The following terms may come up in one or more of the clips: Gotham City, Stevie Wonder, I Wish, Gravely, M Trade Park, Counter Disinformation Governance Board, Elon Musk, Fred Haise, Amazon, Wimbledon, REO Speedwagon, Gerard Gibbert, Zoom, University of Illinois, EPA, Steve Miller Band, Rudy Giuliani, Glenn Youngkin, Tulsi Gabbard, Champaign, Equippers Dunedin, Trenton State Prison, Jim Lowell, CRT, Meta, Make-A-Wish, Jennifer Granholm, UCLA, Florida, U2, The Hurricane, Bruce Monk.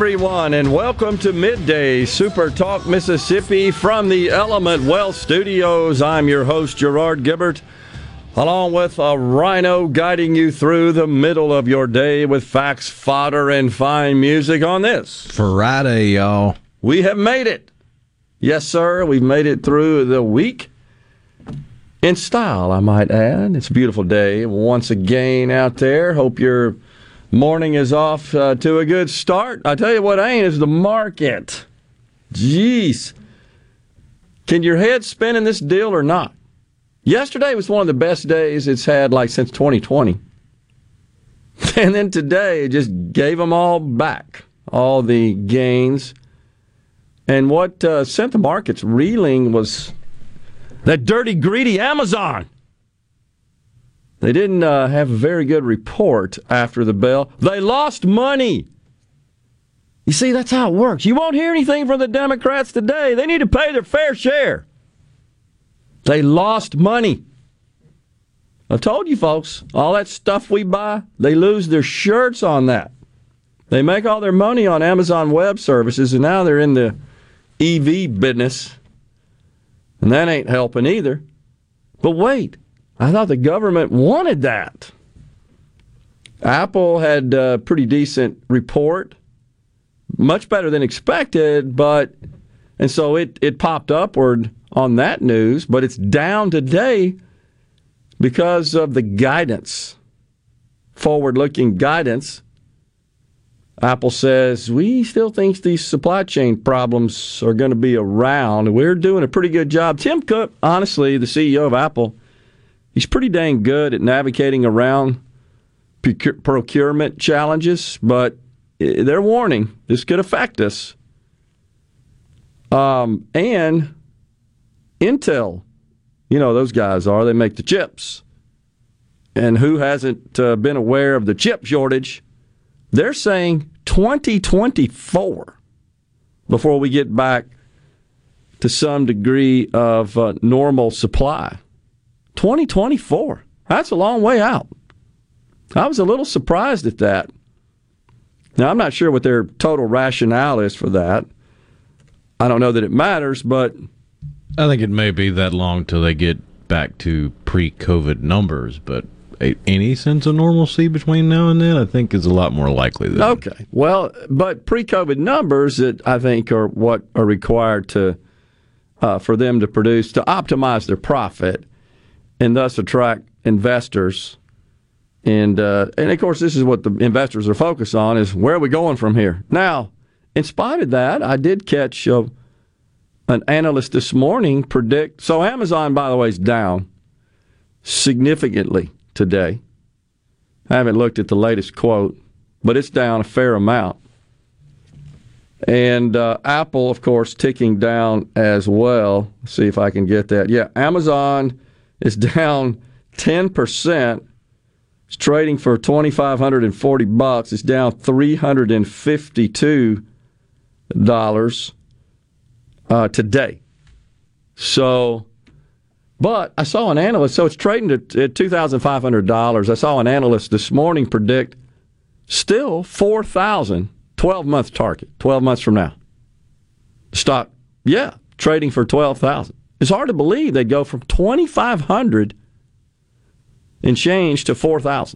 Everyone, and welcome to Midday Super Talk Mississippi from the Element Wealth Studios. I'm your host, Gerard Gibbert, along with a rhino guiding you through the middle of your day with facts, fodder, and fine music on this Friday, y'all. We have made it. Yes, sir, we've made it through the week. In style, I might add. It's a beautiful day once again out there. Hope you're morning is off to a good start. I tell you what ain't is the market. Jeez. Can your head spin in this deal or not? Yesterday was one of the best days it's had like since 2020. And then today, it just gave them all back, all the gains. And what sent the markets reeling was that dirty, greedy Amazon. They didn't have a very good report after the bell. They lost money. You see, that's how it works. You won't hear anything from the Democrats today. They need to pay their fair share. They lost money. I told you, folks, all that stuff we buy, they lose their shirts on that. They make all their money on Amazon Web Services, and now they're in the EV business. And that ain't helping either. But wait. I thought the government wanted that. Apple had a pretty decent report, much better than expected, and so it popped upward on that news, but it's down today because of the guidance, forward-looking guidance. Apple says, we still think these supply chain problems are going to be around. We're doing a pretty good job. Tim Cook, honestly, the CEO of Apple, he's pretty dang good at navigating around procurement challenges, but they're warning this could affect us. And Intel, you know those guys are, they make the chips. And who hasn't been aware of the chip shortage? They're saying 2024 before we get back to some degree of normal supply. 2024. That's a long way out. I was a little surprised at that. Now, I'm not sure what their total rationale is for that. I don't know that it matters, but I think it may be that long till they get back to pre-COVID numbers, but any sense of normalcy between now and then, I think, is a lot more likely than okay. Well, but pre-COVID numbers that I think are what are required to for them to produce to optimize their profit and thus attract investors. And of course, this is what the investors are focused on, is where are we going from here? Now, in spite of that, I did catch an analyst this morning predict. So Amazon, by the way, is down significantly today. I haven't looked at the latest quote, but it's down a fair amount. And Apple, of course, ticking down as well. Let's see if I can get that. Yeah, Amazon is down 10%. It's trading for $2,540. It's down $352 today. So, but I saw an analyst. So it's trading at $2,500. I saw an analyst this morning predict still $4,000, 12-month target, 12 months from now. Stock, yeah, trading for $12,000. It's hard to believe they'd go from $2,500 and change to $4,000.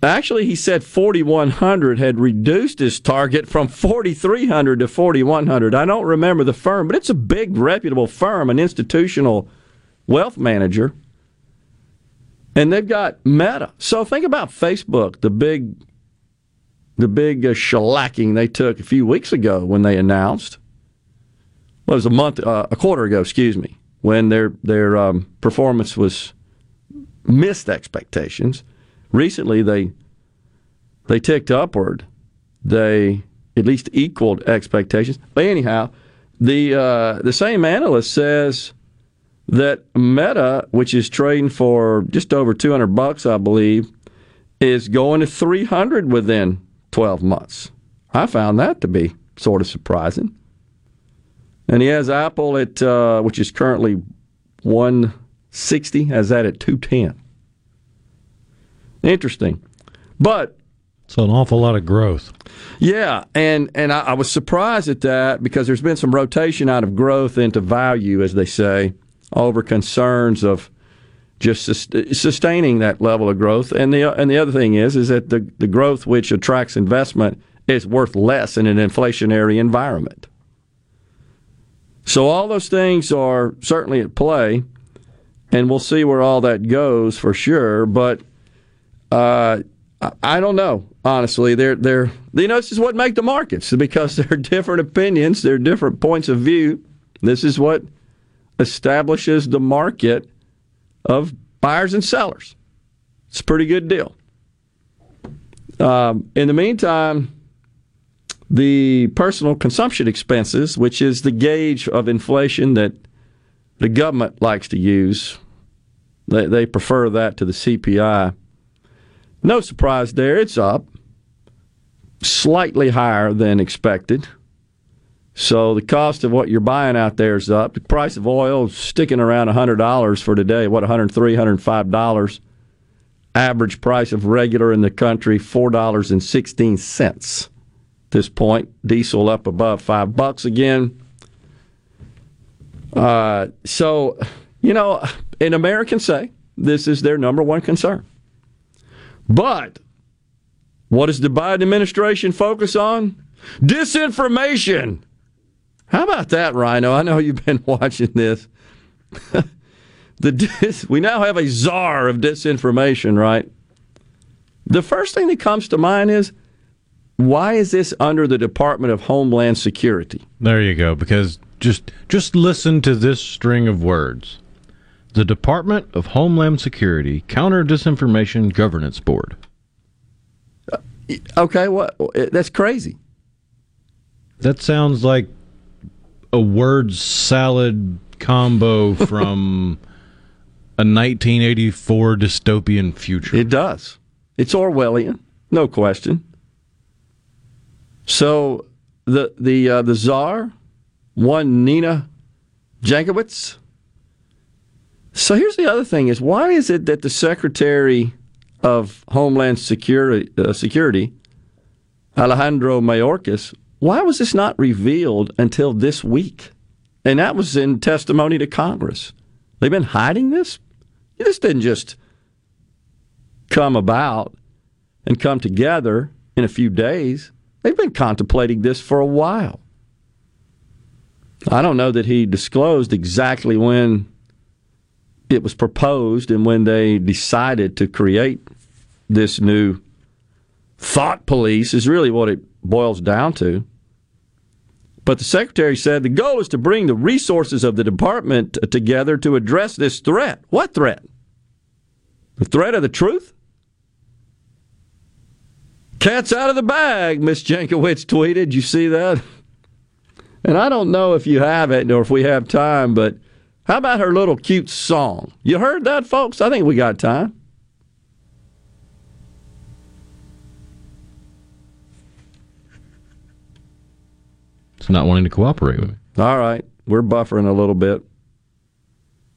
Actually, he said $4,100 had reduced his target from $4,300 to $4,100. I don't remember the firm, but it's a big reputable firm, an institutional wealth manager. And they've got Meta. So think about Facebook, the big shellacking they took a few weeks ago when they announced. Well, it was a quarter ago, when their performance was missed expectations. Recently, they ticked upward. They at least equaled expectations. But anyhow, the same analyst says that Meta, which is trading for just over $200, I believe, is going to $300 within 12 months. I found that to be sort of surprising. And he has Apple at, which is currently 160, has that at 210. Interesting. But so an awful lot of growth. Yeah, and I was surprised at that because there's been some rotation out of growth into value, as they say, over concerns of just sustaining that level of growth. And the other thing is that the growth which attracts investment is worth less in an inflationary environment. So all those things are certainly at play, and we'll see where all that goes for sure. But I don't know. Honestly, they're this is what make the markets, because there are different opinions, there are different points of view. This is what establishes the market of buyers and sellers. It's a pretty good deal. In the meantime, the personal consumption expenses, which is the gauge of inflation that the government likes to use, they prefer that to the CPI. No surprise there. It's up, slightly higher than expected. So the cost of what you're buying out there is up. The price of oil is sticking around $100 for today. What, $103, $105? Average price of regular in the country, $4.16 at this point. Diesel up above $5 again. So, you know, and Americans say this is their number one concern. But what does the Biden administration focus on? Disinformation. How about that, Rhino? I know you've been watching this. We now have a czar of disinformation, right? The first thing that comes to mind is, why is this under the Department of Homeland Security? There you go, because just listen to this string of words. The Department of Homeland Security, Counter Disinformation Governance Board. Okay, well, that's crazy. That sounds like a word salad combo from a 1984 dystopian future. It does. It's Orwellian, no question. So the czar, one Nina Jankowicz. So here's the other thing is, why is it that the Secretary of Homeland Security, Alejandro Mayorkas, why was this not revealed until this week? And that was in testimony to Congress. They've been hiding this? This didn't just come about and come together in a few days. They've been contemplating this for a while. I don't know that he disclosed exactly when it was proposed and when they decided to create this new thought police is really what it boils down to. But the Secretary said the goal is to bring the resources of the department together to address this threat. What threat? The threat of the truth? Cat's out of the bag, Ms. Jankowicz tweeted. You see that? And I don't know if you have it or if we have time, but how about her little cute song? You heard that, folks? I think we got time. It's not wanting to cooperate with me. All right. We're buffering a little bit.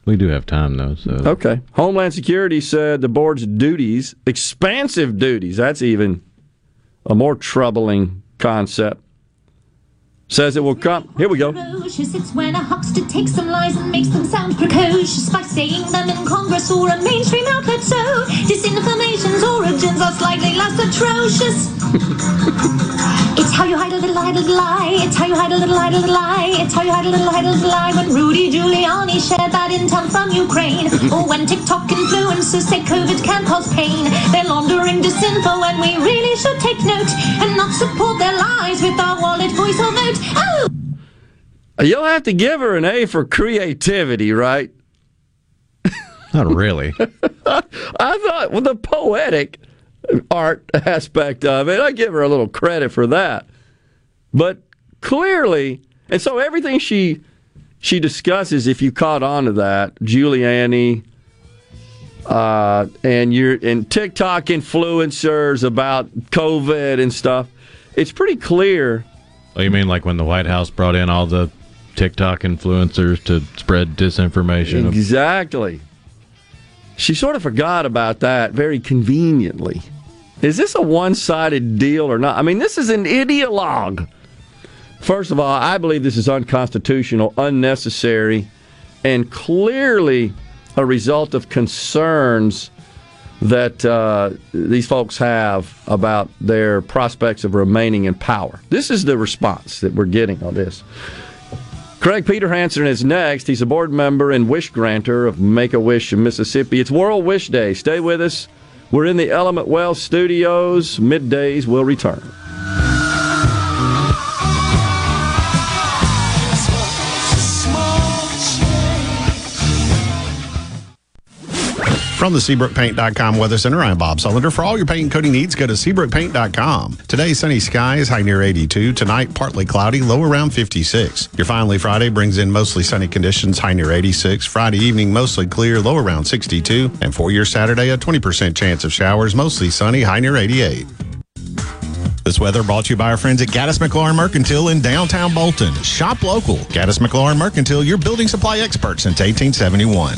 We do have time, though. So. Okay. Homeland Security said the board's duties, expansive duties, that's even a more troubling concept, says it will come. Here we go. It's when a huckster takes some lies and makes them sound precocious by saying them in Congress or a mainstream outlet. So disinformation's origins are slightly less atrocious. It's how you hide a little hide a little lie. It's how you hide a little hide a little lie. It's how you hide a little hide a little lie. When Rudy Giuliani shared that intel from Ukraine, or when TikTok and influencers say COVID can cause pain. They're laundering disinfo and we really should take note and not support their lies with our wallet, voice or vote. Oh! You'll have to give her an A for creativity, right? Not really. I thought, well, the poetic art aspect of it, I give her a little credit for that. But clearly, and so everything she discusses, if you caught on to that, Giuliani and TikTok influencers about COVID and stuff, it's pretty clear. Oh, you mean like when the White House brought in all the TikTok influencers to spread disinformation? Exactly. She sort of forgot about that very conveniently. Is this a one-sided deal or not? I mean, this is an ideologue. First of all, I believe this is unconstitutional, unnecessary, and clearly a result of concerns that these folks have about their prospects of remaining in power. This is the response that we're getting on this. Craig Peter Hansen is next. He's a board member and wish granter of Make-A-Wish in Mississippi. It's World Wish Day. Stay with us. We're in the Element Wealth Studios. Middays will return. From the SeabrookPaint.com Weather Center, I'm Bob Sullender. For all your paint and coating needs, go to SeabrookPaint.com. Today, sunny skies, high near 82. Tonight, partly cloudy, low around 56. Your Finally Friday brings in mostly sunny conditions, high near 86. Friday evening, mostly clear, low around 62. And for your Saturday, a 20% chance of showers, mostly sunny, high near 88. This weather brought to you by our friends at Gaddis McLaurin Mercantile in downtown Bolton. Shop local. Gaddis McLaurin Mercantile, your building supply expert since 1871.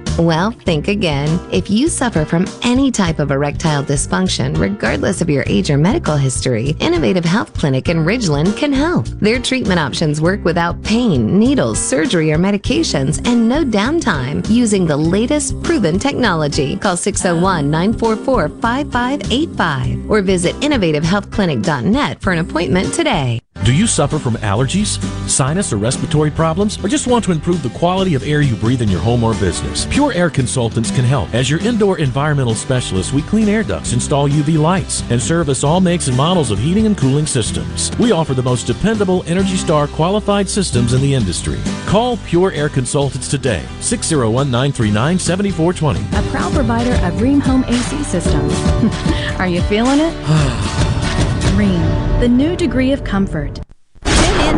Well, think again. If you suffer from any type of erectile dysfunction, regardless of your age or medical history, Innovative Health Clinic in Ridgeland can help. Their treatment options work without pain, needles, surgery, or medications, and no downtime using the latest proven technology. Call 601-944-5585 or visit innovativehealthclinic.net for an appointment today. Do you suffer from allergies, sinus, or respiratory problems, or just want to improve the quality of air you breathe in your home or business? Pure Air Consultants can help. As your indoor environmental specialist, we clean air ducts, install UV lights, and service all makes and models of heating and cooling systems. We offer the most dependable Energy Star qualified systems in the industry. Call Pure Air Consultants today, 601-939-7420. A proud provider of Rheem Home AC Systems. Are you feeling it? The new degree of comfort. Tune in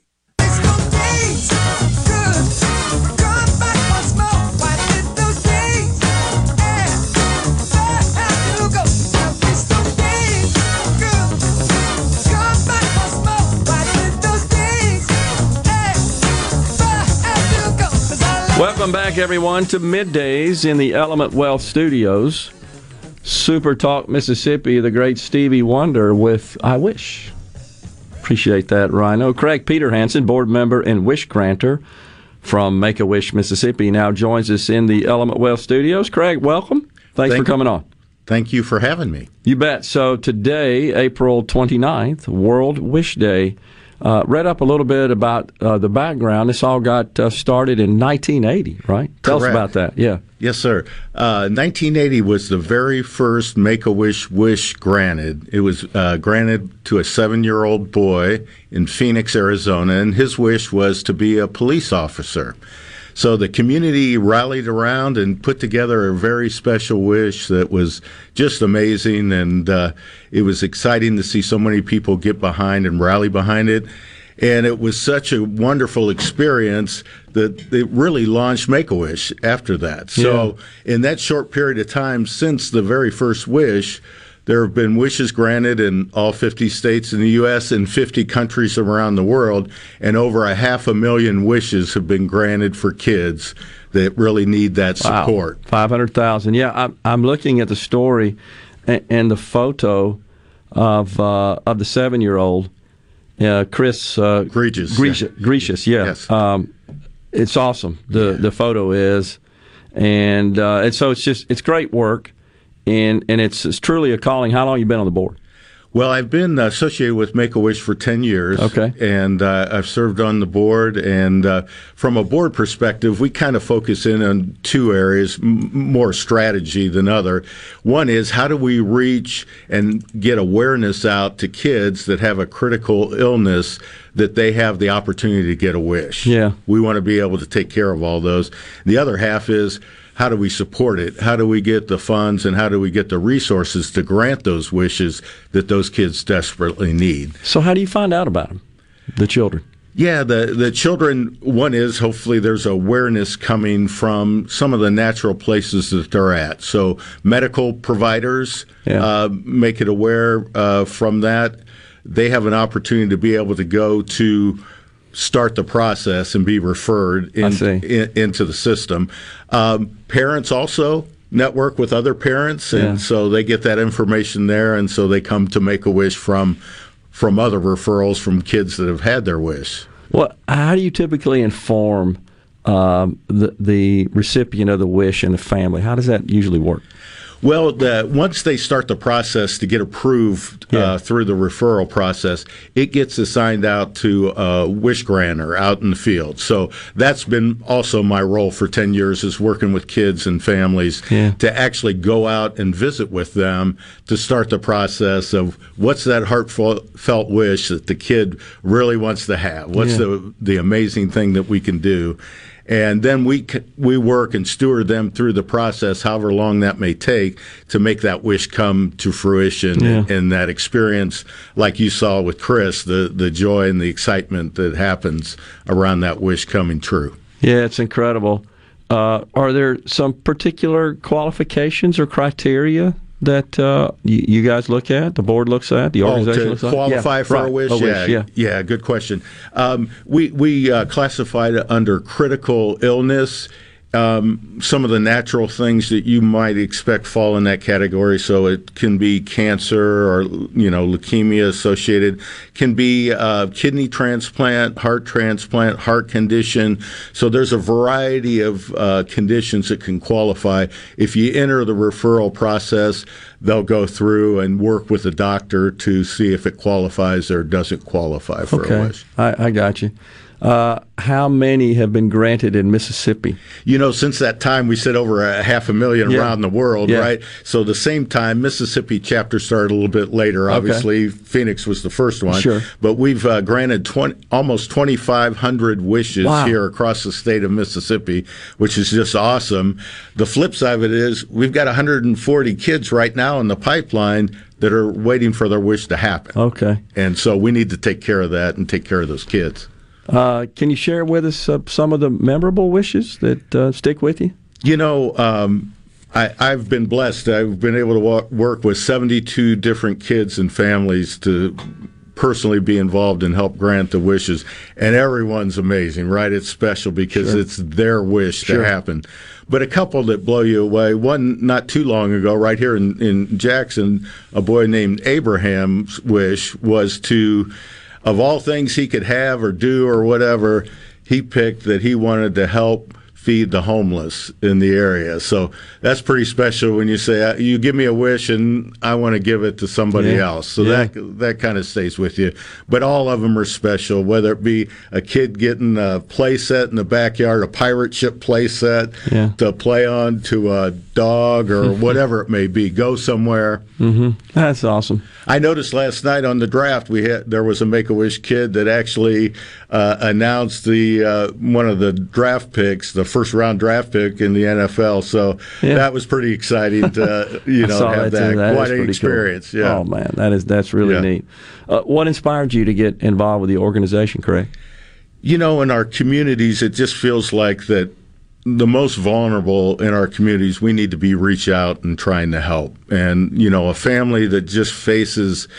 Welcome back, everyone, to Middays in the Element Wealth Studios. Super Talk Mississippi, the great Stevie Wonder with I Wish. Appreciate that, Rhino. Craig Peter Hansen, board member and wish granter from Make-A-Wish, Mississippi, now joins us in the Element Wealth Studios. Craig, welcome. Thanks for coming on. Thank you for having me. You bet. So today, April 29th, World Wish Day. Read up a little bit about the background. This all got started in 1980, right? Correct. Tell us about that. Yeah. Yes, sir. 1980 was the very first Make-A-Wish wish granted. It was granted to a 7-year-old boy in Phoenix, Arizona, and his wish was to be a police officer. So the community rallied around and put together a very special wish that was just amazing, and it was exciting to see so many people get behind and rally behind it. And it was such a wonderful experience that it really launched Make-A-Wish after that. So in that short period of time since the very first wish, there have been wishes granted in all 50 states in the U.S. and 50 countries around the world, and over 500,000 wishes have been granted for kids that really need that support. Wow. 500,000. Yeah, I'm looking at the story and the photo of the 7-year-old, Chris Grecius. Yeah. Yes. It's awesome, the photo is. And so it's just, it's great work. And it's truly a calling. How long have you been on the board? Well, I've been associated with Make-A-Wish for 10 years. Okay. And I've served on the board. And from a board perspective, we kind of focus in on two areas, more strategy than other. One is, how do we reach and get awareness out to kids that have a critical illness that they have the opportunity to get a wish? Yeah. We want to be able to take care of all those. The other half is, how do we support it? How do we get the funds, and how do we get the resources to grant those wishes that those kids desperately need? So how do you find out about them, the children? Yeah, the children, one is hopefully there's awareness coming from some of the natural places that they're at. So medical providers make it aware from that. They have an opportunity to be able to go to start the process and be referred into the system. Parents also network with other parents, and so they get that information there, and so they come to Make-A-Wish from other referrals from kids that have had their wish. Well, how do you typically inform the recipient of the wish and the family? How does that usually work? Well, once they start the process to get approved through the referral process, it gets assigned out to a wish granter out in the field. So that's been also my role for 10 years, is working with kids and families to actually go out and visit with them to start the process of what's that heartfelt wish that the kid really wants to have, what's the amazing thing that we can do. And then we work and steward them through the process, however long that may take, to make that wish come to fruition. And that experience, like you saw with Chris, the joy and the excitement that happens around that wish coming true. Yeah, it's incredible. Are there some particular qualifications or criteria that you guys look at, the board looks at, the organization looks at? Qualify for a wish? Yeah, good question. We classified it under critical illness. Some of the natural things that you might expect fall in that category, so it can be cancer or leukemia associated, can be kidney transplant, heart condition. So there's a variety of conditions that can qualify. If you enter the referral process, they'll go through and work with the doctor to see if it qualifies or doesn't qualify for a wish. I got you. How many have been granted in Mississippi? Since that time, we said over 500,000 around the world, right? So the same time, Mississippi chapter started a little bit later. Obviously, Phoenix was the first one. Sure. But we've granted almost 2,500 wishes here across the state of Mississippi, which is just awesome. The flip side of it is we've got 140 kids right now in the pipeline that are waiting for their wish to happen. Okay. And so we need to take care of that and take care of those kids. Can you share with us some of the memorable wishes that stick with you? I've been blessed. I've been able to work with 72 different kids and families to personally be involved and help grant the wishes. And everyone's amazing, right? It's special because it's their wish to happen. But a couple that blow you away, one not too long ago, right here in Jackson, a boy named Abraham's wish was to, of all things he could have or do or whatever, he picked that he wanted to help feed the homeless in the area. So that's pretty special when you say, you give me a wish and I want to give it to somebody else. So that kind of stays with you. But all of them are special, whether it be a kid getting a play set in the backyard, a pirate ship play set to play on to a dog or whatever it may be, go somewhere. That's awesome. I noticed last night on the draft there was a Make-A-Wish kid that actually announced the one of the draft picks, the first round draft pick in the NFL, so that was pretty exciting to have that quite an experience. Cool. Yeah. Oh man, that's really neat. What inspired you to get involved with the organization, Craig? You know, in our communities, it just feels like that the most vulnerable in our communities, we need to be reach out and trying to help. And a family that just faces,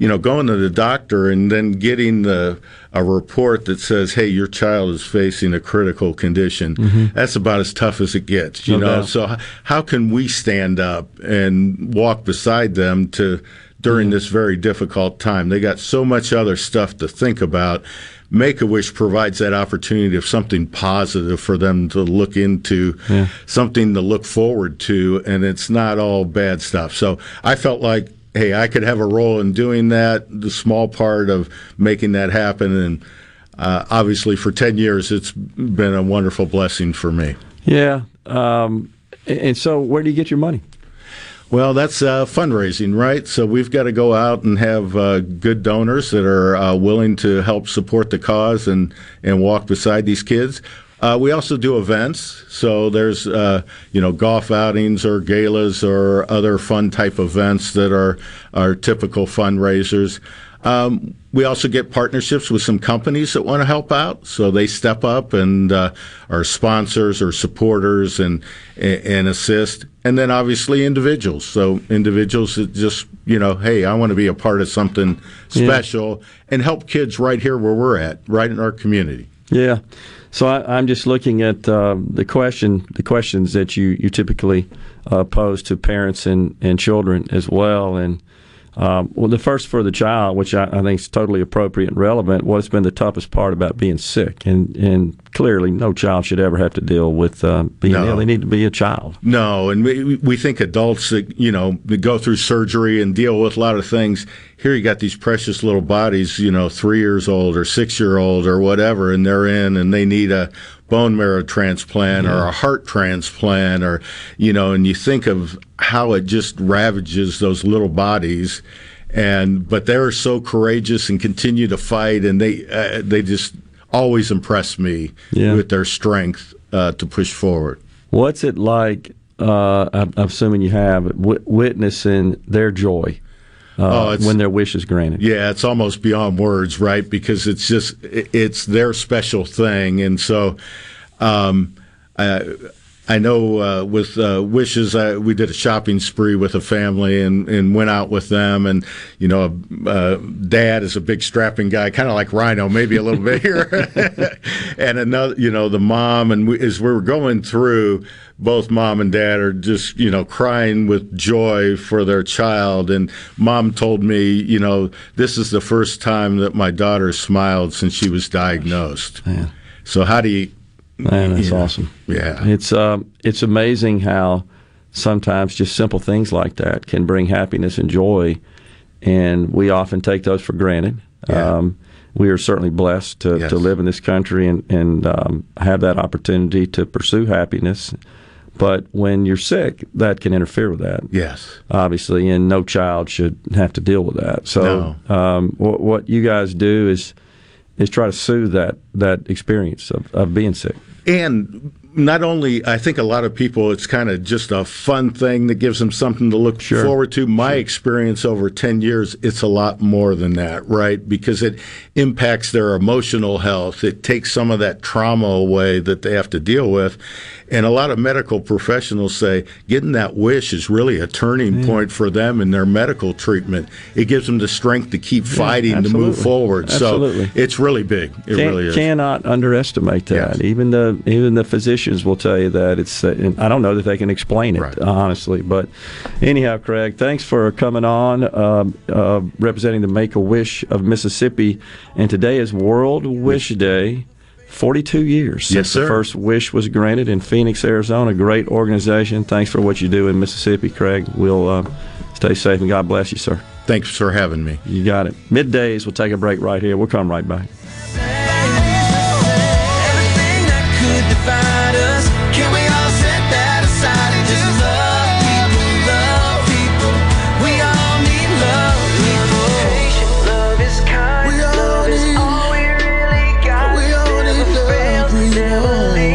going to the doctor and then getting a report that says, hey, your child is facing a critical condition, that's about as tough as it gets, you know? So how can we stand up and walk beside them during this very difficult time? They got so much other stuff to think about. Make-A-Wish provides that opportunity of something positive for them to look into, something to look forward to, and it's not all bad stuff. So I felt like, hey, I could have a role in doing that, the small part of making that happen. And obviously for 10 years, it's been a wonderful blessing for me. Yeah. And so where do you get your money? Well, that's fundraising, right? So we've got to go out and have good donors that are willing to help support the cause and walk beside these kids. We also do events, so there's golf outings or galas or other fun type events that are typical fundraisers. We also get partnerships with some companies that want to help out, so they step up and are sponsors or supporters and assist. And then obviously individuals. So individuals that just, hey, I want to be a part of something special and help kids right here where we're at, right in our community. Yeah. So I'm just looking at the questions that you typically pose to parents and children as well. And the first for the child, which I think is totally appropriate and relevant, what's been the toughest part about being sick? And clearly, no child should ever have to deal with being ill. They need to be a child. No, and we think adults that, that go through surgery and deal with a lot of things. Here you got these precious little bodies, 3 years old or 6 year old or whatever, and they're in and they need a bone marrow transplant or a heart transplant or, and you think of how it just ravages those little bodies. But they're so courageous and continue to fight, and they just always impress me with their strength to push forward. What's it like, I'm assuming you have, witnessing their joy? When their wish is granted. Yeah, it's almost beyond words, right? Because it's just, it's their special thing. And so I know with wishes, we did a shopping spree with a family and went out with them. And, Dad is a big strapping guy, kind of like Rhino, maybe a little bit here. And another, the mom, and as we were going through, both mom and dad are just, crying with joy for their child. And mom told me, this is the first time that my daughter smiled since she was diagnosed. Man. So how do you... Man, that's awesome. Yeah. It's amazing how sometimes just simple things like that can bring happiness and joy, and we often take those for granted. Yeah. We are certainly blessed to live in this country and have that opportunity to pursue happiness. But when you're sick, that can interfere with that. Yes. Obviously, and no child should have to deal with that. So what you guys do is try to soothe that experience of being sick. And not only, I think a lot of people, it's kind of just a fun thing that gives them something to look forward to. My experience over 10 years, it's a lot more than that, right? Because it impacts their emotional health. It takes some of that trauma away that they have to deal with. And a lot of medical professionals say getting that wish is really a turning point for them in their medical treatment. It gives them the strength to keep fighting, to move forward. Absolutely. So it's really big. It really is. Cannot underestimate that. Yes. Even the physicians will tell you that. I don't know that they can explain it, honestly. But anyhow, Craig, thanks for coming on, representing the Make-A-Wish of Mississippi. And today is World Wish Day. 42 years since the first wish was granted in Phoenix, Arizona. Great organization. Thanks for what you do in Mississippi, Craig. We'll stay safe, and God bless you, sir. Thanks for having me. You got it. Middays, we'll take a break right here. We'll come right back. Everything that could divide us, can we all set that aside and just love people, we all need love, people. Patient love is kind, love is all we really got, we all need love, we never leave.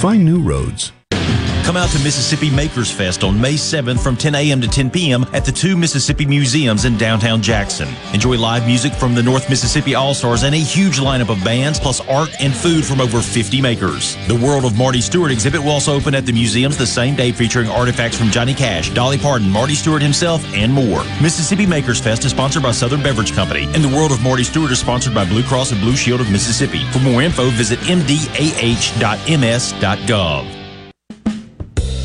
Find new roads. Come out to Mississippi Makers Fest on May 7th from 10 a.m. to 10 p.m. at the two Mississippi Museums in downtown Jackson. Enjoy live music from the North Mississippi All-Stars and a huge lineup of bands, plus art and food from over 50 makers. The World of Marty Stewart exhibit will also open at the museums the same day, featuring artifacts from Johnny Cash, Dolly Parton, Marty Stewart himself, and more. Mississippi Makers Fest is sponsored by Southern Beverage Company, and the World of Marty Stewart is sponsored by Blue Cross and Blue Shield of Mississippi. For more info, visit mdah.ms.gov.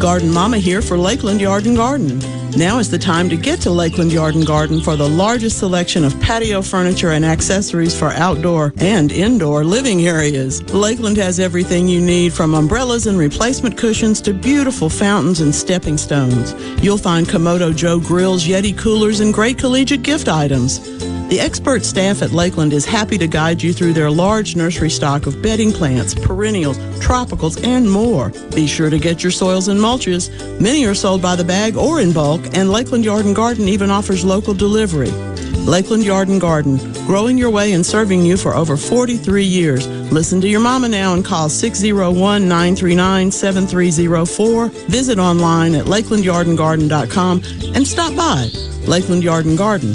Garden Mama here for Lakeland Yard and Garden. Now is the time to get to Lakeland Yard and Garden for the largest selection of patio furniture and accessories for outdoor and indoor living areas. Lakeland has everything you need, from umbrellas and replacement cushions to beautiful fountains and stepping stones. You'll find Komodo Joe grills, Yeti coolers, and great collegiate gift items. The expert staff at Lakeland is happy to guide you through their large nursery stock of bedding plants, perennials, tropicals, and more. Be sure to get your soils and mulches. Many are sold by the bag or in bulk, and Lakeland Yard and Garden even offers local delivery. Lakeland Yard and Garden, growing your way and serving you for over 43 years. Listen to your mama now and call 601-939-7304. Visit online at lakelandyardandgarden.com and stop by Lakeland Yard and Garden,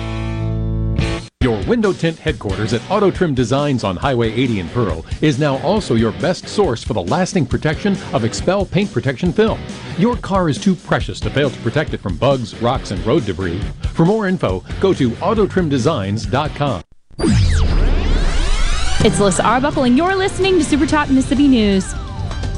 Your window tint headquarters at Auto Trim Designs on Highway 80 in Pearl is now also your best source for the lasting protection of Expel paint protection film. Your car is too precious to fail to protect it from bugs, rocks, and road debris. For more info, go to autotrimdesigns.com. It's Alyssa Arbuckle, and you're listening to Super Talk Mississippi News.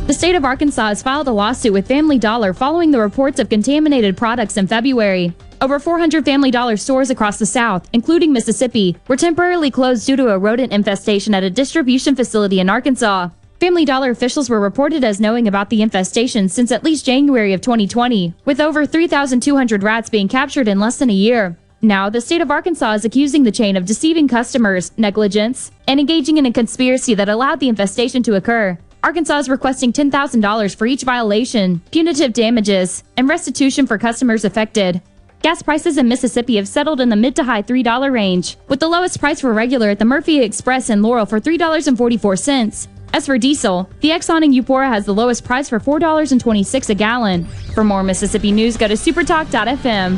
The state of Arkansas has filed a lawsuit with Family Dollar following the reports of contaminated products in February. Over 400 Family Dollar stores across the South, including Mississippi, were temporarily closed due to a rodent infestation at a distribution facility in Arkansas. Family Dollar officials were reported as knowing about the infestation since at least January of 2020, with over 3,200 rats being captured in less than a year. Now, the state of Arkansas is accusing the chain of deceiving customers, negligence, and engaging in a conspiracy that allowed the infestation to occur. Arkansas is requesting $10,000 for each violation, punitive damages, and restitution for customers affected. Gas prices in Mississippi have settled in the mid to high $3 range, with the lowest price for regular at the Murphy Express in Laurel for $3.44. As for diesel, the Exxon in Eupora has the lowest price for $4.26 a gallon. For more Mississippi news, go to supertalk.fm.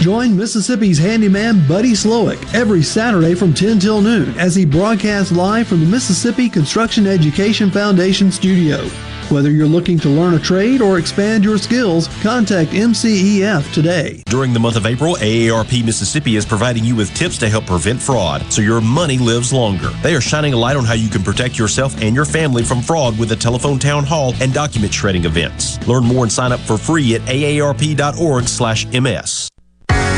Join Mississippi's handyman Buddy Slowick every Saturday from 10 till noon as he broadcasts live from the Mississippi Construction Education Foundation studio. Whether you're looking to learn a trade or expand your skills, contact MCEF today. During the month of April, AARP Mississippi is providing you with tips to help prevent fraud so your money lives longer. They are shining a light on how you can protect yourself and your family from fraud with a telephone town hall and document shredding events. Learn more and sign up for free at aarp.org/ms.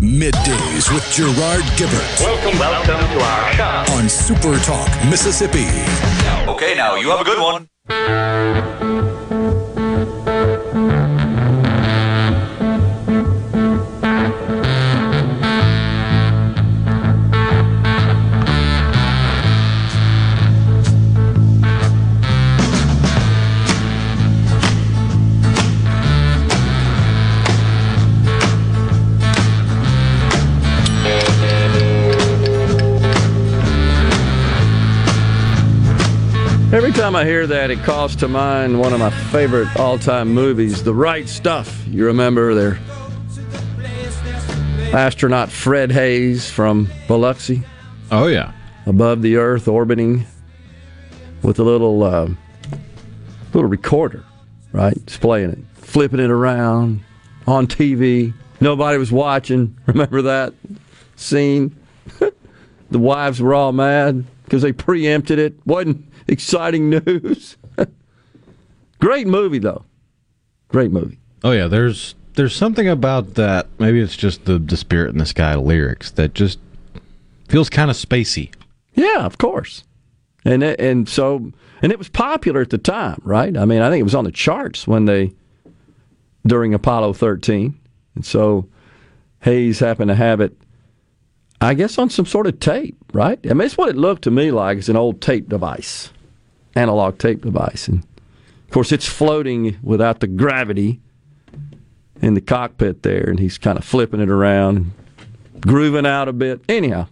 Middays with Gerard Gibbert. Welcome to our show on Super Talk Mississippi. Okay, now you have a good one. Every time I hear that, it calls to mind one of my favorite all-time movies, The Right Stuff. You remember their astronaut Fred Haise from Biloxi? Oh, yeah. Above the Earth, orbiting with a little recorder, right? Displaying it, flipping it around on TV. Nobody was watching. Remember that scene? The wives were all mad because they preempted it. Wasn't exciting news. Great movie, though. Great movie. Oh, yeah. There's something about that. Maybe it's just the Spirit in the Sky lyrics that just feels kind of spacey. Yeah, of course. And it was popular at the time, right? I mean, I think it was on the charts during Apollo 13. And so Haise happened to have it, I guess, on some sort of tape, right? I mean, it's what it looked to me like. It's an old tape device, analog tape device. And, of course, it's floating without the gravity in the cockpit there, and he's kind of flipping it around, grooving out a bit. Anyhow,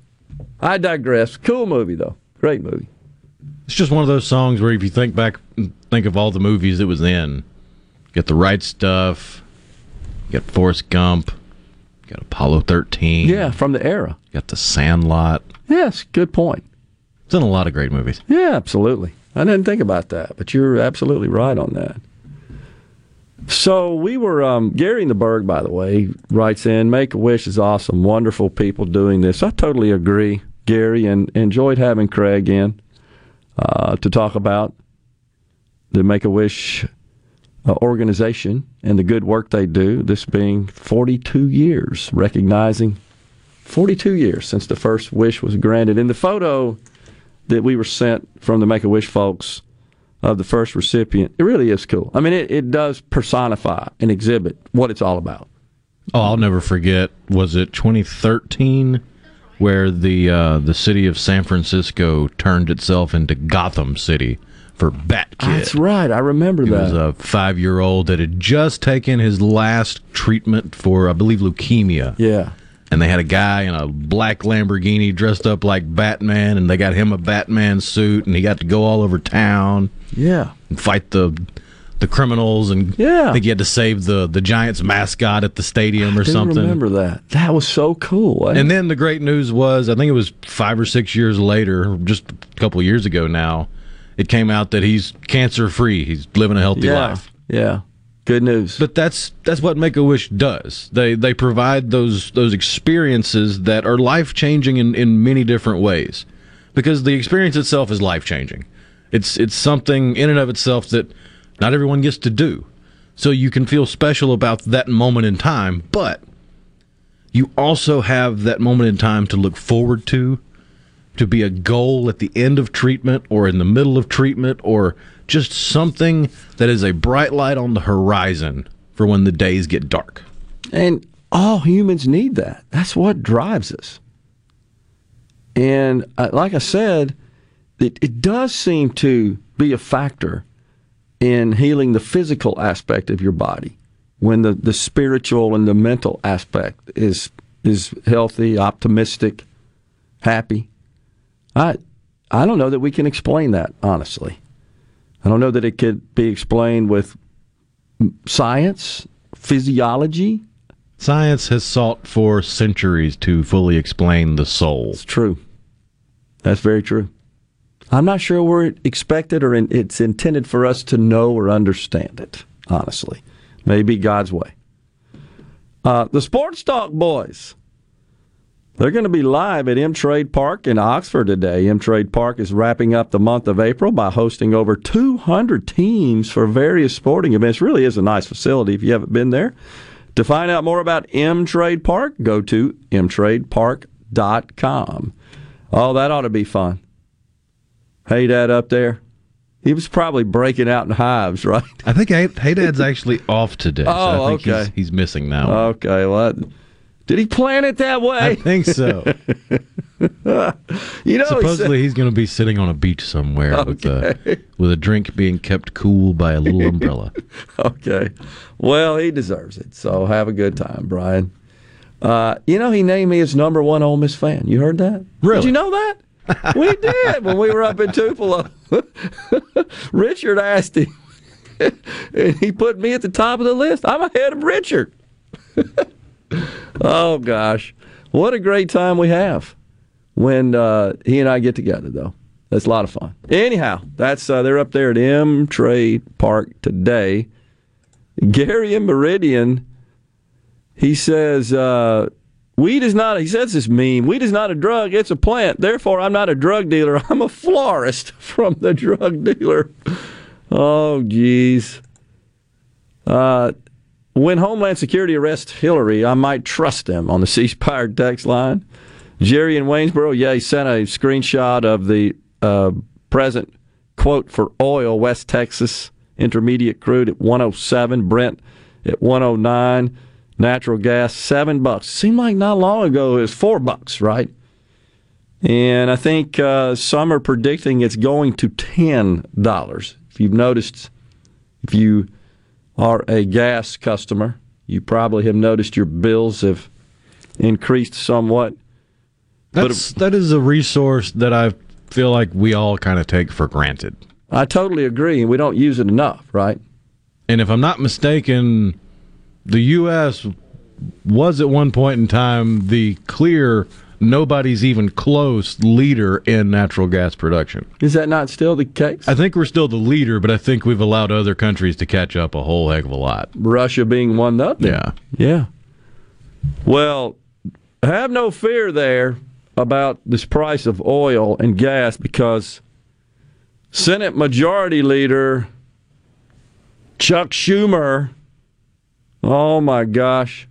I digress. Cool movie, though. Great movie. It's just one of those songs where if you think back, think of all the movies it was in, you got The Right Stuff, you got Forrest Gump, got Apollo 13. Yeah, from the era. Got The Sandlot. Yes, good point. It's in a lot of great movies. Yeah, absolutely. I didn't think about that, but you're absolutely right on that. So we were, Gary in the Berg, by the way, writes in, Make-A-Wish is awesome. Wonderful people doing this. I totally agree, Gary, and enjoyed having Craig in to talk about the Make-A-Wish organization and the good work they do, this being 42 years, recognizing 42 years since the first wish was granted. In the photo that we were sent from the Make-A-Wish folks of the first recipient, it really is cool. I mean, it does personify and exhibit what it's all about. Oh, I'll never forget, was it 2013 where the city of San Francisco turned itself into Gotham City for Bat Kid? That's right. I remember that. He was a 5-year-old that had just taken his last treatment for, I believe, leukemia. Yeah. and they had a guy in a black Lamborghini dressed up like Batman, and they got him a Batman suit, and he got to go all over town, and fight the criminals, and I think he had to save the Giants mascot at the stadium or something. I remember that. That was so cool. And then the great news was, I think it was 5 or 6 years later, just a couple of years ago now, it came out that he's cancer-free. He's living a healthy life. Yeah. Good news. But that's what Make-A-Wish does. They provide those experiences that are life-changing in many different ways, because the experience itself is life-changing. It's something in and of itself that not everyone gets to do. So you can feel special about that moment in time, but you also have that moment in time to look forward to be a goal at the end of treatment or in the middle of treatment, or just something that is a bright light on the horizon for when the days get dark. And all humans need that. That's what drives us. And like I said, it does seem to be a factor in healing the physical aspect of your body when the spiritual and the mental aspect is healthy, optimistic, happy. I don't know that we can explain that, honestly. I don't know that it could be explained with science, physiology. Science has sought for centuries to fully explain the soul. It's true. That's very true. I'm not sure we're expected or it's intended for us to know or understand it, honestly. Maybe God's way. The Sports Talk Boys. They're going to be live at M Trade Park in Oxford today. M Trade Park is wrapping up the month of April by hosting over 200 teams for various sporting events. It really is a nice facility if you haven't been there. To find out more about M Trade Park, go to mtradepark.com. Oh, that ought to be fun. Hey, Dad up there. He was probably breaking out in hives, right? I think Hey Dad's actually off today. Oh, so I think he's missing that one. Okay, well... Did he plan it that way? I think so. Supposedly he's going to be sitting on a beach somewhere with a drink being kept cool by a little umbrella. Okay. Well, he deserves it, so have a good time, Brian. He named me his number one Ole Miss fan. You heard that? Really? Did you know that? We did when we were up in Tupelo. Richard asked him, and he put me at the top of the list. I'm ahead of Richard. Oh, gosh. What a great time we have when he and I get together, though. That's a lot of fun. Anyhow, that's they're up there at M Trade Park today. Gary in Meridian, he says, weed is not, he says this meme, weed is not a drug, it's a plant. Therefore, I'm not a drug dealer. I'm a florist from the drug dealer. Oh, geez. When Homeland Security arrests Hillary, I might trust them on the ceasefire text line. Jerry in Waynesboro, he sent a screenshot of the present quote for oil, West Texas, intermediate crude at 107, Brent at 109, natural gas, $7. Seemed like not long ago it was $4, right? And I think some are predicting it's going to $10. If you've noticed, if you are a gas customer, you probably have noticed your bills have increased somewhat. That is a resource that I feel like we all kind of take for granted. I totally agree, and we don't use it enough, right? And if I'm not mistaken, the U.S. was at one point in time the clear, nobody's even close leader in natural gas production. Is that not still the case? I think we're still the leader, but I think we've allowed other countries to catch up a whole heck of a lot. Russia being one up. Yeah. Well, have no fear there about this price of oil and gas, because Senate Majority Leader Chuck Schumer, oh my gosh.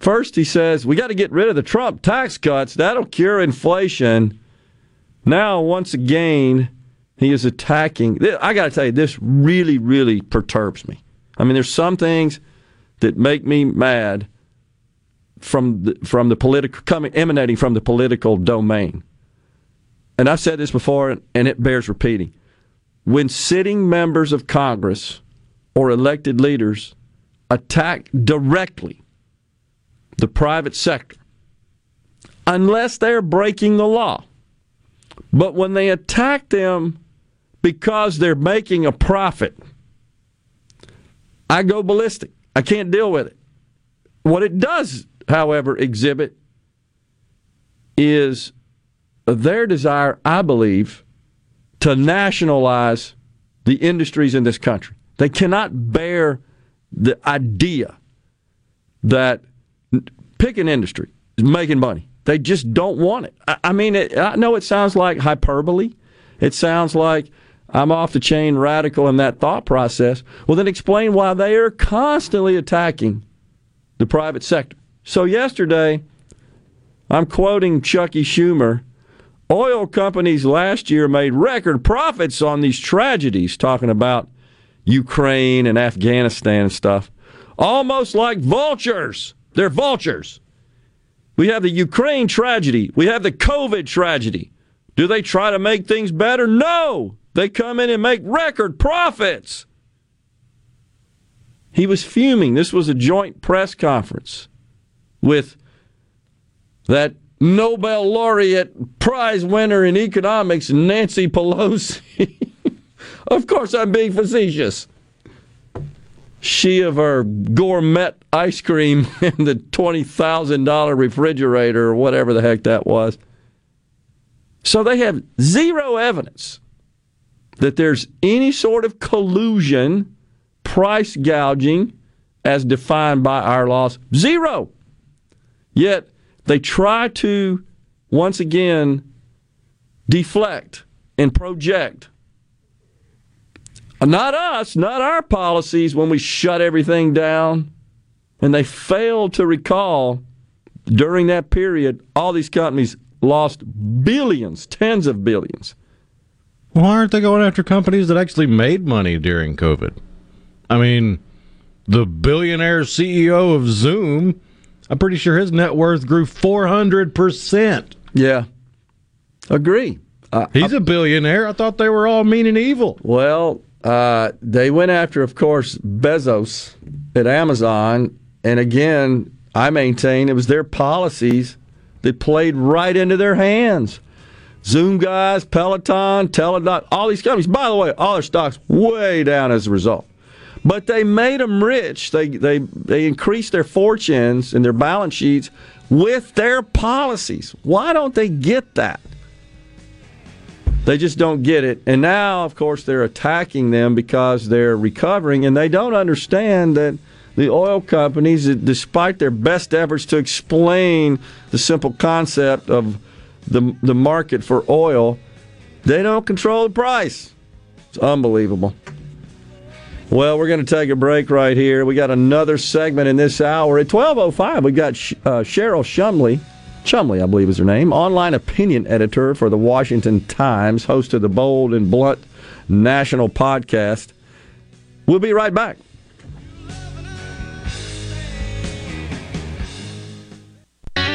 First, he says, we got to get rid of the Trump tax cuts. That'll cure inflation. Now, once again, he is attacking. I got to tell you, this really, really perturbs me. I mean, there's some things that make me mad from the political, emanating from the political domain. And I've said this before, and it bears repeating. When sitting members of Congress or elected leaders attack directly the private sector, unless they're breaking the law. But when they attack them because they're making a profit, I go ballistic. I can't deal with it. What it does, however, exhibit is their desire, I believe, to nationalize the industries in this country. They cannot bear the idea that pick an industry is making money. They just don't want it. I know it sounds like hyperbole. It sounds like I'm off the chain radical in that thought process. Well, then explain why they are constantly attacking the private sector. So yesterday, I'm quoting Chuck Schumer, oil companies last year made record profits on these tragedies, talking about Ukraine and Afghanistan and stuff, almost like vultures. They're vultures. We have the Ukraine tragedy. We have the COVID tragedy. Do they try to make things better? No. They come in and make record profits. He was fuming. This was a joint press conference with that Nobel laureate prize winner in economics, Nancy Pelosi. Of course I'm being facetious. She of her gourmet ice cream and the $20,000 refrigerator or whatever the heck that was. So they have zero evidence that there's any sort of collusion, price gouging, as defined by our laws. Zero. Yet they try to, once again, deflect and project. Not us, not our policies when we shut everything down. And they failed to recall, during that period, all these companies lost billions, tens of billions. Why aren't they going after companies that actually made money during COVID? I mean, the billionaire CEO of Zoom, I'm pretty sure his net worth grew 400%. Yeah, agree. He's a billionaire. I thought they were all mean and evil. Well, they went after, of course, Bezos at Amazon, and again, I maintain it was their policies that played right into their hands. Zoom guys, Peloton, Teladoc, all these companies. By the way, all their stocks way down as a result. But they made them rich. They increased their fortunes and their balance sheets with their policies. Why don't they get that? They just don't get it. And now, of course, they're attacking them because they're recovering, and they don't understand that the oil companies, despite their best efforts to explain the simple concept of the market for oil, they don't control the price. It's unbelievable. Well, we're going to take a break right here. We got another segment in this hour. At 12:05, we got Cheryl Shumley. Chumley, I believe is her name, online opinion editor for the Washington Times, host of the Bold and Blunt National Podcast. We'll be right back.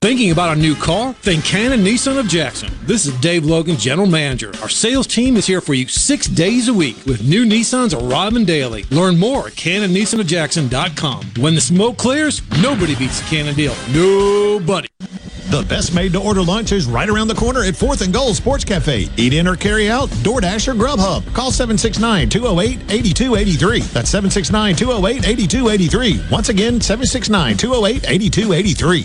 Thinking about a new car? Think Canon Nissan of Jackson. This is Dave Logan, General Manager. Our sales team is here for you 6 days a week with new Nissans arriving daily. Learn more at CanonNissanofJackson.com. When the smoke clears, nobody beats the Canon deal. Nobody. The best made-to-order lunch is right around the corner at 4th and Gold Sports Cafe. Eat in or carry out, DoorDash or Grubhub. Call 769-208-8283. That's 769-208-8283. Once again, 769-208-8283.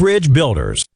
Bridge Builders.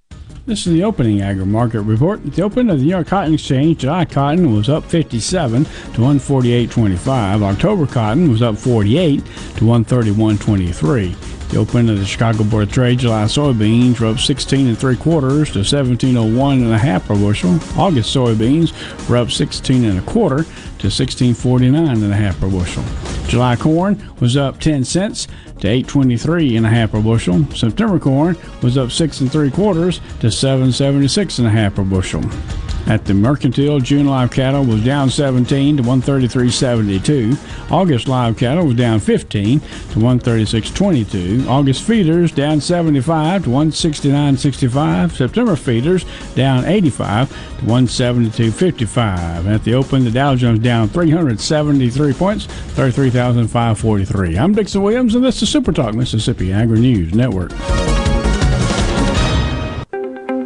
This is the opening agri-market report. At the open of the New York Cotton Exchange, July cotton was up 57 to 148.25. October cotton was up 48 to 131.23. The open of the Chicago Board of Trade, July soybeans were up 16 3/4 to 17.01 1/2 per bushel. August soybeans were up 16 1/4 to 16.49 1/2 per bushel. July corn was up 10 cents to 8.23 1/2 per bushel. September corn was up 6 3/4 to 7.76 1/2 per bushel. At the Mercantile, June live cattle was down 17 to 133.72. August live cattle was down 15 to 136.22. August feeders down 75 to 169.65. September feeders down 85 to 172.55. At the open, the Dow Jones down 373 points, 33,543. I'm Dixon Williams, and this is Super Talk Mississippi Agri News Network.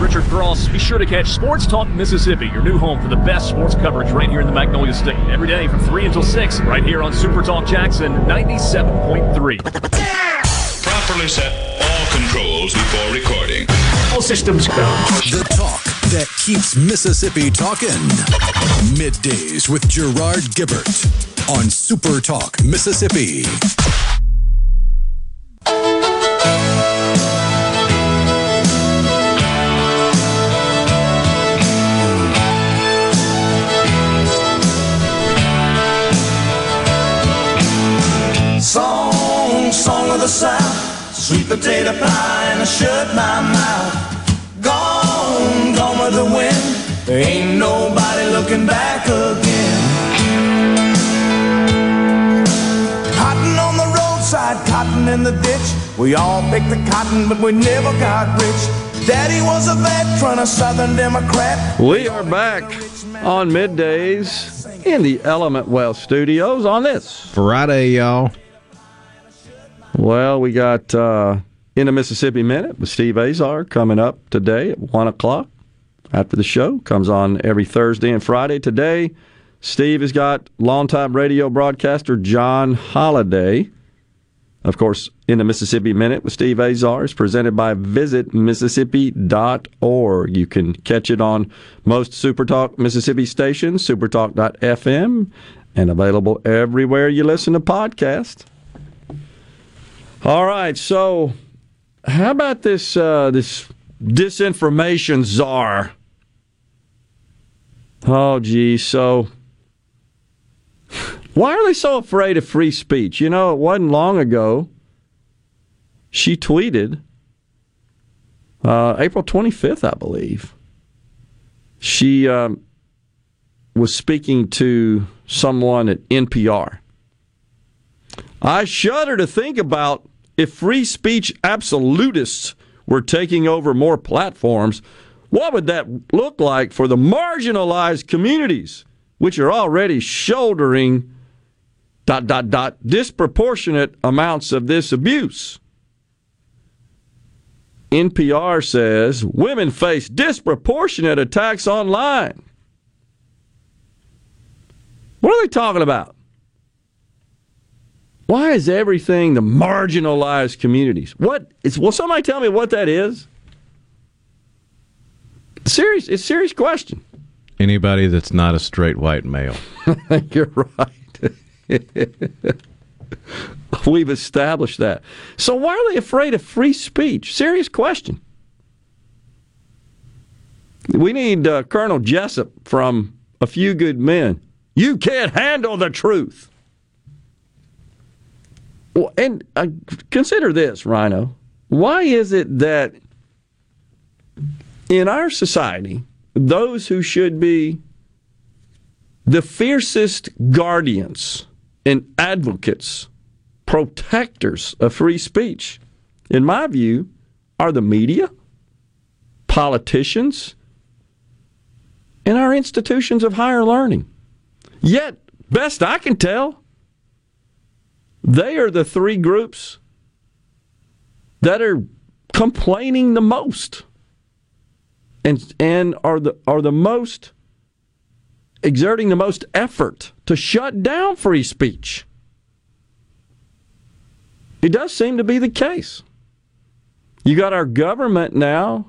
Richard Cross. Be sure to catch Sports Talk Mississippi, your new home for the best sports coverage right here in the Magnolia State. Every day from 3 until 6, right here on Super Talk Jackson 97.3. Properly set all controls before recording. All systems go. The talk that keeps Mississippi talking. Middays with Gerard Gibbert on Super Talk Mississippi. The South, sweet potato pie, and I shut my mouth. Gone, gone with the wind. There ain't nobody looking back again. Cotton on the roadside, cotton in the ditch. We all picked the cotton, but we never got rich. Daddy was a veteran, a Southern Democrat. We are back on Middays in the Element Wealth Studios on this Friday, y'all. Well, we got In the Mississippi Minute with Steve Azar coming up today at 1 o'clock after the show. Comes on every Thursday and Friday. Today, Steve has got longtime radio broadcaster John Holliday. Of course, In the Mississippi Minute with Steve Azar is presented by visitmississippi.org. You can catch it on most SuperTalk Mississippi stations, supertalk.fm, and available everywhere you listen to podcasts. All right, so how about this this disinformation czar? Oh, geez, so why are they so afraid of free speech? You know, it wasn't long ago she tweeted, April 25th, I believe, she was speaking to someone at NPR. I shudder to think about if free speech absolutists were taking over more platforms, what would that look like for the marginalized communities, which are already shouldering ... disproportionate amounts of this abuse? NPR says women face disproportionate attacks online. What are they talking about? Why is everything the marginalized communities? Will somebody tell me what that is? It's a serious question. Anybody that's not a straight white male. You're right. We've established that. So why are they afraid of free speech? Serious question. We need Colonel Jessup from A Few Good Men. You can't handle the truth. Well, and consider this, Rhino. Why is it that in our society, those who should be the fiercest guardians and advocates, protectors of free speech, in my view, are the media, politicians, and our institutions of higher learning? Yet, best I can tell, they are the three groups that are complaining the most and are the most exerting the most effort to shut down free speech. It does seem to be the case. You got our government now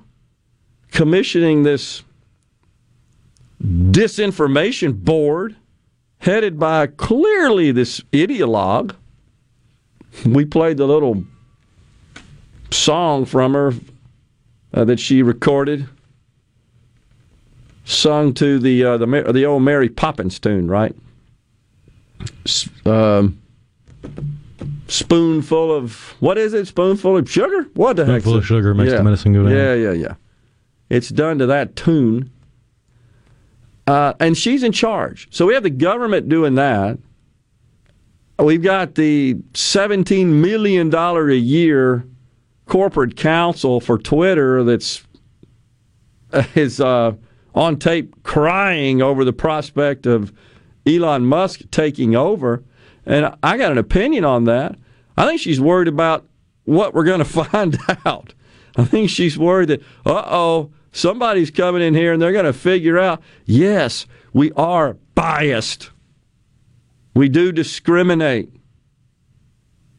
commissioning this disinformation board headed by clearly this ideologue. We played the little song from her that she recorded, sung to the old Mary Poppins tune, right? Spoonful of, what is it? Spoonful of sugar? What the heck? Spoonful of sugar makes the medicine go down. Yeah. It's done to that tune. And she's in charge. So we have the government doing that. We've got the $17 million a year corporate counsel for Twitter that's is on tape crying over the prospect of Elon Musk taking over. And I got an opinion on that. I think she's worried about what we're going to find out. I think she's worried that, somebody's coming in here and they're going to figure out, yes, we are biased. We do discriminate.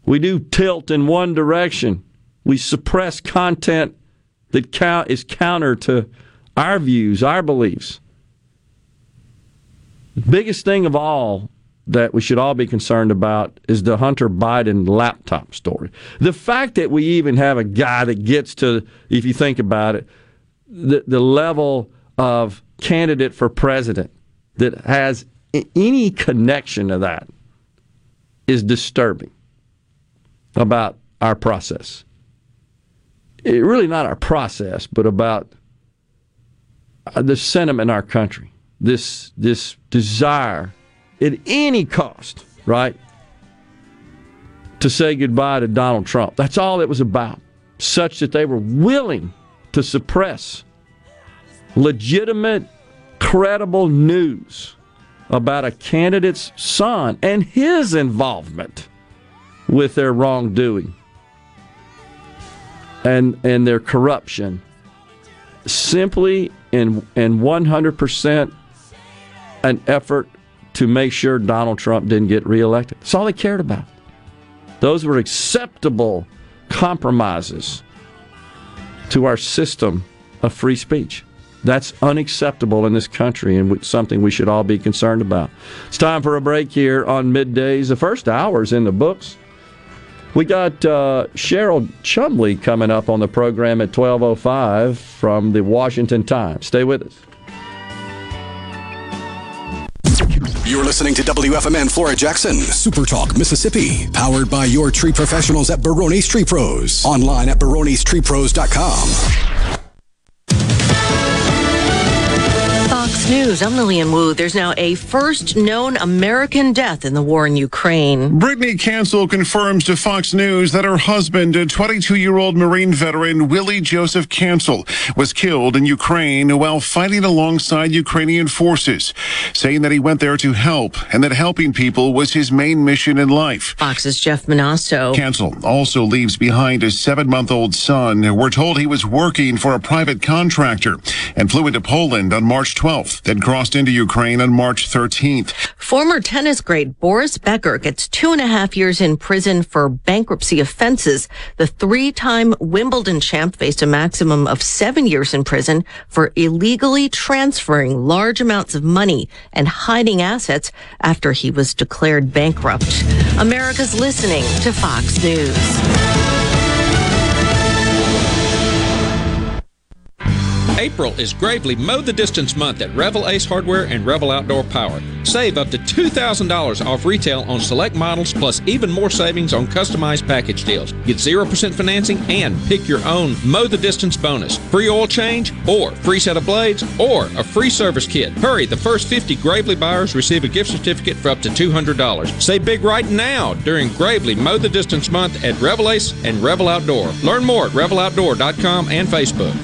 We do tilt in one direction. We suppress content that is counter to our views, our beliefs. The biggest thing of all that we should all be concerned about is the Hunter Biden laptop story. The fact that we even have a guy that gets to, if you think about it, the level of candidate for president that has any connection to that is disturbing about our process. It, really not our process, but about the sentiment in our country, this desire at any cost, right, to say goodbye to Donald Trump. That's all it was about, such that they were willing to suppress legitimate, credible news about a candidate's son and his involvement with their wrongdoing and their corruption, simply and 100% an effort to make sure Donald Trump didn't get reelected. That's all they cared about. Those were acceptable compromises to our system of free speech. That's unacceptable in this country and something we should all be concerned about. It's time for a break here on Middays. The first hour's in the books. We got Cheryl Chumley coming up on the program at 12:05 from the Washington Times. Stay with us. You're listening to WFMN Flora Jackson, Super Talk Mississippi, powered by your tree professionals at Barone's Tree Pros, online at baronestreepros.com. News. I'm Lillian Wu. There's now a first known American death in the war in Ukraine. Brittany Cancel confirms to Fox News that her husband, a 22-year-old Marine veteran, Willie Joseph Cancel, was killed in Ukraine while fighting alongside Ukrainian forces, saying that he went there to help and that helping people was his main mission in life. Fox's Jeff Manasso. Cancel also leaves behind a 7-month-old son. We're told he was working for a private contractor and flew into Poland on March 12th. Then crossed into Ukraine on March 13th. Former tennis great Boris Becker gets 2.5 years in prison for bankruptcy offenses. The 3-time Wimbledon champ faced a maximum of 7 years in prison for illegally transferring large amounts of money and hiding assets after he was declared bankrupt. America's listening to Fox News. April is Gravely Mow the Distance Month at Revel Ace Hardware and Revel Outdoor Power. Save up to $2,000 off retail on select models, plus even more savings on customized package deals. Get 0% financing and pick your own Mow the Distance bonus. Free oil change or free set of blades or a free service kit. Hurry, the first 50 Gravely buyers receive a gift certificate for up to $200. Save big right now during Gravely Mow the Distance Month at Revel Ace and Revel Outdoor. Learn more at reveloutdoor.com and Facebook.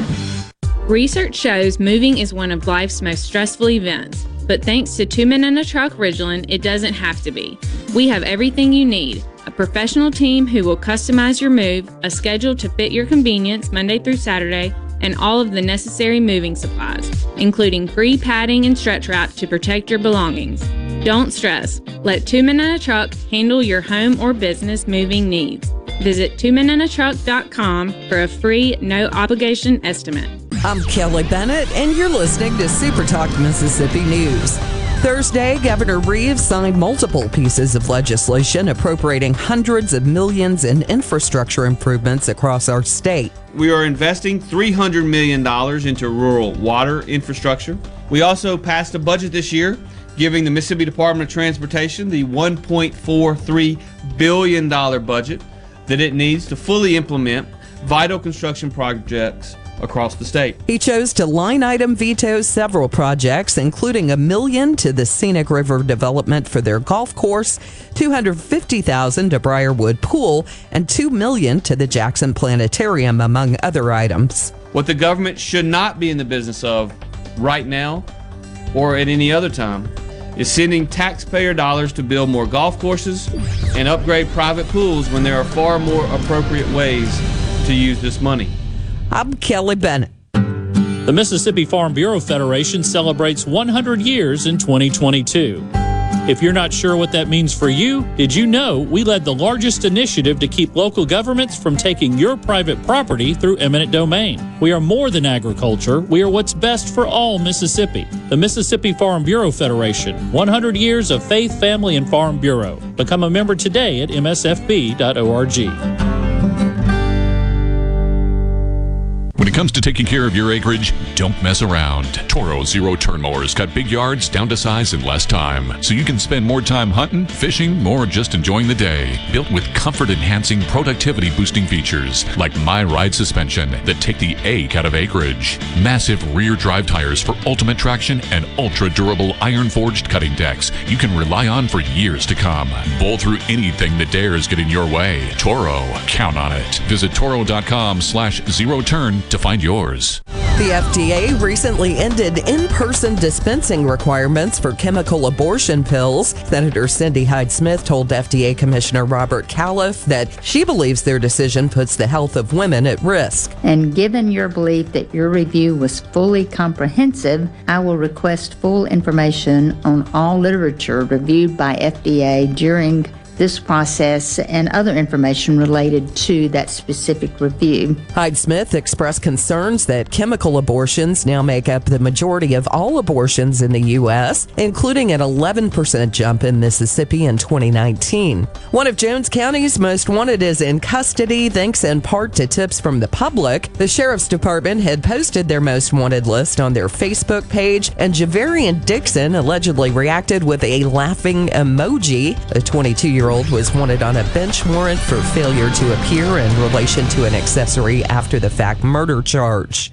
Research shows moving is one of life's most stressful events, but thanks to 2 Men and a Truck Ridgeland, it doesn't have to be. We have everything you need, a professional team who will customize your move, a schedule to fit your convenience Monday through Saturday, and all of the necessary moving supplies, including free padding and stretch wrap to protect your belongings. Don't stress. Let 2 Men and a Truck handle your home or business moving needs. Visit 2menandatruck.com for a free, no-obligation estimate. I'm Kelly Bennett, and you're listening to Super Talk Mississippi News. Thursday, Governor Reeves signed multiple pieces of legislation appropriating hundreds of millions in infrastructure improvements across our state. We are investing $300 million into rural water infrastructure. We also passed a budget this year giving the Mississippi Department of Transportation the $1.43 billion budget that it needs to fully implement vital construction projects across the state. He chose to line item veto several projects, including $1 million to the Scenic River development for their golf course, $250,000 to Briarwood Pool, and $2 million to the Jackson Planetarium, among other items. What the government should not be in the business of right now or at any other time is sending taxpayer dollars to build more golf courses and upgrade private pools when there are far more appropriate ways to use this money. I'm Kelly Bennett. The Mississippi Farm Bureau Federation celebrates 100 years in 2022. If you're not sure what that means for you, did you know we led the largest initiative to keep local governments from taking your private property through eminent domain? We are more than agriculture. We are what's best for all Mississippi. The Mississippi Farm Bureau Federation, 100 years of faith, family, and Farm Bureau. Become a member today at msfb.org. When it comes to taking care of your acreage, don't mess around. Toro zero-turn mowers cut big yards down to size in less time, so you can spend more time hunting, fishing, or just enjoying the day. Built with comfort-enhancing, productivity-boosting features like MyRide suspension that take the ache out of acreage, massive rear drive tires for ultimate traction, and ultra-durable iron-forged cutting decks you can rely on for years to come. Bowl through anything that dares get in your way. Toro, count on it. Visit toro.com/zero-turn to find yours. The FDA recently ended in-person dispensing requirements for chemical abortion pills. Senator Cindy Hyde-Smith told FDA Commissioner Robert Califf that she believes their decision puts the health of women at risk. And given your belief that your review was fully comprehensive, I will request full information on all literature reviewed by FDA during this process and other information related to that specific review. Hyde-Smith expressed concerns that chemical abortions now make up the majority of all abortions in the U.S., including an 11% jump in Mississippi in 2019. One of Jones County's most wanted is in custody, thanks in part to tips from the public. The Sheriff's Department had posted their most wanted list on their Facebook page, and Javarian Dixon allegedly reacted with a laughing emoji. A 22-year-old was wanted on a bench warrant for failure to appear in relation to an accessory after the fact murder charge.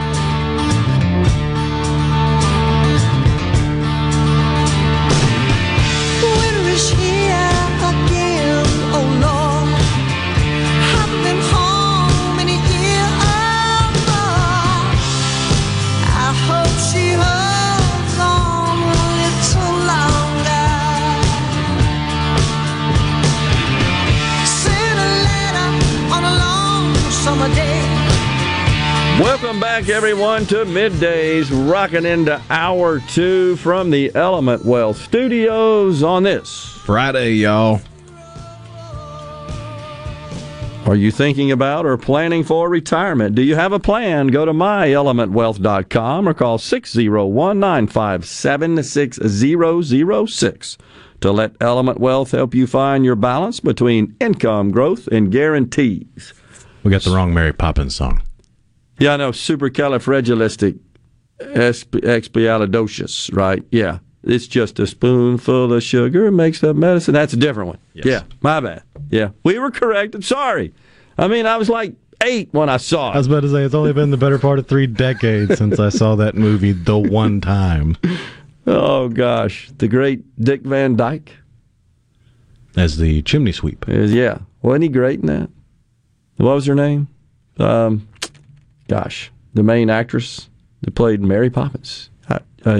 Welcome back, everyone, to Middays, rocking into hour two from the Element Wealth Studios on this Friday, y'all. Are you thinking about or planning for retirement? Do you have a plan? Go to myelementwealth.com or call 601-957-6006 to let Element Wealth help you find your balance between income, growth, and guarantees. We got the wrong Mary Poppins song. Yeah, I know. Supercalifragilisticexpialidocious, right? Yeah. It's just a spoonful of sugar makes the medicine. That's a different one. Yes. Yeah. My bad. Yeah. We were correct. I'm sorry. I mean, I was like 8 when I saw it. I was about to say, it's only been the better part of 3 decades since I saw that movie the one time. Oh, gosh. The great Dick Van Dyke. As the chimney sweep. Yeah. Wasn't he great in that? What was her name? The main actress that played Mary Poppins.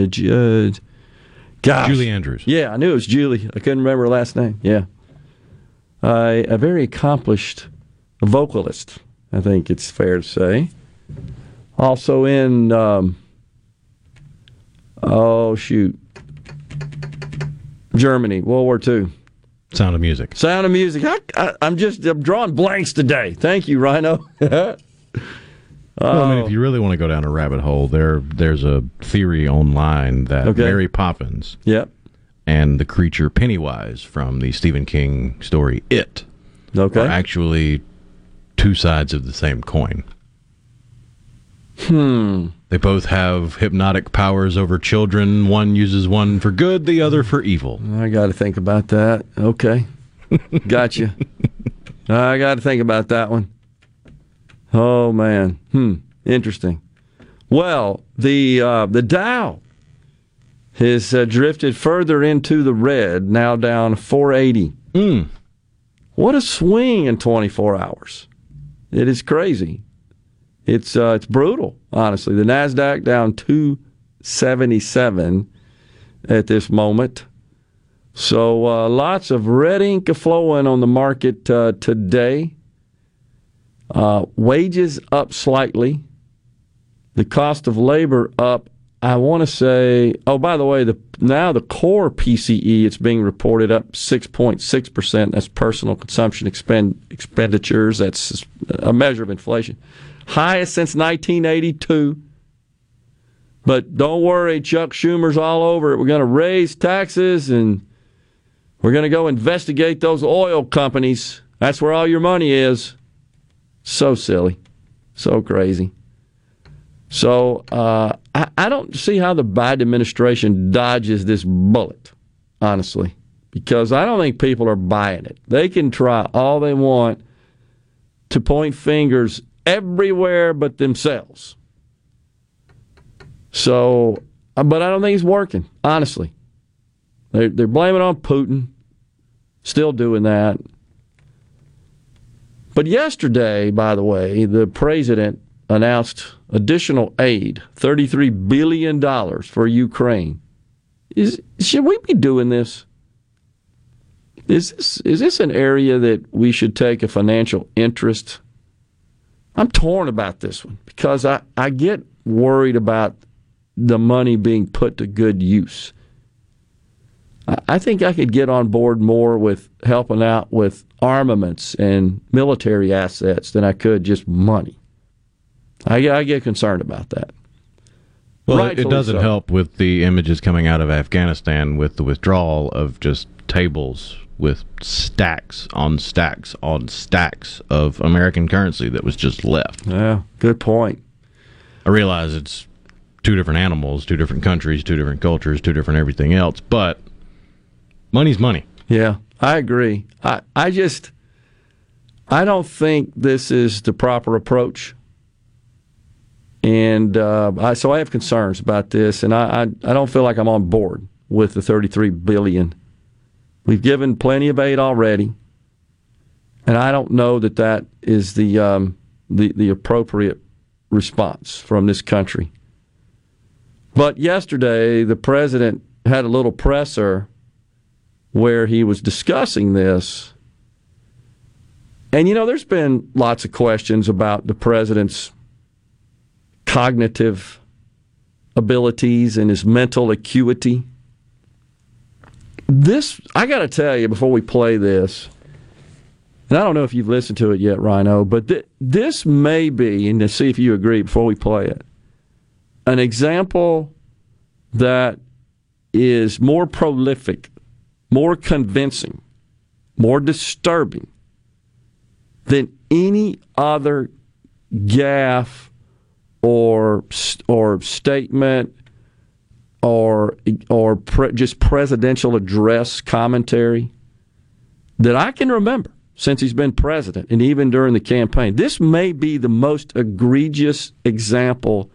Julie Andrews. Yeah, I knew it was Julie. I couldn't remember her last name. Yeah. A very accomplished vocalist, I think it's fair to say. Also in, Germany, World War II. Sound of Music. Sound of Music. I'm drawing blanks today. Thank you, Rhino. Well, I mean, if you really want to go down a rabbit hole, there's a theory online that Mary Poppins and the creature Pennywise from the Stephen King story It are actually two sides of the same coin. They both have hypnotic powers over children. One uses one for good, the other for evil. I got to think about that. Okay. Gotcha. I got to think about that one. Oh, man. Interesting. Well, the Dow has drifted further into the red, now down 480. What a swing in 24 hours. It is crazy. It's brutal, honestly. The NASDAQ down 277 at this moment. So lots of red ink flowing on the market today. Wages up slightly. The cost of labor up, I want to say, by the way, now the core PCE, it's being reported up 6.6%. That's personal consumption expenditures. That's a measure of inflation. Highest since 1982. But don't worry, Chuck Schumer's all over it. We're going to raise taxes, and we're going to go investigate those oil companies. That's where all your money is. So silly. So crazy. So I don't see how the Biden administration dodges this bullet, honestly, because I don't think people are buying it. They can try all they want to point fingers everywhere but themselves. So, but I don't think it's working, honestly. They're blaming on Putin, still doing that. But yesterday, by the way, the president announced additional aid, $33 billion for Ukraine. Should we be doing this? Is this an area that we should take a financial interest? I'm torn about this one because I get worried about the money being put to good use. I think I could get on board more with helping out with armaments and military assets than I could just money. I get concerned about that. Well, rightfully it doesn't so. Help with the images coming out of Afghanistan with the withdrawal of just tables with stacks on stacks on stacks of American currency that was just left. Yeah, good point. I realize it's two different animals, two different countries, two different cultures, two different everything else, but money's money. Yeah, I agree. I don't think this is the proper approach. And so I have concerns about this, and I don't feel like I'm on board with the $33 billion. We've given plenty of aid already, and I don't know that that is the appropriate response from this country. But yesterday, the president had a little presser where he was discussing this. And, you know, there's been lots of questions about the president's cognitive abilities and his mental acuity. This, I got to tell you before we play this, and I don't know if you've listened to it yet, Rhino, but this may be, and to see if you agree before we play it, an example that is more prolific, more convincing, more disturbing than any other gaffe or statement or just presidential address commentary that I can remember since he's been president and even during the campaign. This may be the most egregious example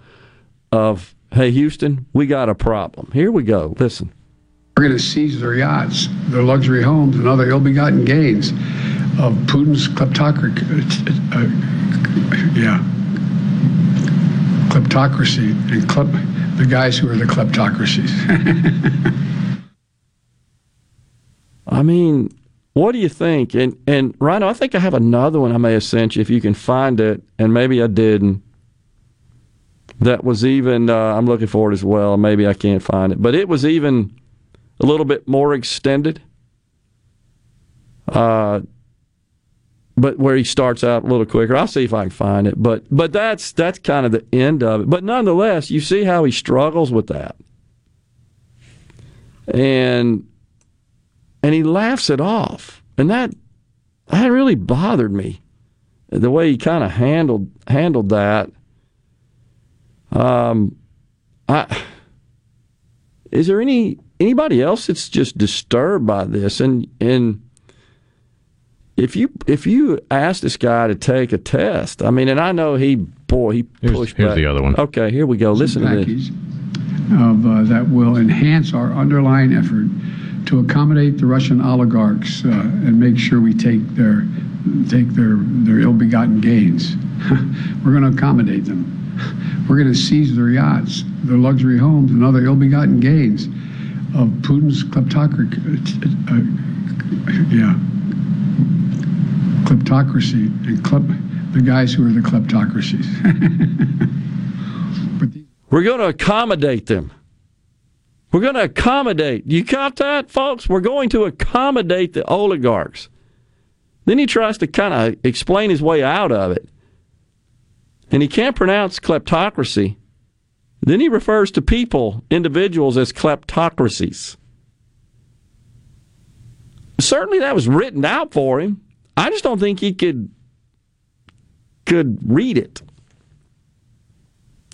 of, hey, Houston, we got a problem. Here we go. Listen. We're going to seize their yachts, their luxury homes, and other ill-begotten gains of Putin's kleptocracy and the guys who are the kleptocracies. I mean, what do you think? And Rhino, I think I have another one I may have sent you if you can find it, and maybe I didn't. That was even, I'm looking for it as well. Maybe I can't find it. But it was even a little bit more extended. But where he starts out a little quicker. I'll see if I can find it. But that's kind of the end of it. But nonetheless, you see how he struggles with that. And he laughs it off. And that really bothered me, the way he kind of handled that. Is there anybody else that's just disturbed by this? And If you ask this guy to take a test, I mean, and I know he pushed back. Here's the other one. Okay, here we go. Listen to this. That will enhance our underlying effort to accommodate the Russian oligarchs and make sure we take their ill-begotten gains. We're going to accommodate them. We're going to seize their yachts, their luxury homes, and other ill-begotten gains of Putin's kleptocracy and the guys who are the kleptocracies. We're going to accommodate them. We're going to accommodate. You caught that, folks? We're going to accommodate the oligarchs. Then he tries to kind of explain his way out of it. And he can't pronounce kleptocracy. Then he refers to people, individuals, as kleptocracies. Certainly that was written out for him. I just don't think he could read it.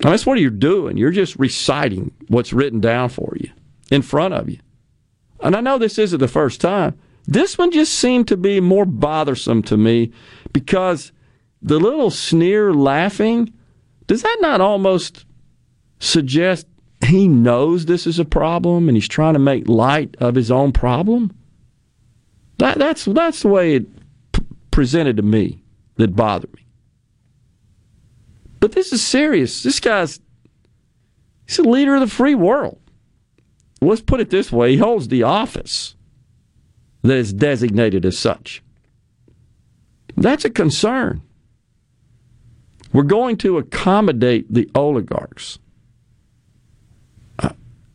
And that's what you're doing. You're just reciting what's written down for you, in front of you. And I know this isn't the first time. This one just seemed to be more bothersome to me because the little sneer laughing, does that not almost suggest he knows this is a problem and he's trying to make light of his own problem? That's the way it presented to me that bothered me. But this is serious. This guy's he's a leader of the free world. Let's put it this way. He holds the office that is designated as such. That's a concern. We're going to accommodate the oligarchs.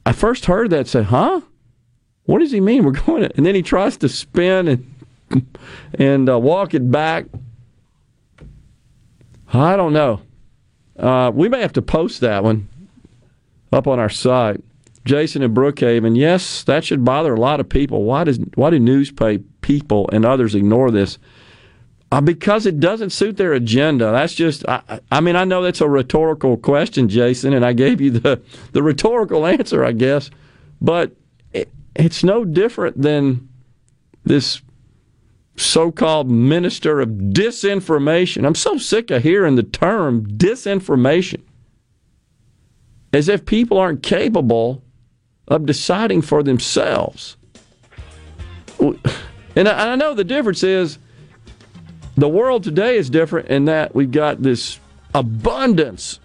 I first heard that, say, huh? What does he mean? We're going to... And then he tries to spin and walk it back. I don't know. We may have to post that one up on our site. Jason in Brookhaven, yes, that should bother a lot of people. Why do newspaper people and others ignore this? Because it doesn't suit their agenda. That's just, I mean, I know that's a rhetorical question, Jason, and I gave you the rhetorical answer, I guess. But it's no different than this so-called minister of disinformation. I'm so sick of hearing the term disinformation. As if people aren't capable of deciding for themselves. And I know the difference is the world today is different in that we've got this abundance,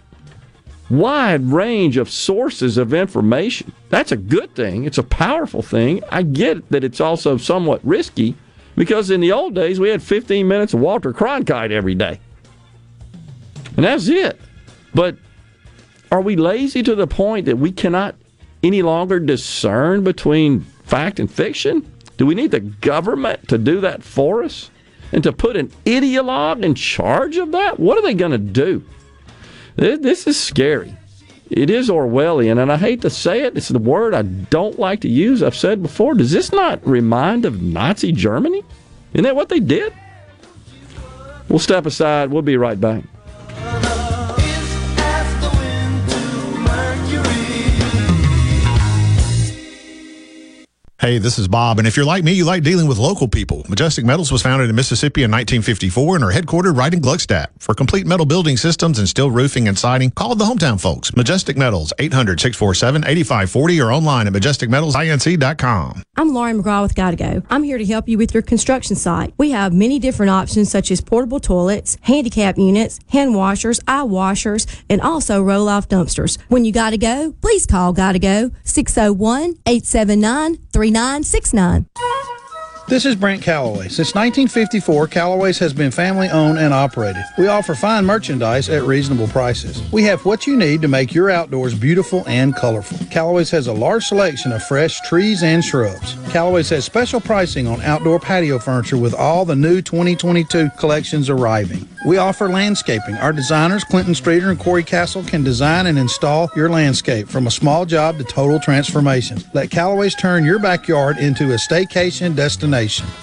wide range of sources of information. That's a good thing. It's a powerful thing. I get that it's also somewhat risky because in the old days we had 15 minutes of Walter Cronkite every day. And that's it. But are we lazy to the point that we cannot any longer discern between fact and fiction? Do we need the government to do that for us? And to put an ideologue in charge of that? What are they going to do? This is scary. It is Orwellian, and I hate to say it. It's the word I don't like to use. I've said before, does this not remind of Nazi Germany? Isn't that what they did? We'll step aside. We'll be right back. Hey, this is Bob, and if you're like me, you like dealing with local people. Majestic Metals was founded in Mississippi in 1954 and are headquartered right in Gluckstadt. For complete metal building systems and steel roofing and siding, call the hometown folks. Majestic Metals, 800-647-8540 or online at majesticmetalsinc.com. I'm Lauren McGraw with Gotta Go. I'm here to help you with your construction site. We have many different options such as portable toilets, handicap units, hand washers, eye washers, and also roll-off dumpsters. When you gotta go, please call Gotta Go, 601-879-3969. This is Brent Callaway. Since 1954, Callaway's has been family-owned and operated. We offer fine merchandise at reasonable prices. We have what you need to make your outdoors beautiful and colorful. Callaway's has a large selection of fresh trees and shrubs. Callaway's has special pricing on outdoor patio furniture with all the new 2022 collections arriving. We offer landscaping. Our designers, Clinton Streeter and Corey Castle, can design and install your landscape from a small job to total transformation. Let Callaway's turn your backyard into a staycation destination.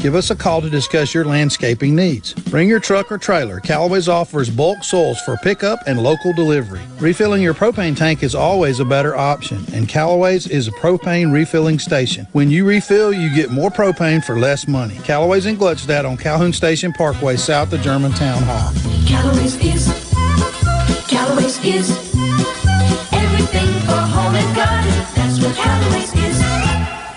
Give us a call to discuss your landscaping needs. Bring your truck or trailer. Callaway's offers bulk soils for pickup and local delivery. Refilling your propane tank is always a better option, and Callaway's is a propane refilling station. When you refill, you get more propane for less money. Callaway's in Gluckstadt on Calhoun Station Parkway, south of Germantown Hall. Callaway's is everything for home and garden. That's what Callaway's is.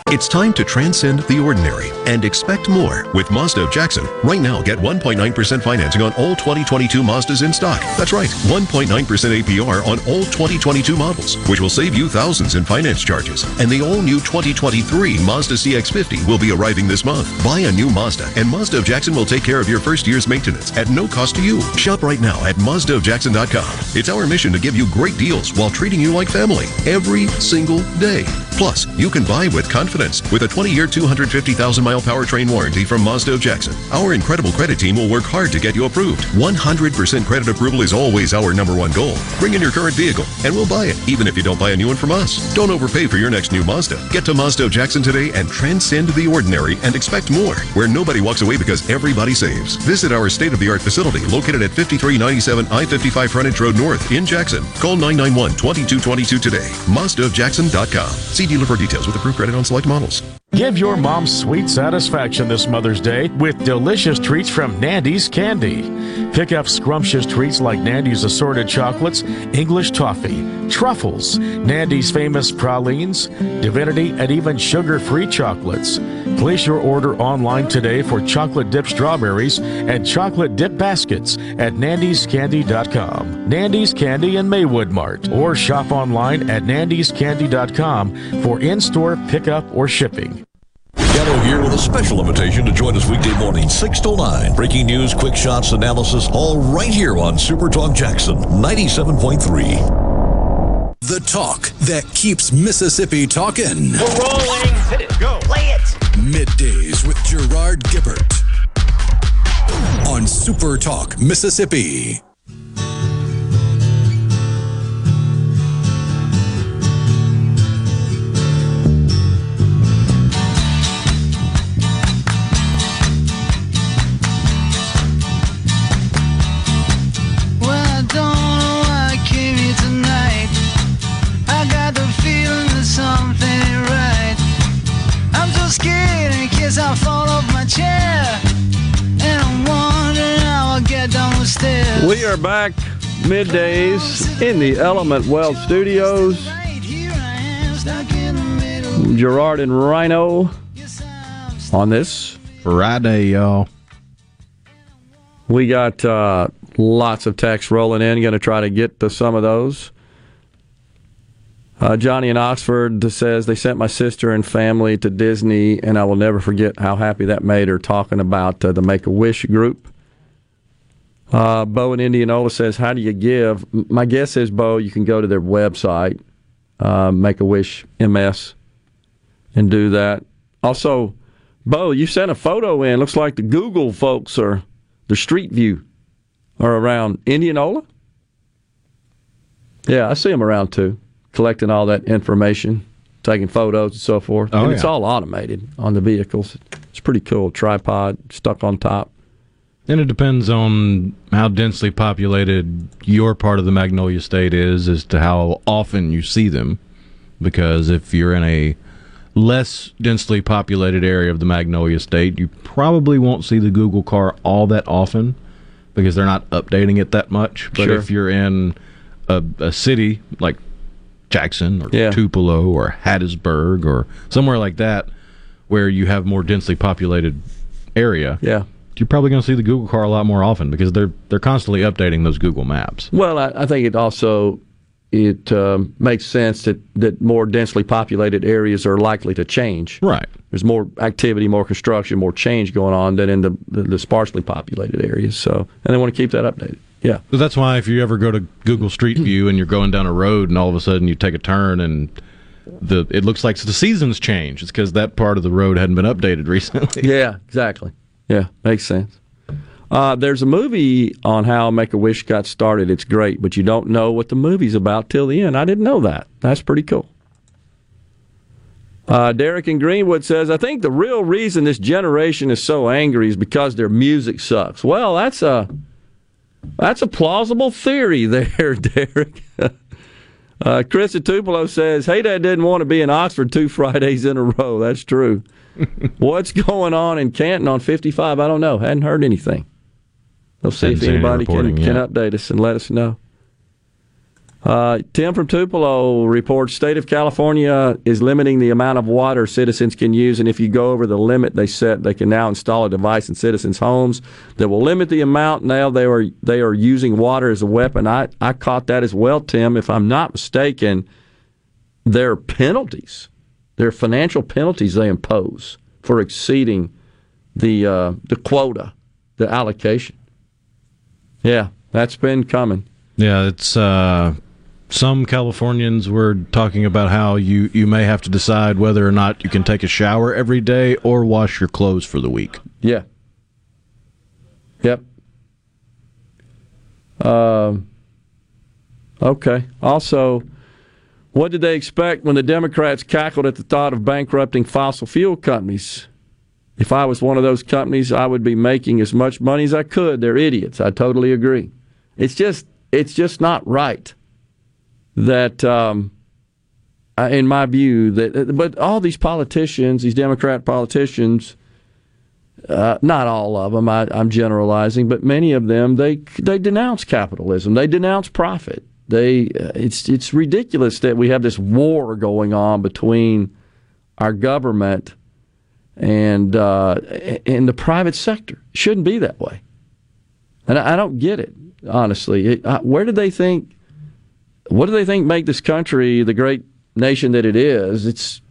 It's time to transcend the ordinary and expect more with Mazda of Jackson. Right now, get 1.9% financing on all 2022 Mazdas in stock. That's right, 1.9% APR on all 2022 models, which will save you thousands in finance charges. And the all-new 2023 Mazda CX-50 will be arriving this month. Buy a new Mazda, and Mazda of Jackson will take care of your first year's maintenance at no cost to you. Shop right now at mazdaofjackson.com. It's our mission to give you great deals while treating you like family every single day. Plus, you can buy with confidence with a 20-year, 250,000-mile powertrain warranty from Mazda of Jackson. Our incredible credit team will work hard to get you approved. 100% credit approval is always our number one goal. Bring in your current vehicle, and we'll buy it, even if you don't buy a new one from us. Don't overpay for your next new Mazda. Get to Mazda of Jackson today and transcend the ordinary and expect more, where nobody walks away because everybody saves. Visit our state-of-the-art facility located at 5397 I-55 Frontage Road North in Jackson. Call 991-2222 today. MazdaofJackson.com. See dealer for details with approved credit on select models. Give your mom sweet satisfaction this Mother's Day with delicious treats from Nandy's Candy. Pick up scrumptious treats like Nandy's assorted chocolates, English toffee, truffles, Nandy's famous pralines, divinity, and even sugar-free chocolates. Place your order online today for chocolate dipped strawberries and chocolate dip baskets at nandyscandy.com, Nandy's Candy and Maywood Mart, or shop online at nandyscandy.com for in-store pickup or shipping. Gallo here with a special invitation to join us weekday morning, 6 to 9. Breaking news, quick shots, analysis, all right here on Super Talk Jackson 97.3. The talk that keeps Mississippi talking. We're rolling. Hit it. Go. Play it. Middays with Gerard Gibbert on Super Talk Mississippi. I fall off my chair, and I'm wondering how I'll get down the stairs. We are back middays in the Element Wealth Studios. Gerard and Rhino on this Friday, y'all. We got lots of texts rolling in. Going to try to get to some of those. Johnny in Oxford says, they sent my sister and family to Disney, and I will never forget how happy that made her, talking about the Make-A-Wish group. Bo in Indianola says, how do you give? My guess is, Bo, you can go to their website, Make-A-Wish MS, and do that. Also, Bo, you sent a photo in. Looks like the Google folks or the Street View are around Indianola. Yeah, I see them around, too. Collecting all that information, taking photos and so forth. Oh, and it's all automated on the vehicles. It's pretty cool. Tripod stuck on top. And it depends on how densely populated your part of the Magnolia State is as to how often you see them. Because if you're in a less densely populated area of the Magnolia State, you probably won't see the Google car all that often because they're not updating it that much. But sure, if you're in a city like Jackson or Tupelo or Hattiesburg or somewhere like that where you have more densely populated area, you're probably going to see the Google car a lot more often because they're constantly updating those Google maps. Well, I think it also makes sense that more densely populated areas are likely to change. Right. There's more activity, more construction, more change going on than in the sparsely populated areas. So, and they want to keep that updated. Yeah. So that's why if you ever go to Google Street View and you're going down a road and all of a sudden you take a turn and it looks like the seasons change, it's because that part of the road hadn't been updated recently. Yeah, exactly. Yeah, makes sense. There's a movie on how Make-A-Wish got started. It's great, but you don't know what the movie's about till the end. I didn't know that. That's pretty cool. Derek in Greenwood says, I think the real reason this generation is so angry is because their music sucks. Well, that's a plausible theory there, Derek. Chris at Tupelo says, hey, Dad didn't want to be in Oxford 2 Fridays in a row. That's true. What's going on in Canton on 55? I don't know. Hadn't heard anything. We'll see if anybody can update us and let us know. Tim from Tupelo reports, state of California is limiting the amount of water citizens can use, and if you go over the limit they set, they can now install a device in citizens' homes that will limit the amount. Now they are using water as a weapon. I caught that as well, Tim. If I'm not mistaken, there are penalties. There are financial penalties they impose for exceeding the quota, the allocation. Yeah, that's been coming. Yeah, it's some Californians were talking about how you may have to decide whether or not you can take a shower every day or wash your clothes for the week. Yeah. Yep. Okay. Also, what did they expect when the Democrats cackled at the thought of bankrupting fossil fuel companies? If I was one of those companies, I would be making as much money as I could. They're idiots. I totally agree. It's just not right that, in my view, that. But all these politicians, these Democrat politicians, not all of them, I'm generalizing, but many of them, they denounce capitalism. They denounce profit. It's ridiculous that we have this war going on between our government and the private sector. It shouldn't be that way. And I don't get it, honestly. What do they think make this country the great nation that it is? It's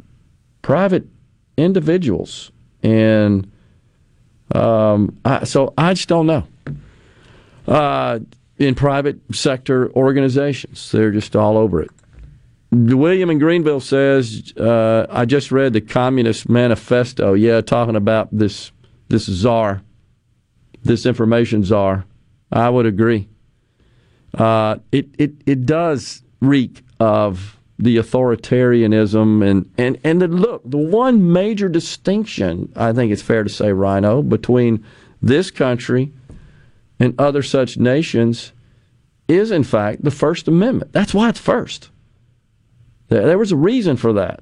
private individuals. And so I just don't know. In private sector organizations, they're just all over it. William in Greenville says, I just read the Communist Manifesto, talking about this czar, this information czar. I would agree. It does reek of the authoritarianism. And look, the one major distinction, I think it's fair to say, Rhino, between this country and other such nations is, in fact, the First Amendment. That's why it's first. There was a reason for that.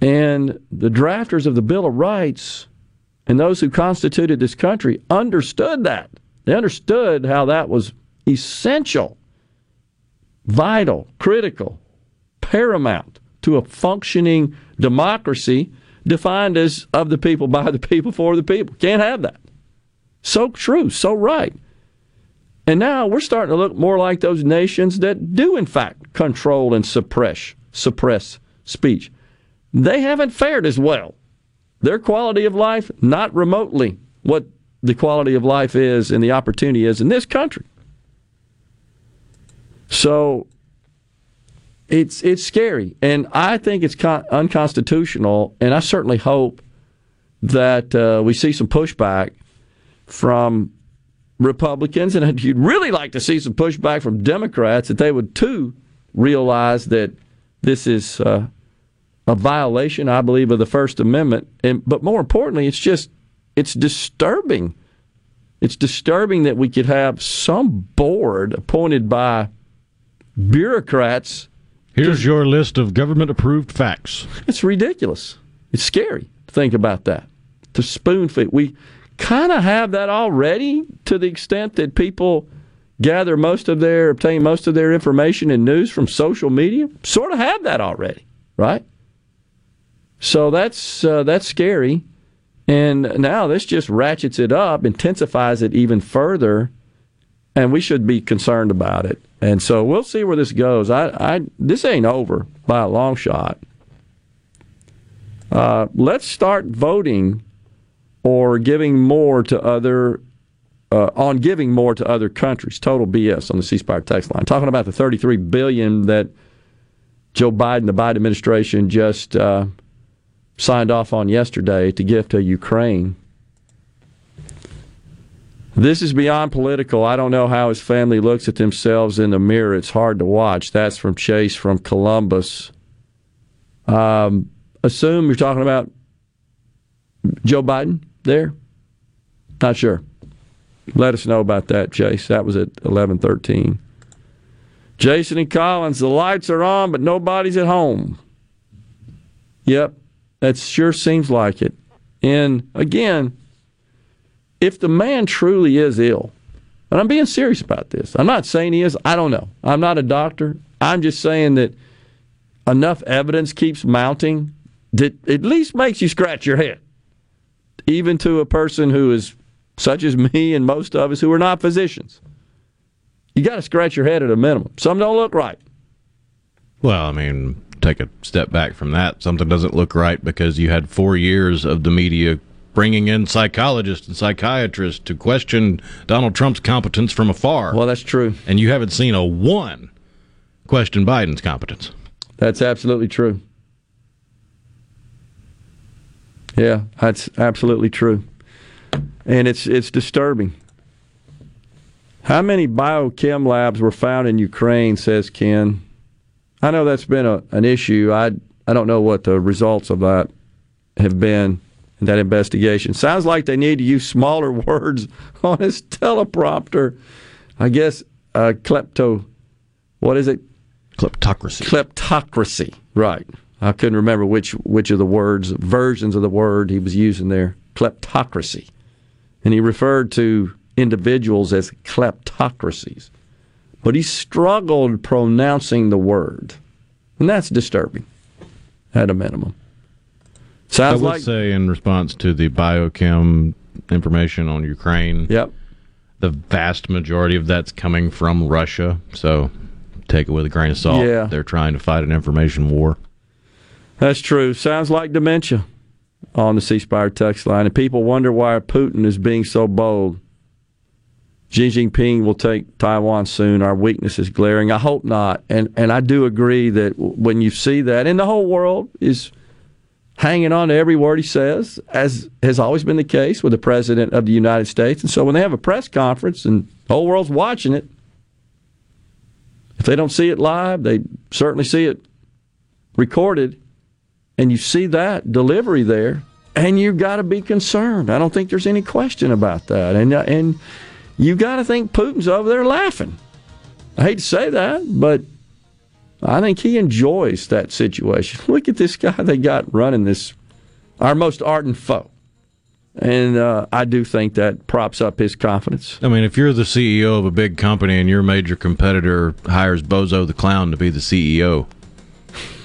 And the drafters of the Bill of Rights and those who constituted this country understood that. They understood how that was essential, vital, critical, paramount to a functioning democracy defined as of the people, by the people, for the people. Can't have that. So true, so right. And now we're starting to look more like those nations that do, in fact, control and suppress speech. They haven't fared as well. Their quality of life, not remotely what the quality of life is and the opportunity is in this country. So it's scary, and I think it's unconstitutional, and I certainly hope that we see some pushback from Republicans, and you'd really like to see some pushback from Democrats, that they would, too, realize that this is a violation, I believe, of the First Amendment. But more importantly, it's disturbing. It's disturbing that we could have some board appointed by bureaucrats. Here's your list of government-approved facts. It's ridiculous. It's scary to think about that, to spoon-feed. We kind of have that already, to the extent that people obtain most of their information and news from social media. Sort of have that already, right? So that's scary. And now this just ratchets it up, intensifies it even further, and we should be concerned about it. And so we'll see where this goes. This ain't over by a long shot. Let's start voting on giving more to other countries. Total BS on the ceasefire text line. Talking about the $33 billion that Joe Biden, the Biden administration, just signed off on yesterday to give to Ukraine. This is beyond political. I don't know how his family looks at themselves in the mirror. It's hard to watch. That's from Chase from Columbus. Assume you're talking about Joe Biden there? Not sure. Let us know about that, Chase. That was at 11:13. Jason and Collins, the lights are on, but nobody's at home. Yep, that sure seems like it. And again, if the man truly is ill, and I'm being serious about this, I'm not saying he is, I don't know. I'm not a doctor. I'm just saying that enough evidence keeps mounting that at least makes you scratch your head. Even to a person who is such as me and most of us who are not physicians. You got to scratch your head at a minimum. Some don't look right. Well, I mean, take a step back from that. Something doesn't look right because you had 4 years of the media bringing in psychologists and psychiatrists to question Donald Trump's competence from afar. Well, that's true. And you haven't seen a one question Biden's competence. That's absolutely true. Yeah, that's absolutely true. And it's disturbing. How many biochem labs were found in Ukraine, says Ken. I know that's been an issue. I don't know what the results of that have been in that investigation. Sounds like they need to use smaller words on his teleprompter. I guess kleptocracy. Kleptocracy, right. I couldn't remember which of the words, versions of the word he was using there. Kleptocracy. And he referred to individuals as kleptocracies. But he struggled pronouncing the word. And that's disturbing, at a minimum. Sounds I would say, in response to the biochem information on Ukraine, yep, the vast majority of that's coming from Russia. So take it with a grain of salt. Yeah. They're trying to fight an information war. That's true. Sounds like dementia on the C Spire text line. And people wonder why Putin is being so bold. Xi Jinping will take Taiwan soon. Our weakness is glaring. I hope not. And I do agree that when you see that, and the whole world is hanging on to every word he says, as has always been the case with the President of the United States. And so when they have a press conference and the whole world's watching it, if they don't see it live, they certainly see it recorded. And you see that delivery there, and you've got to be concerned. I don't think there's any question about that. And you got to think Putin's over there laughing. I hate to say that, but I think he enjoys that situation. Look at this guy they got running this, our most ardent foe. And I do think that props up his confidence. I mean, if you're the CEO of a big company and your major competitor hires Bozo the Clown to be the CEO,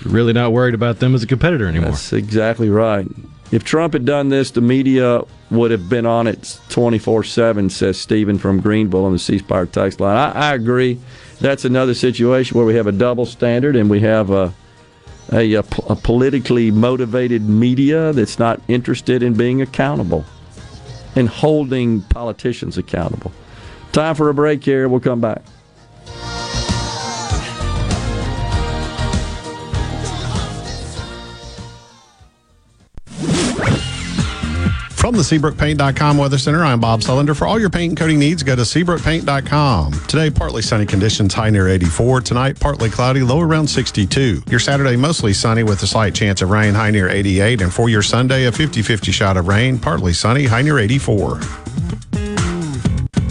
really not worried about them as a competitor anymore. That's exactly right. If Trump had done this, the media would have been on it 24/7, says Stephen from Greenville on the ceasefire text line. I agree. That's another situation where we have a double standard and we have a politically motivated media that's not interested in being accountable and holding politicians accountable. Time for a break here. We'll come back. From the SeabrookPaint.com Weather Center, I'm Bob Sullender. For all your paint and coating needs, go to SeabrookPaint.com. Today, partly sunny conditions, high near 84. Tonight, partly cloudy, low around 62. Your Saturday, mostly sunny with a slight chance of rain, high near 88. And for your Sunday, a 50-50 shot of rain, partly sunny, high near 84.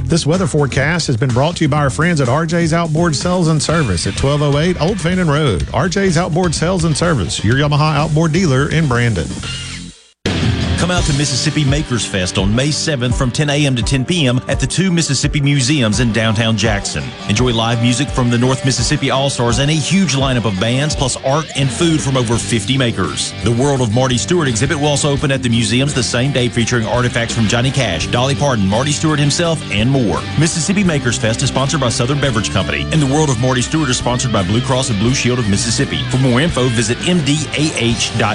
This weather forecast has been brought to you by our friends at RJ's Outboard Sales and Service at 1208 Old Fannin Road. RJ's Outboard Sales and Service, your Yamaha outboard dealer in Brandon. Come out to Mississippi Makers Fest on May 7th from 10 a.m. to 10 p.m. at the two Mississippi Museums in downtown Jackson. Enjoy live music from the North Mississippi All-Stars and a huge lineup of bands, plus art and food from over 50 makers. The World of Marty Stewart exhibit will also open at the museums the same day, featuring artifacts from Johnny Cash, Dolly Parton, Marty Stewart himself, and more. Mississippi Makers Fest is sponsored by Southern Beverage Company, and the World of Marty Stewart is sponsored by Blue Cross and Blue Shield of Mississippi. For more info, visit mdah.ms.gov.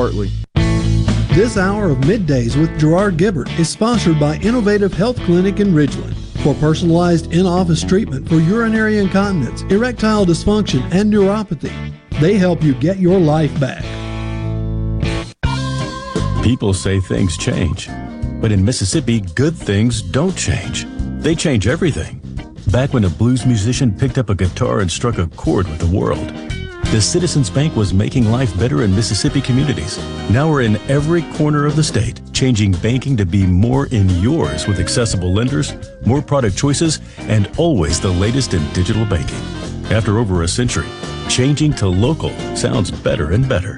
This hour of Middays with Gerard Gibbert is sponsored by Innovative Health Clinic in Ridgeland. For personalized in-office treatment for urinary incontinence, erectile dysfunction, and neuropathy, they help you get your life back. People say things change, but in Mississippi, good things don't change. They change everything. Back when a blues musician picked up a guitar and struck a chord with the world, the Citizens Bank was making life better in Mississippi communities. Now we're in every corner of the state, changing banking to be more in yours with accessible lenders, more product choices, and always the latest in digital banking. After over a century, changing to local sounds better and better.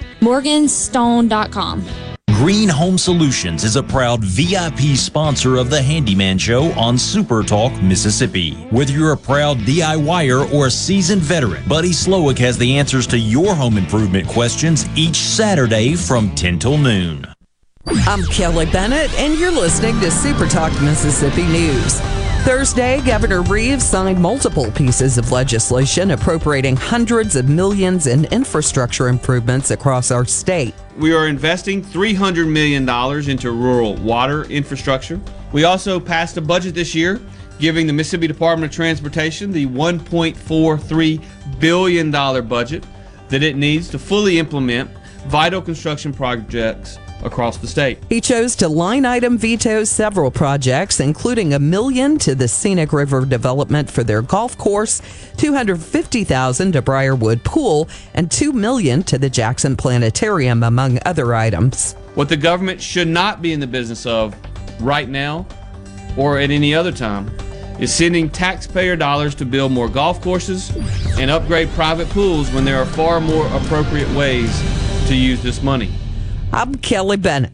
Morganstone.com. Green Home Solutions is a proud VIP sponsor of the Handyman Show on Super Talk Mississippi. Whether you're a proud DIYer or a seasoned veteran, Buddy Slowick has the answers to your home improvement questions each Saturday from 10 till noon. I'm Kelly Bennett, and you're listening to Super Talk Mississippi News. Thursday, Governor Reeves signed multiple pieces of legislation appropriating hundreds of millions in infrastructure improvements across our state. We are investing $300 million into rural water infrastructure. We also passed a budget this year giving the Mississippi Department of Transportation the $1.43 billion budget that it needs to fully implement vital construction projects across the state. He chose to line item veto several projects, including $1 million to the Scenic River development for their golf course, $250,000 to Briarwood Pool, and $2 million to the Jackson Planetarium, among other items. What the government should not be in the business of right now or at any other time is sending taxpayer dollars to build more golf courses and upgrade private pools when there are far more appropriate ways to use this money. I'm Kelly Bennett.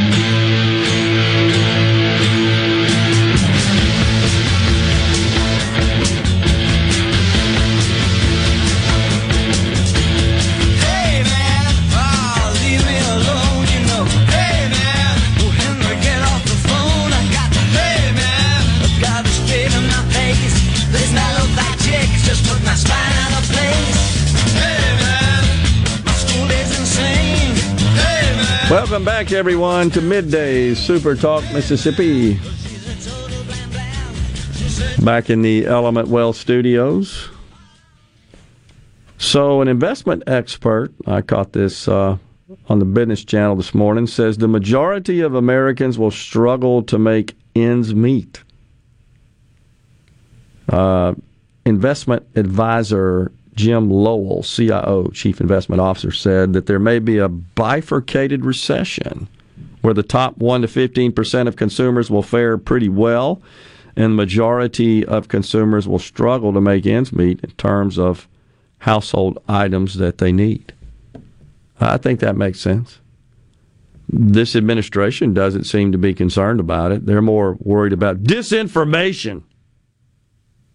Welcome back, everyone, to Middays Super Talk Mississippi. Back in the Element Wealth Studios. So, an investment expert, I caught this on the Business Channel this morning, says the majority of Americans will struggle to make ends meet. Investment advisor Jim Lowell, CIO, Chief Investment Officer, said that there may be a bifurcated recession where the top 1 to 15% of consumers will fare pretty well and the majority of consumers will struggle to make ends meet in terms of household items that they need. I think that makes sense. This administration doesn't seem to be concerned about it. They're more worried about disinformation.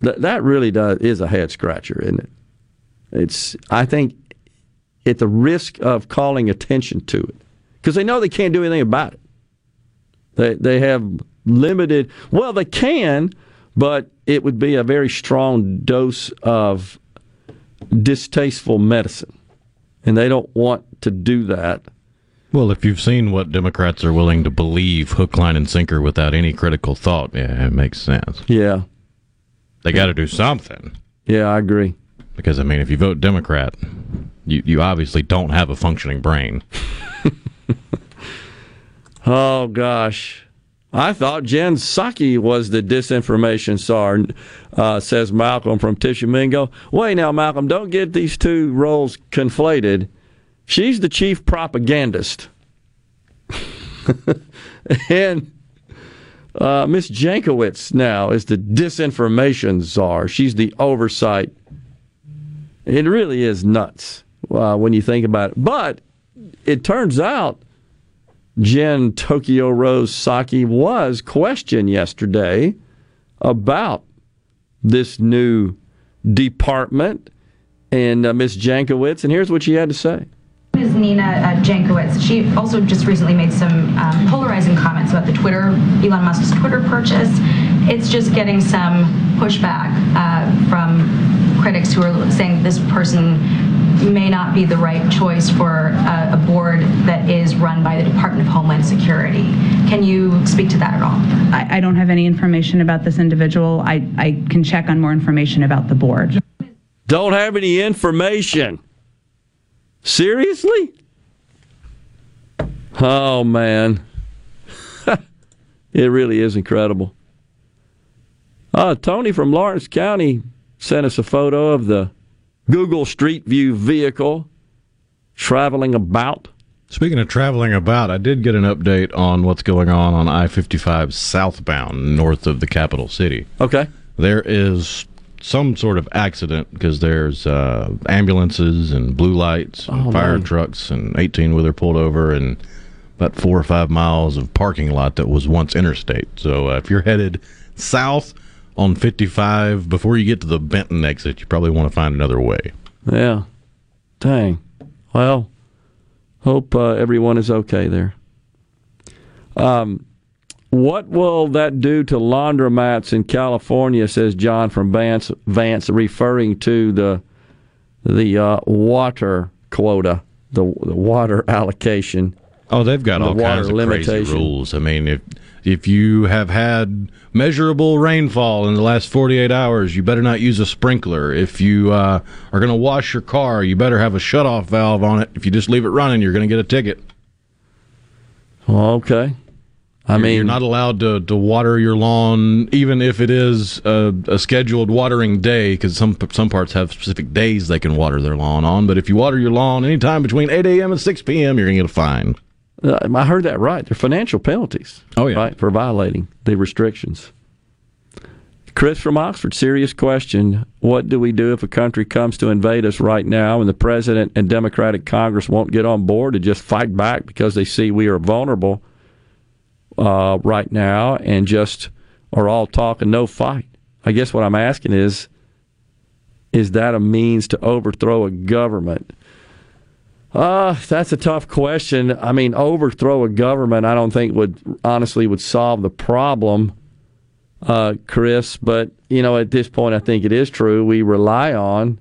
That really is a head-scratcher, isn't it? I think, at the risk of calling attention to it, because they know they can't do anything about it. They have limited, well, they can, but it would be a very strong dose of distasteful medicine, and they don't want to do that. Well, if you've seen what Democrats are willing to believe hook, line, and sinker without any critical thought, yeah, it makes sense. Yeah. They got to do something. Yeah, I agree. Because, I mean, if you vote Democrat, you obviously don't have a functioning brain. Oh, gosh. I thought Jen Psaki was the disinformation czar, says Malcolm from Tishomingo. Wait now, Malcolm, don't get these two roles conflated. She's the chief propagandist. And Miss Jankowicz now is the disinformation czar. She's the oversight. It really is nuts when you think about it. But it turns out Jen Tokyo Rose Psaki was questioned yesterday about this new department and Ms. Jankowicz, and here's what she had to say. Is Nina Jankowicz. She also just recently made some polarizing comments about the Elon Musk's Twitter purchase. It's just getting some pushback from critics who are saying this person may not be the right choice for a board that is run by the Department of Homeland Security. Can you speak to that at all? I don't have any information about this individual. I can check on more information about the board. Don't have any information. Seriously? Oh, man. It really is incredible. Tony from Lawrence County sent us a photo of the Google Street View vehicle traveling about. Speaking of traveling about, I did get an update on what's going on I-55 southbound north of the capital city. Okay. There is some sort of accident because there's ambulances and blue lights and fire trucks and 18-wheeler pulled over and about 4 or 5 miles of parking lot that was once interstate. So if you're headed south on 55, before you get to the Benton exit, you probably want to find another way. Yeah. Dang. Well, hope everyone is okay there. What will that do to laundromats in California, says John from Vance, referring to the water quota, the water allocation. Oh, they've got all kinds of crazy rules. I mean, if you have had measurable rainfall in the last 48 hours, you better not use a sprinkler. If you are going to wash your car, you better have a shutoff valve on it. If you just leave it running, you're going to get a ticket. Well, okay. I mean, you're not allowed to water your lawn, even if it is a scheduled watering day, because some parts have specific days they can water their lawn on. But if you water your lawn anytime between 8 a.m. and 6 p.m., you're going to get a fine. I heard that right. They're financial penalties. Oh, yeah. Right, for violating the restrictions. Chris from Oxford, serious question. What do we do if a country comes to invade us right now and the president and Democratic Congress won't get on board to just fight back because they see we are vulnerable right now and just are all talk and no fight? I guess what I'm asking is that a means to overthrow a government? That's a tough question. I mean, overthrow a government I don't think would honestly solve the problem, Chris. But, you know, at this point I think it is true. We rely on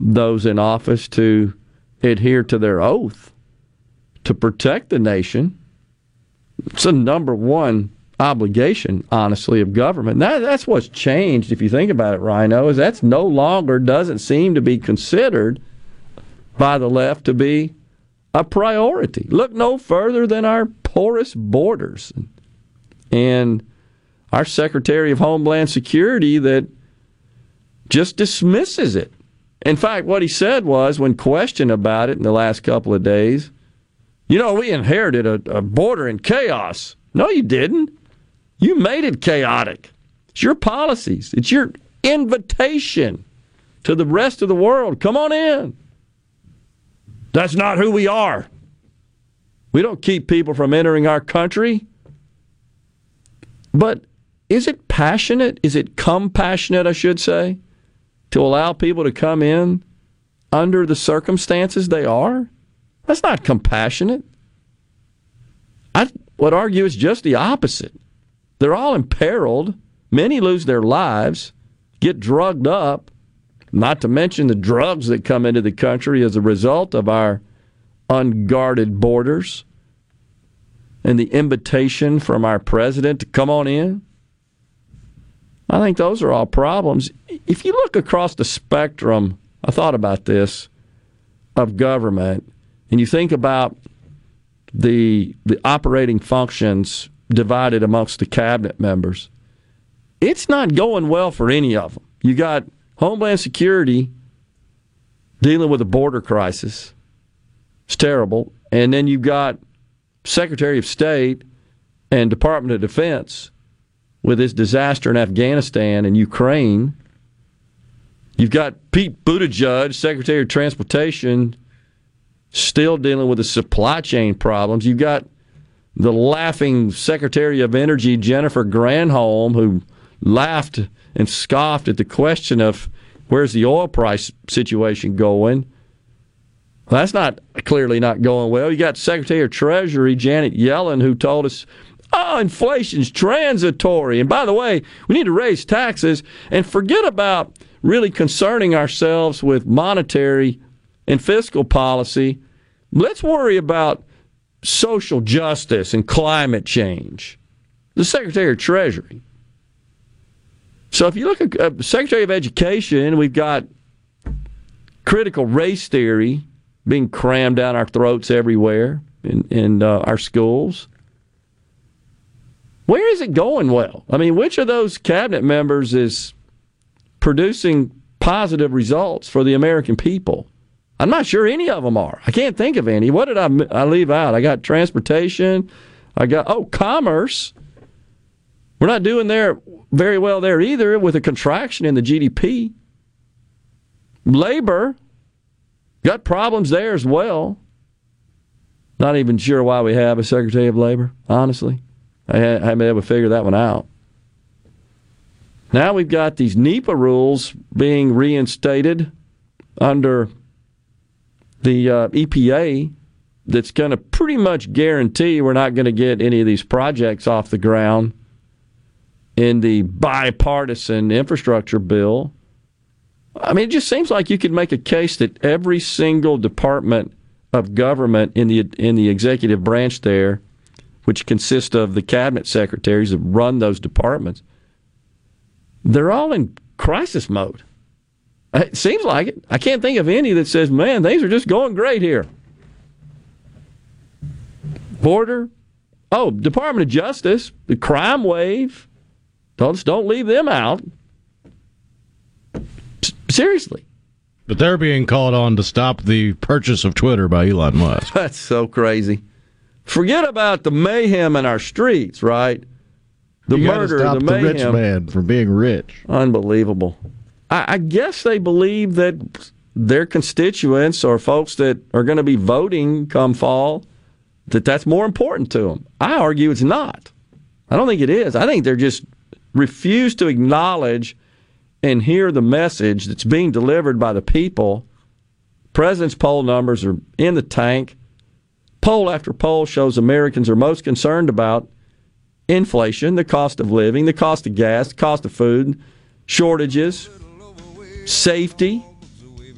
those in office to adhere to their oath to protect the nation. It's the number one obligation, honestly, of government. That's what's changed, if you think about it, Rhino, is that's no longer, doesn't seem to be considered by the left to be a priority. Look no further than our porous borders. And our Secretary of Homeland Security that just dismisses it. In fact, what he said was, when questioned about it in the last couple of days, you know, we inherited a border in chaos. No, you didn't. You made it chaotic. It's your policies. It's your invitation to the rest of the world. Come on in. That's not who we are. We don't keep people from entering our country. But is it passionate? Is it compassionate, I should say, to allow people to come in under the circumstances they are? That's not compassionate. I would argue it's just the opposite. They're all imperiled. Many lose their lives, get drugged up, not to mention the drugs that come into the country as a result of our unguarded borders. and the invitation from our president to come on in. I think those are all problems. If you look across the spectrum, I thought about this, of government, and you think about the operating functions divided amongst the cabinet members, it's not going well for any of them. You got Homeland Security dealing with a border crisis. It's terrible. And then you've got Secretary of State and Department of Defense with this disaster in Afghanistan and Ukraine. You've got Pete Buttigieg, Secretary of Transportation, still dealing with the supply chain problems. You've got the laughing Secretary of Energy, Jennifer Granholm, who laughed and scoffed at the question of where's the oil price situation going. Well, that's not clearly not going well. You got Secretary of Treasury, Janet Yellen, who told us, oh, inflation's transitory. And by the way, we need to raise taxes and forget about really concerning ourselves with monetary and fiscal policy. Let's worry about social justice and climate change. The Secretary of Treasury. So if you look at Secretary of Education, we've got critical race theory being crammed down our throats everywhere in our schools. Where is it going well? I mean, which of those cabinet members is producing positive results for the American people? I'm not sure any of them are. I can't think of any. What did I leave out? I got transportation. I got, commerce. We're not doing very well there either, with a contraction in the GDP. Labor. Got problems there as well. Not even sure why we have a Secretary of Labor, honestly. I haven't been able to figure that one out. Now we've got these NEPA rules being reinstated under the EPA that's going to pretty much guarantee we're not going to get any of these projects off the ground in the bipartisan infrastructure bill. I mean, it just seems like you could make a case that every single department of government in the executive branch there, which consists of the cabinet secretaries that run those departments, they're all in crisis mode. It seems like it. I can't think of any that says, man, things are just going great here. Border. Oh, Department of Justice, the crime wave. Don't leave them out. Seriously. But they're being called on to stop the purchase of Twitter by Elon Musk. That's so crazy. Forget about the mayhem in our streets, right? The murder, the mayhem. You gotta stop the rich man from being rich. Unbelievable. I guess they believe that their constituents or folks that are going to be voting come fall, that that's more important to them. I argue it's not. I don't think it is. I think they're just refuse to acknowledge and hear the message that's being delivered by the people. President's poll numbers are in the tank. Poll after poll shows Americans are most concerned about inflation, the cost of living, the cost of gas, the cost of food, shortages, safety,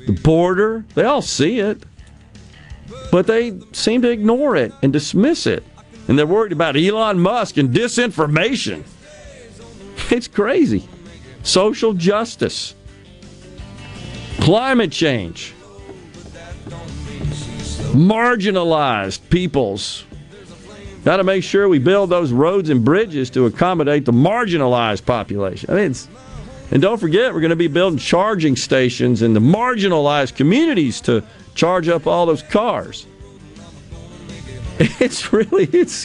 the border. They all see it, but they seem to ignore it and dismiss it. And they're worried about Elon Musk and disinformation. It's crazy. Social justice. Climate change. Marginalized peoples. Got to make sure we build those roads and bridges to accommodate the marginalized population. I mean, and don't forget, we're going to be building charging stations in the marginalized communities to charge up all those cars. It's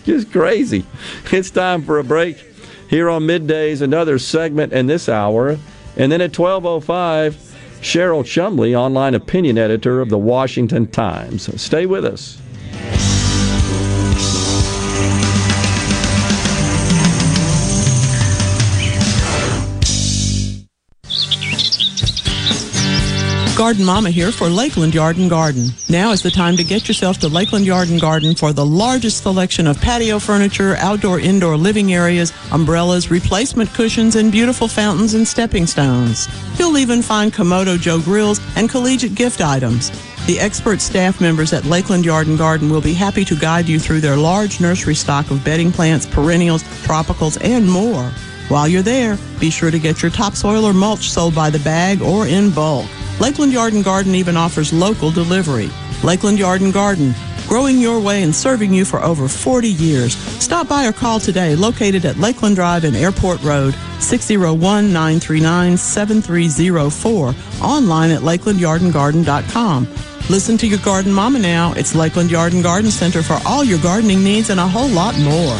just crazy. It's time for a break. Here on Middays, another segment in this hour. And then at 12:05, Cheryl Chumley, online opinion editor of The Washington Times. Stay with us. Garden Mama here for Lakeland Yard and Garden. Now is the time to get yourself to Lakeland Yard and Garden for the largest selection of patio furniture, outdoor, indoor living areas, umbrellas, replacement cushions, and beautiful fountains and stepping stones. You'll even find Komodo Joe grills and collegiate gift items. The expert staff members at Lakeland Yard and Garden will be happy to guide you through their large nursery stock of bedding plants, perennials, tropicals, and more. While you're there, be sure to get your topsoil or mulch sold by the bag or in bulk. Lakeland Yard and Garden even offers local delivery. Lakeland Yard and Garden, growing your way and serving you for over 40 years. Stop by or call today, located at Lakeland Drive and Airport Road, 601-939-7304, online at lakelandyardandgarden.com. Listen to your garden mama now. It's Lakeland Yard and Garden Center for all your gardening needs and a whole lot more.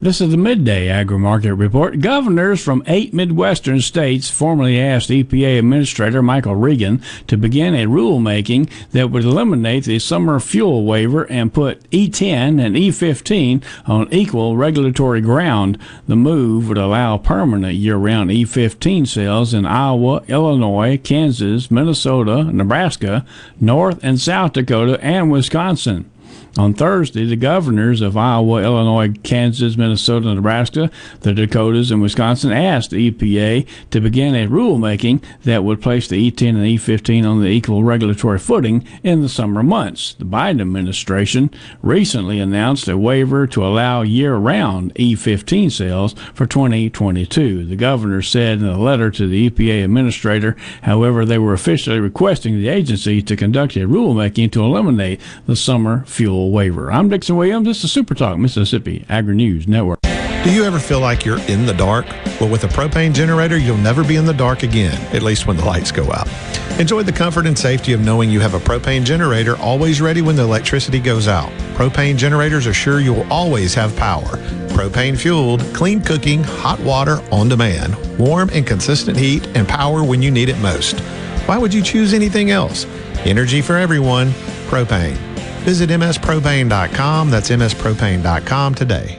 This is the Midday Agri-Market Report. Governors from 8 Midwestern states formally asked EPA Administrator Michael Regan to begin a rulemaking that would eliminate the summer fuel waiver and put E10 and E15 on equal regulatory ground. The move would allow permanent year-round E15 sales in Iowa, Illinois, Kansas, Minnesota, Nebraska, North and South Dakota, and Wisconsin. On Thursday, the governors of Iowa, Illinois, Kansas, Minnesota, Nebraska, the Dakotas, and Wisconsin asked the EPA to begin a rulemaking that would place the E10 and E15 on the equal regulatory footing in the summer months. The Biden administration recently announced a waiver to allow year-round E15 sales for 2022. The governor said in a letter to the EPA administrator, however, they were officially requesting the agency to conduct a rulemaking to eliminate the summer fuel waiver. I'm Dixon Williams. This is Super Talk Mississippi Agri-News Network. Do you ever feel like you're in the dark? Well, with a propane generator, you'll never be in the dark again, at least when the lights go out. Enjoy the comfort and safety of knowing you have a propane generator always ready when the electricity goes out. Propane generators assure you'll always have power. Propane-fueled, clean cooking, hot water on demand, warm and consistent heat, and power when you need it most. Why would you choose anything else? Energy for everyone. Propane. Visit mspropane.com. That's mspropane.com today.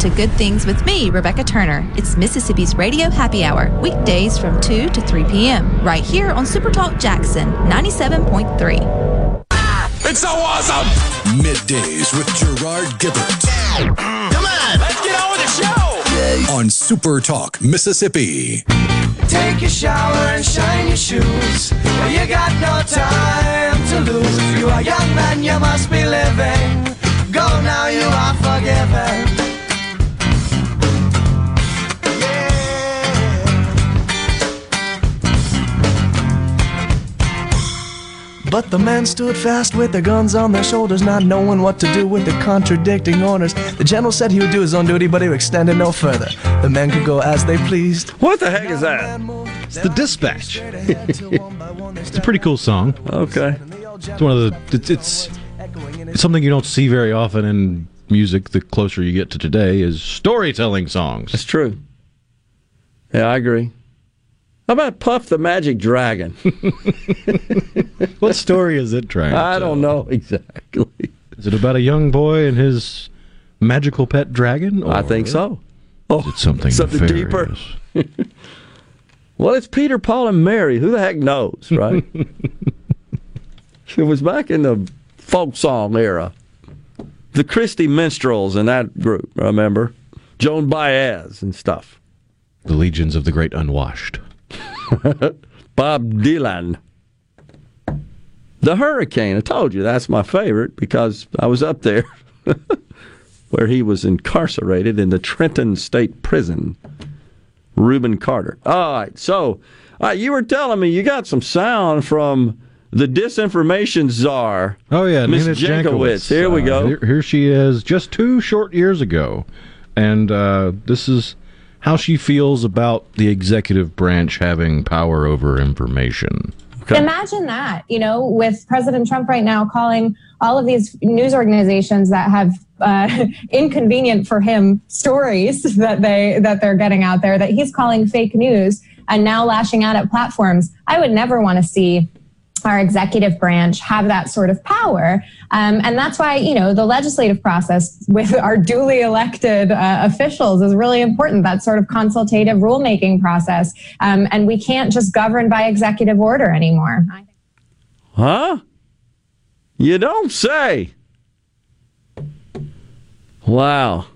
To Good Things with me, Rebecca Turner. It's Mississippi's Radio Happy Hour, weekdays from 2 to 3 p.m. right here on Super Talk Jackson 97.3. It's so awesome! Middays with Gerard Gibbert. Come on, let's get on with the show! On Super Talk Mississippi. Take a shower and shine your shoes. You got no time to lose. If you are a young man, you must be living. Go now, you are forgiven. But the men stood fast with their guns on their shoulders, not knowing what to do with the contradicting orders. The general said he would do his own duty, but he extended no further. The men could go as they pleased. What the heck is that? It's The Dispatch. It's a pretty cool song. Okay. It's one of the... It's something you don't see very often in music, the closer you get to today, is storytelling songs. That's true. Yeah, I agree. How about Puff the Magic Dragon? What story is it trying to tell? I don't know exactly. Is it about a young boy and his magical pet dragon? Or I think so. Oh, is it something deeper? Well, it's Peter, Paul, and Mary. Who the heck knows, right? It was back in the folk song era. The Christie Minstrels and that group, remember? Joan Baez and stuff. The Legions of the Great Unwashed. Bob Dylan. The Hurricane. I told you, that's my favorite because I was up there where he was incarcerated in the Trenton State Prison. Reuben Carter. All right, so you were telling me you got some sound from the disinformation czar. Oh, yeah. Ms. Nina Jankowicz. Here we go. Here she is just 2 short years ago. And this is how she feels about the executive branch having power over information. Okay. Imagine that, you know, with President Trump right now calling all of these news organizations that have inconvenient for him stories that they're getting out there, that he's calling fake news and now lashing out at platforms. I would never want to see our executive branch have that sort of power. And that's why, you know, the legislative process with our duly elected officials is really important, that sort of consultative rulemaking process. And we can't just govern by executive order anymore. Huh? You don't say. Wow.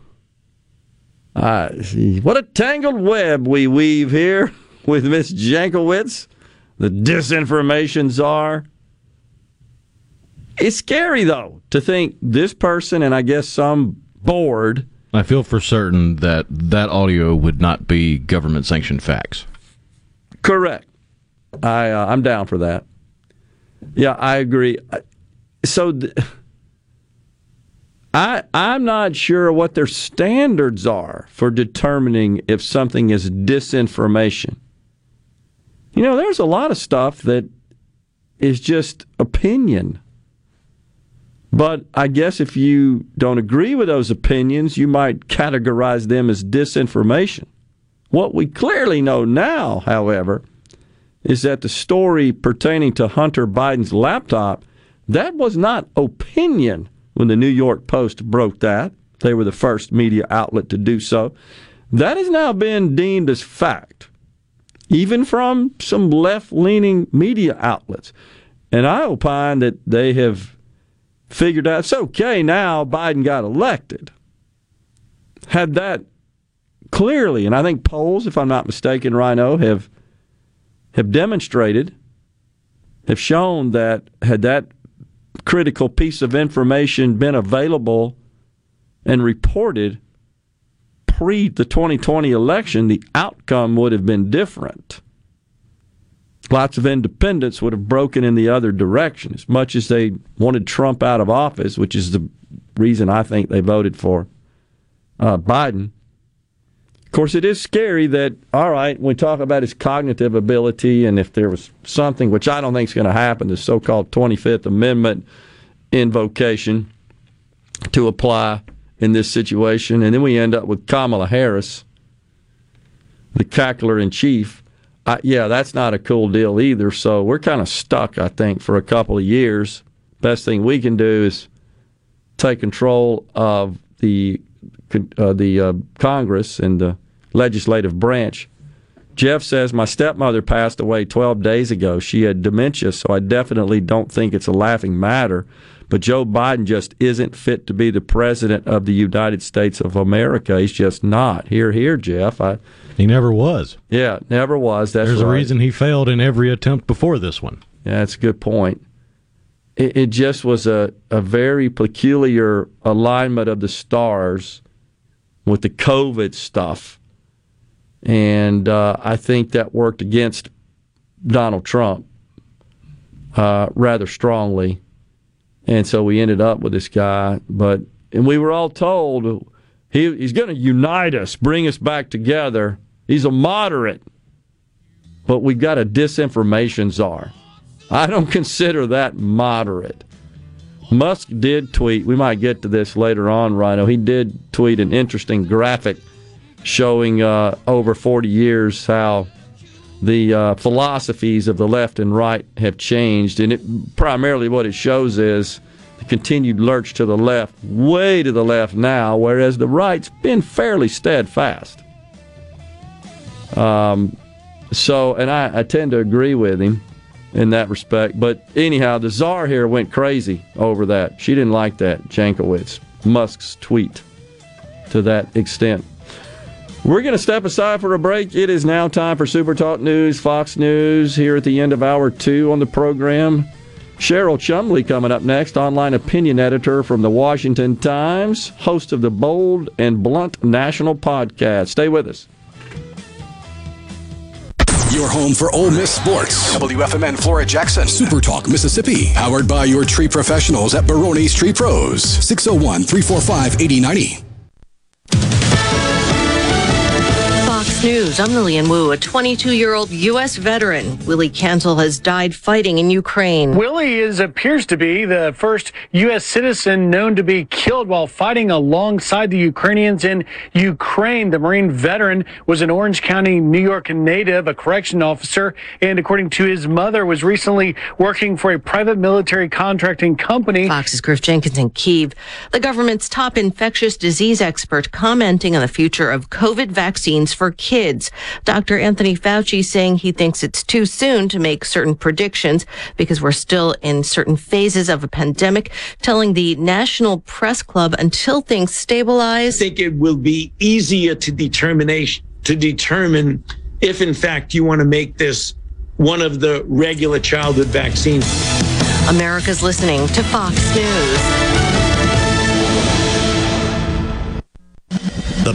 What a tangled web we weave here with Ms. Jankowicz. The disinformation czar. It's scary, though, to think this person and I guess some board. I feel for certain that that audio would not be government-sanctioned facts. Correct. I'm down for that. Yeah, I agree. So I'm not sure what their standards are for determining if something is disinformation. You know, there's a lot of stuff that is just opinion. But I guess if you don't agree with those opinions, you might categorize them as disinformation. What we clearly know now, however, is that the story pertaining to Hunter Biden's laptop, that was not opinion when the New York Post broke that. They were the first media outlet to do so. That has now been deemed as fact, even from some left-leaning media outlets. And I opine that they have figured out, it's okay now, Biden got elected. Had that clearly, and I think polls, if I'm not mistaken, Rhino, have demonstrated, have shown that had that critical piece of information been available and reported pre the 2020 election, the outcome would have been different. Lots of independents would have broken in the other direction, as much as they wanted Trump out of office, which is the reason I think they voted for Biden. Of course, it is scary that, all right, we talk about his cognitive ability, and if there was something, which I don't think is going to happen, the so-called 25th Amendment invocation to apply in this situation, and then we end up with Kamala Harris, the cackler-in-chief. Yeah, that's not a cool deal either, so we're kind of stuck, I think, for a couple of years. Best thing we can do is take control of the Congress and the legislative branch. Jeff says, my stepmother passed away 12 days ago. She had dementia, so I definitely don't think it's a laughing matter. But Joe Biden just isn't fit to be the president of the United States of America. He's just not. Hear, hear, Jeff. He never was. Yeah, never was. That's There's right. a reason he failed in every attempt before this one. Yeah, that's a good point. It just was a very peculiar alignment of the stars with the COVID stuff. And I think that worked against Donald Trump rather strongly. And so we ended up with this guy, and we were all told he's going to unite us, bring us back together. He's a moderate, but we've got a disinformation czar. I don't consider that moderate. Musk did tweet, we might get to this later on, Rhino, he did tweet an interesting graphic showing over 40 years how the philosophies of the left and right have changed. And it primarily what it shows is the continued lurch to the left, way to the left now, whereas the right's been fairly steadfast. So I tend to agree with him in that respect. But anyhow, the czar here went crazy over that. She didn't like that, Jankowicz, Musk's tweet to that extent. We're going to step aside for a break. It is now time for Super Talk News, Fox News, here at the end of Hour 2 on the program. Cheryl Chumley coming up next, online opinion editor from The Washington Times, host of the Bold and Blunt National Podcast. Stay with us. Your home for Ole Miss sports. WFMN Flora Jackson. Super Talk Mississippi. Powered by your tree professionals at Barone's Tree Pros. 601-345-8090. News. I'm Lillian Wu, a 22-year-old U.S. veteran. Willie Cancel has died fighting in Ukraine. Willie appears to be the first U.S. citizen known to be killed while fighting alongside the Ukrainians in Ukraine. The Marine veteran was an Orange County, New York native, a correction officer, and according to his mother, was recently working for a private military contracting company. Fox's Griff Jenkins in Kyiv. The government's top infectious disease expert commenting on the future of COVID vaccines for kids. Dr. Anthony Fauci saying he thinks it's too soon to make certain predictions because we're still in certain phases of a pandemic, telling the National Press Club until things stabilize. I think it will be easier to determine if, in fact, you want to make this one of the regular childhood vaccines. America's listening to Fox News. The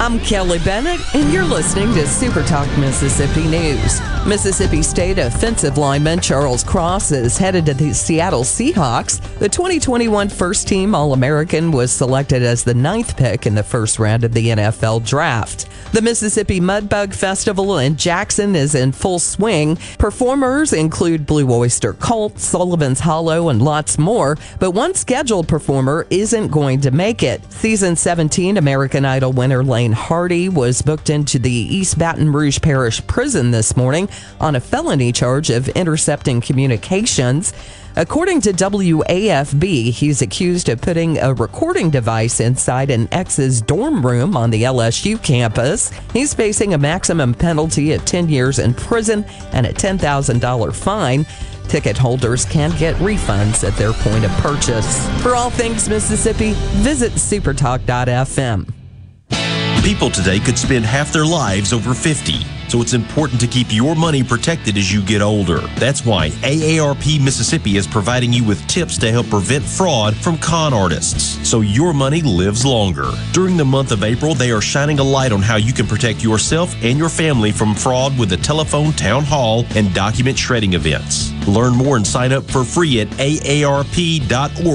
I'm Kelly Bennett, and you're listening to Super Talk Mississippi News. Mississippi State offensive lineman Charles Cross is headed to the Seattle Seahawks. The 2021 first-team All-American was selected as the 9th pick in the first round of the NFL Draft. The Mississippi Mudbug Festival in Jackson is in full swing. Performers include Blue Oyster Cult, Sullivan's Hollow, and lots more, but one scheduled performer isn't going to make it. Season 17 American Idol winner Lane Hardy was booked into the East Baton Rouge Parish Prison this morning on a felony charge of intercepting communications. According to WAFB, he's accused of putting a recording device inside an ex's dorm room on the LSU campus. He's facing a maximum penalty of 10 years in prison and a $10,000 fine. Ticket holders can get refunds at their point of purchase. For all things Mississippi, visit supertalk.fm. People today could spend half their lives over 50, so it's important to keep your money protected as you get older. That's why AARP Mississippi is providing you with tips to help prevent fraud from con artists, so your money lives longer. During the month of April, they are shining a light on how you can protect yourself and your family from fraud with a telephone town hall and document shredding events. Learn more and sign up for free at aarp.org/ms.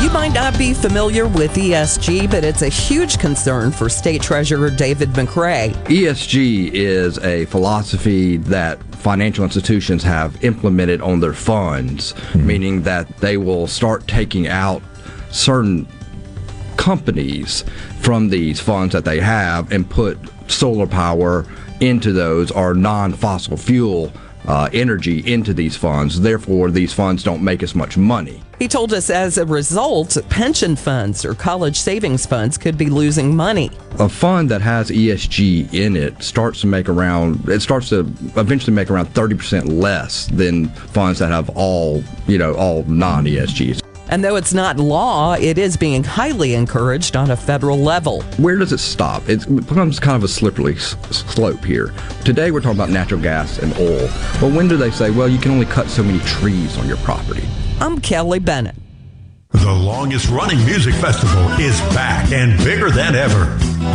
You might not be familiar with ESG, but it's a huge concern for State Treasurer David McRae. ESG is a philosophy that financial institutions have implemented on their funds, meaning that they will start taking out certain companies from these funds that they have and put solar power into those, or non-fossil fuel energy into these funds. Therefore, these funds don't make as much money. He told us as a result, pension funds or college savings funds could be losing money. A fund that has ESG in it starts to eventually make around 30% less than funds that have all non-ESGs. And though it's not law, it is being highly encouraged on a federal level. Where does it stop? It becomes kind of a slippery slope here. Today we're talking about natural gas and oil. But when do they say, well, you can only cut so many trees on your property? I'm Kelly Bennett. The longest-running music festival is back and bigger than ever.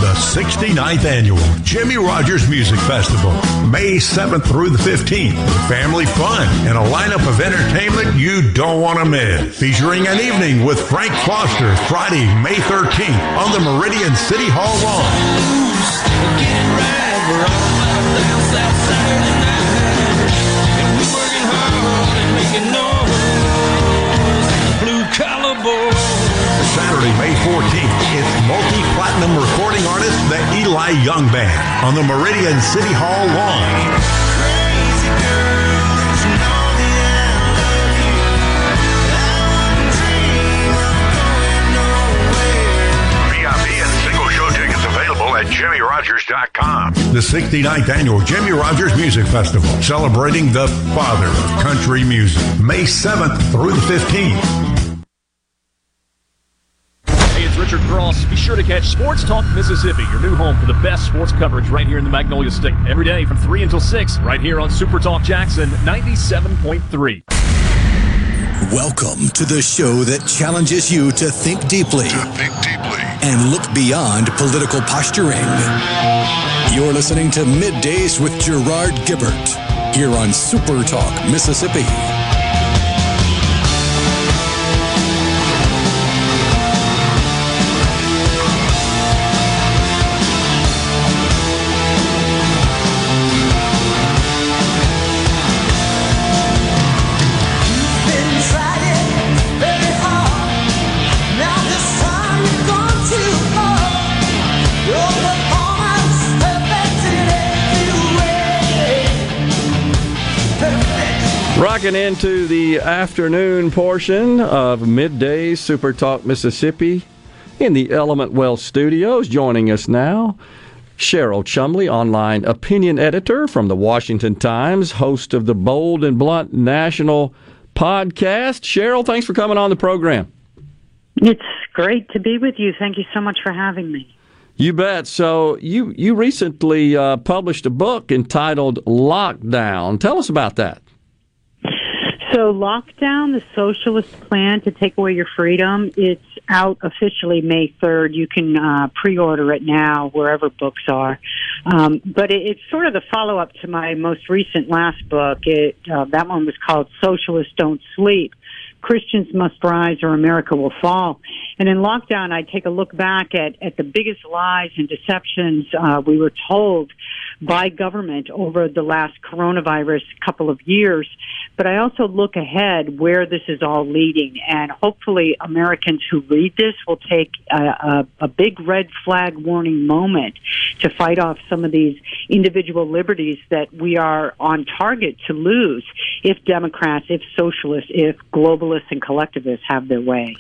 The 69th Annual Jimmy Rogers Music Festival, May 7th through the 15th. Family fun and a lineup of entertainment you don't want to miss. Featuring an evening with Frank Foster, Friday, May 13th on the Meridian City Hall lawn. Saturday, May 14th, it's multi-platinum recording artist, the Eli Young Band, on the Meridian City Hall lawn. Crazy girls, you know that I love you. I'm dreaming, I'm going nowhere. VIP and single show tickets available at JimmyRogers.com. The 69th Annual Jimmy Rogers Music Festival, celebrating the father of country music, May 7th through the 15th. Richard Cross. Be sure to catch Sports Talk Mississippi, your new home for the best sports coverage right here in the Magnolia State. Every day from 3 until 6, right here on Super Talk Jackson 97.3. Welcome to the show that challenges you to think deeply. And look beyond political posturing. You're listening to Middays with Gerard Gibbert, here on Super Talk Mississippi. Rocking into the afternoon portion of Midday Super Talk Mississippi in the Element Wealth Studios. Joining us now, Cheryl Chumley, online opinion editor from the Washington Times, host of the Bold and Blunt National podcast. Cheryl, thanks for coming on the program. It's great to be with you. Thank you so much for having me. You bet. So you recently published a book entitled Lockdown. Tell us about that. So Lockdown, the socialist plan to take away your freedom, it's out officially May 3rd. You can pre-order it now wherever books are. But it's sort of the follow-up to my most recent last book. That one was called Socialists Don't Sleep. Christians Must Rise or America Will Fall. And in Lockdown, I take a look back at the biggest lies and deceptions we were told by government over the last coronavirus couple of years. But I also look ahead where this is all leading. And hopefully Americans who read this will take a big red flag warning moment to fight off some of these individual liberties that we are on target to lose if Democrats, if socialists, if globalists, and collectivists have their way.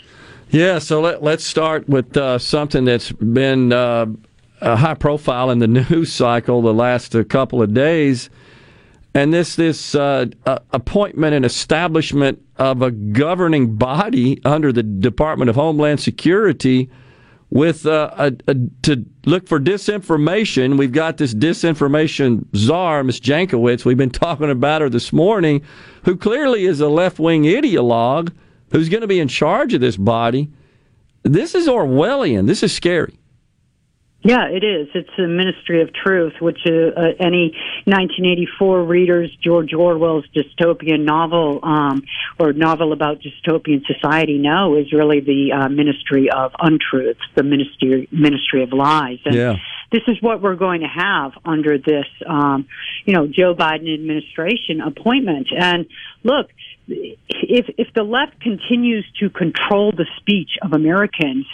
Yeah, so let's start with something that's been high profile in the news cycle the last couple of days, and this appointment and establishment of a governing body under the Department of Homeland Security with to look for disinformation. We've got this disinformation czar, Ms. Jankowicz, we've been talking about her this morning, who clearly is a left-wing ideologue who's going to be in charge of this body. This is Orwellian. This is scary. Yeah, it is. It's the Ministry of Truth, which any 1984 readers, George Orwell's dystopian novel or novel about dystopian society know is really the Ministry of Untruths, the Ministry of Lies. And yeah. This is what we're going to have under this, Joe Biden administration appointment. And look, if the left continues to control the speech of Americans,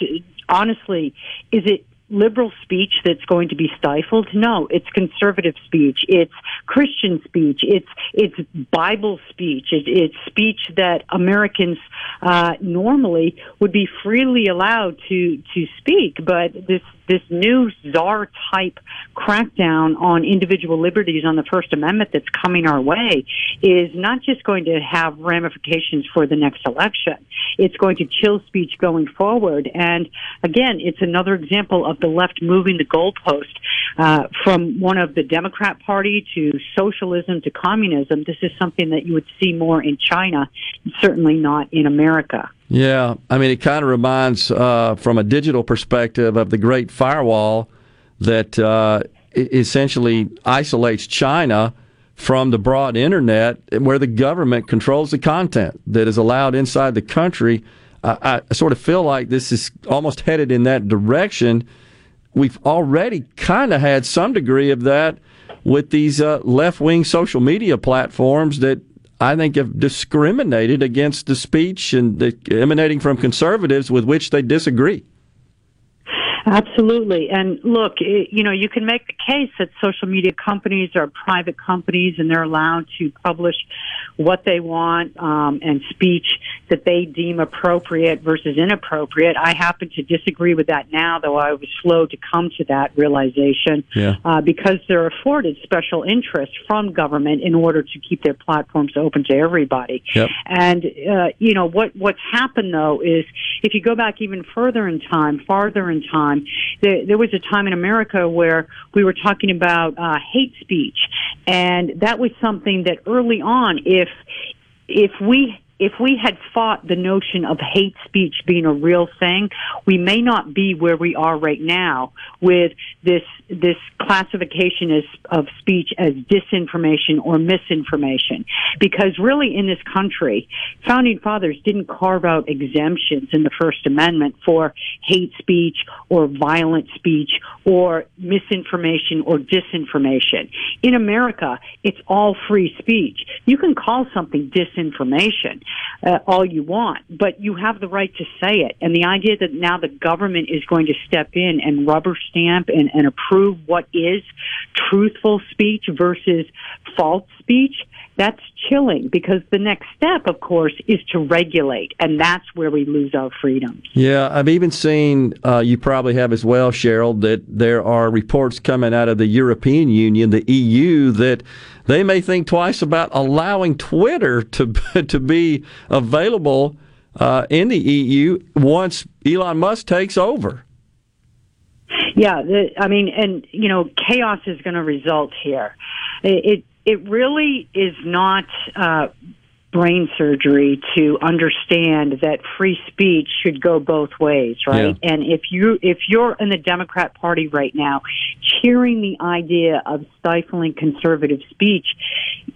honestly, is it liberal speech that's going to be stifled? No, it's conservative speech. It's Christian speech. It's Bible speech. It's speech that Americans normally would be freely allowed to speak. But this new czar type crackdown on individual liberties on the First Amendment that's coming our way is not just going to have ramifications for the next election. It's going to chill speech going forward. And again, it's another example of the left moving the goalpost from one of the Democrat Party to socialism to communism. This is something that you would see more in China, certainly not in America. Yeah, I mean, it kind of reminds, from a digital perspective, of the Great Firewall that essentially isolates China from the broad internet, where the government controls the content that is allowed inside the country. I sort of feel like this is almost headed in that direction. We've already kind of had some degree of that with these left-wing social media platforms that I think have discriminated against the speech and emanating from conservatives with which they disagree. Absolutely. And look, you can make the case that social media companies are private companies and they're allowed to publish what they want and speech that they deem appropriate versus inappropriate. I happen to disagree with that now, though I was slow to come to that realization, because they're afforded special interest from government in order to keep their platforms open to everybody. Yep. And, what's happened, though, is if you go back even farther in time, there was a time in America where we were talking about hate speech, and that was something that early on, if we had fought the notion of hate speech being a real thing, we may not be where we are right now with this classification of speech as disinformation or misinformation. Because really in this country, Founding Fathers didn't carve out exemptions in the First Amendment for hate speech or violent speech or misinformation or disinformation. In America, it's all free speech. You can call something disinformation all you want, but you have the right to say it. And the idea that now the government is going to step in and rubber stamp and approve what is truthful speech versus false speech, that's chilling, because the next step, of course, is to regulate, and that's where we lose our freedoms. Yeah, I've even seen, you probably have as well, Cheryl, that there are reports coming out of the European Union, the EU, that they may think twice about allowing Twitter to be available in the EU once Elon Musk takes over. Yeah, chaos is going to result here. It really is not brain surgery to understand that free speech should go both ways, right? Yeah. And if you're in the Democrat Party right now cheering the idea of stifling conservative speech,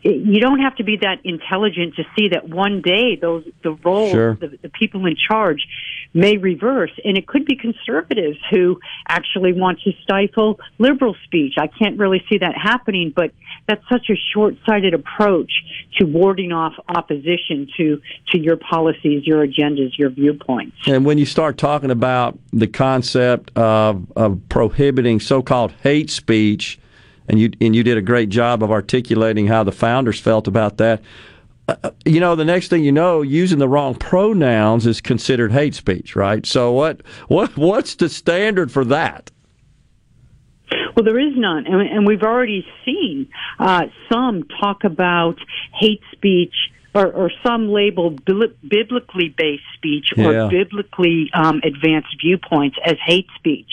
you don't have to be that intelligent to see that one day the people in charge may reverse, and it could be conservatives who actually want to stifle liberal speech. I can't really see that happening, but that's such a short-sighted approach to warding off opposition to your policies, your agendas, your viewpoints. And when you start talking about the concept of prohibiting so-called hate speech, and you did a great job of articulating how the founders felt about that, the next thing you know, using the wrong pronouns is considered hate speech, right? So what's the standard for that? Well, there is none, and we've already seen some talk about hate speech or some label biblically-based speech or biblically advanced viewpoints as hate speech.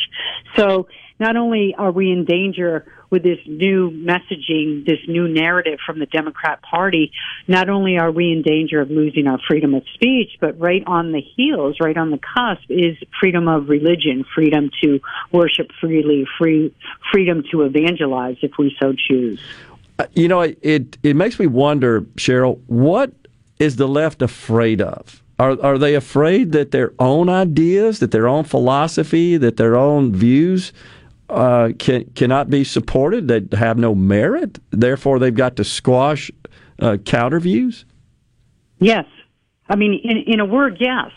So not only are we in danger with this new messaging, this new narrative from the Democrat Party, not only are we in danger of losing our freedom of speech, but right on the heels, right on the cusp, is freedom of religion, freedom to worship freely, freedom to evangelize if we so choose. You know, it makes me wonder, Cheryl, what is the left afraid of? Are they afraid that their own ideas, that their own philosophy, that their own views cannot be supported, that have no merit, therefore they've got to squash counter views? Yes. I mean, in a word, yes.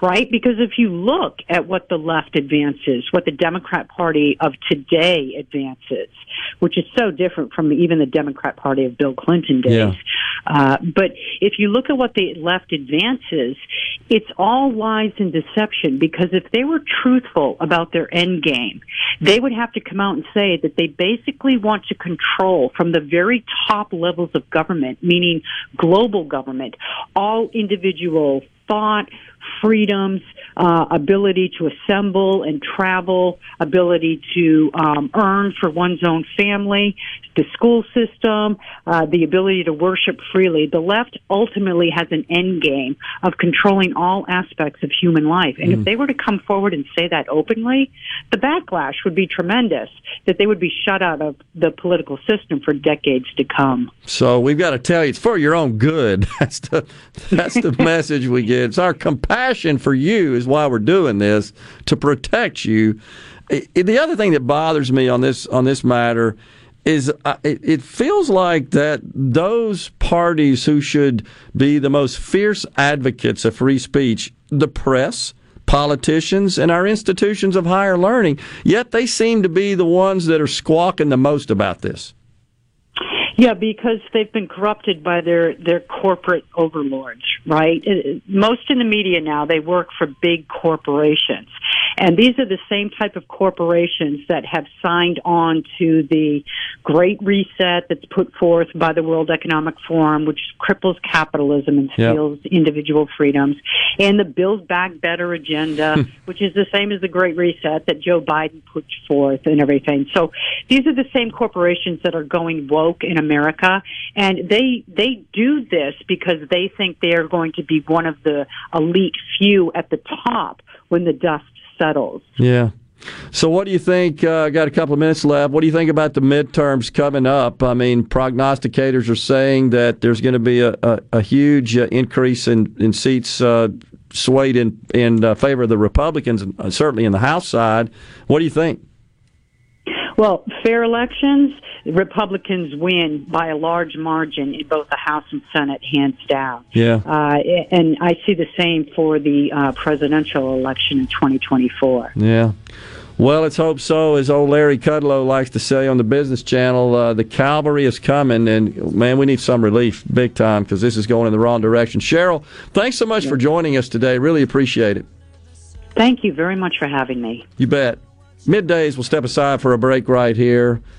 Right? Because if you look at what the left advances, what the Democrat Party of today advances, which is so different from even the Democrat Party of Bill Clinton days, but if you look at what the left advances, it's all lies and deception, because if they were truthful about their end game, they would have to come out and say that they basically want to control from the very top levels of government, meaning global government, all individual thought, freedoms, ability to assemble and travel, ability to earn for one's own family, the school system, the ability to worship freely. The left ultimately has an end game of controlling all aspects of human life. And if they were to come forward and say that openly, the backlash would be tremendous, that they would be shut out of the political system for decades to come. So we've got to tell you, it's for your own good. That's the message we get. It's our compassion for you is why we're doing this, to protect you. The other thing that bothers me on this matter is it feels like that those parties who should be the most fierce advocates of free speech, the press, politicians, and our institutions of higher learning, yet they seem to be the ones that are squawking the most about this. Yeah, because they've been corrupted by their corporate overlords, right? Most in the media now, they work for big corporations. And these are the same type of corporations that have signed on to the Great Reset that's put forth by the World Economic Forum, which cripples capitalism and steals individual freedoms, and the Build Back Better agenda, which is the same as the Great Reset that Joe Biden puts forth and everything. So these are the same corporations that are going woke in America, and they do this because they think they are going to be one of the elite few at the top when the dust settles. Yeah. So what do you think, got a couple of minutes left, what do you think about the midterms coming up? I mean, prognosticators are saying that there's going to be a huge increase in seats swayed in favor of the Republicans, certainly in the House side. What do you think? Well, fair elections, Republicans win by a large margin in both the House and Senate, hands down. Yeah. And I see the same for the presidential election in 2024. Yeah. Well, let's hope so. As old Larry Kudlow likes to say on the Business Channel, the cavalry is coming, and, man, we need some relief big time, because this is going in the wrong direction. Cheryl, thanks so much for joining us today. Really appreciate it. Thank you very much for having me. You bet. Middays, we'll step aside for a break right here.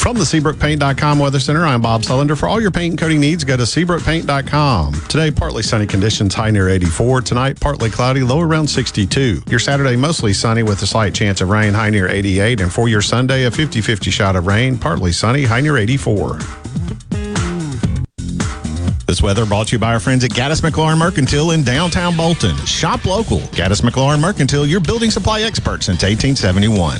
From the SeabrookPaint.com Weather Center, I'm Bob Sullender. For all your paint and coating needs, go to SeabrookPaint.com. Today, partly sunny conditions, high near 84. Tonight, partly cloudy, low around 62. Your Saturday, mostly sunny with a slight chance of rain, high near 88. And for your Sunday, a 50-50 shot of rain, partly sunny, high near 84. This weather brought to you by our friends at Gaddis McLaurin Mercantile in downtown Bolton. Shop local. Gaddis McLaurin Mercantile, your building supply experts since 1871.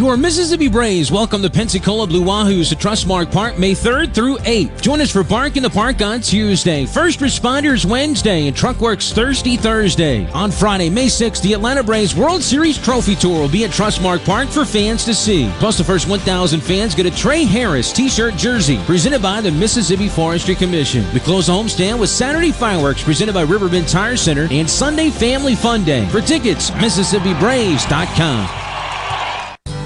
Your Mississippi Braves welcome the Pensacola Blue Wahoos to Trustmark Park May 3rd through 8th. Join us for Bark in the Park on Tuesday, First Responders Wednesday, and Truckworks Thursday. On Friday, May 6th, the Atlanta Braves World Series Trophy Tour will be at Trustmark Park for fans to see. Plus, the first 1,000 fans get a Trey Harris T-shirt jersey presented by the Mississippi Forestry Commission. We close the homestand with Saturday fireworks presented by Riverbend Tire Center and Sunday Family Fun Day. For tickets, MississippiBraves.com.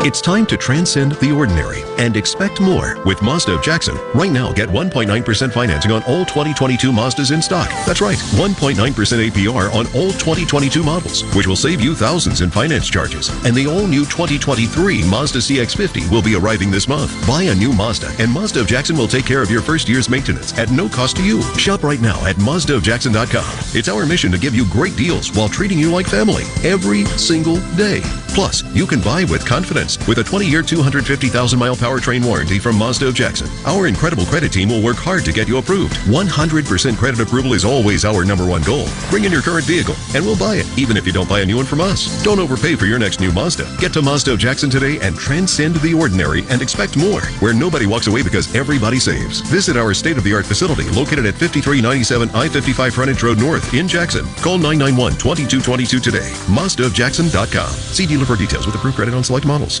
It's time to transcend the ordinary and expect more with Mazda of Jackson. Right now, get 1.9% financing on all 2022 Mazdas in stock. That's right, 1.9% APR on all 2022 models, which will save you thousands in finance charges. And the all-new 2023 Mazda CX-50 will be arriving this month. Buy a new Mazda, and Mazda of Jackson will take care of your first year's maintenance at no cost to you. Shop right now at MazdaofJackson.com. It's our mission to give you great deals while treating you like family every single day. Plus, you can buy with confidence with a 20-year, 250,000-mile powertrain warranty from Mazda of Jackson. Our incredible credit team will work hard to get you approved. 100% credit approval is always our number one goal. Bring in your current vehicle, and we'll buy it, even if you don't buy a new one from us. Don't overpay for your next new Mazda. Get to Mazda of Jackson today and transcend the ordinary and expect more, where nobody walks away because everybody saves. Visit our state-of-the-art facility located at 5397 I-55 Frontage Road North in Jackson. Call 991-2222 today. MazdaofJackson.com. See dealer for details with approved credit on select models.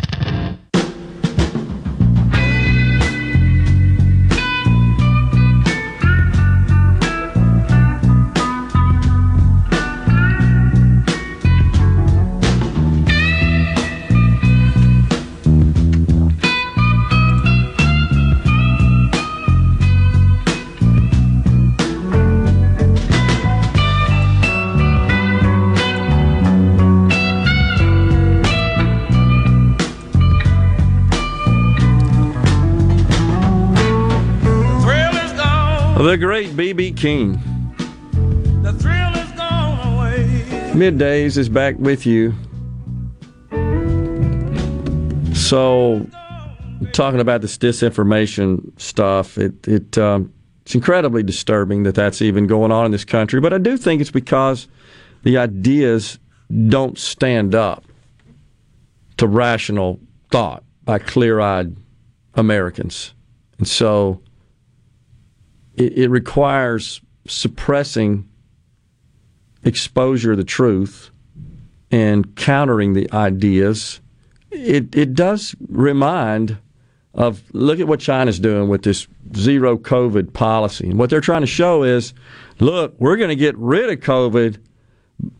The great B.B. King. The thrill is gone away. Middays is back with you. So, talking about this disinformation stuff, it's incredibly disturbing that that's even going on in this country. But I do think it's because the ideas don't stand up to rational thought by clear-eyed Americans. And so it requires suppressing exposure of the truth and countering the ideas. It does remind of, look at what China's doing with this zero COVID policy. And what they're trying to show is, look, we're going to get rid of COVID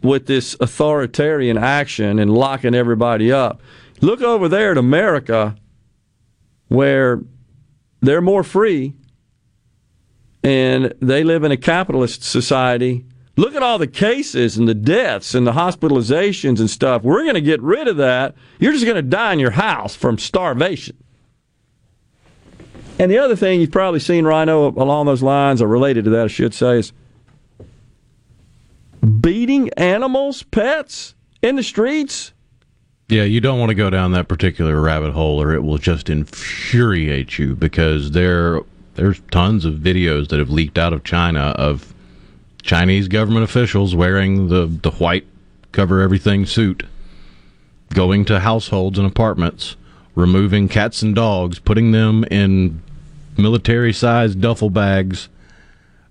with this authoritarian action and locking everybody up. Look over there at America where they're more free and they live in a capitalist society. Look at all the cases and the deaths and the hospitalizations and stuff. We're going to get rid of that. You're just going to die in your house from starvation. And the other thing you've probably seen, Rhino, along those lines, or related to that, I should say, is beating animals, pets, in the streets. Yeah, you don't want to go down that particular rabbit hole, or it will just infuriate you, because there's tons of videos that have leaked out of China of Chinese government officials wearing the white cover-everything suit going to households and apartments, removing cats and dogs, putting them in military-sized duffel bags,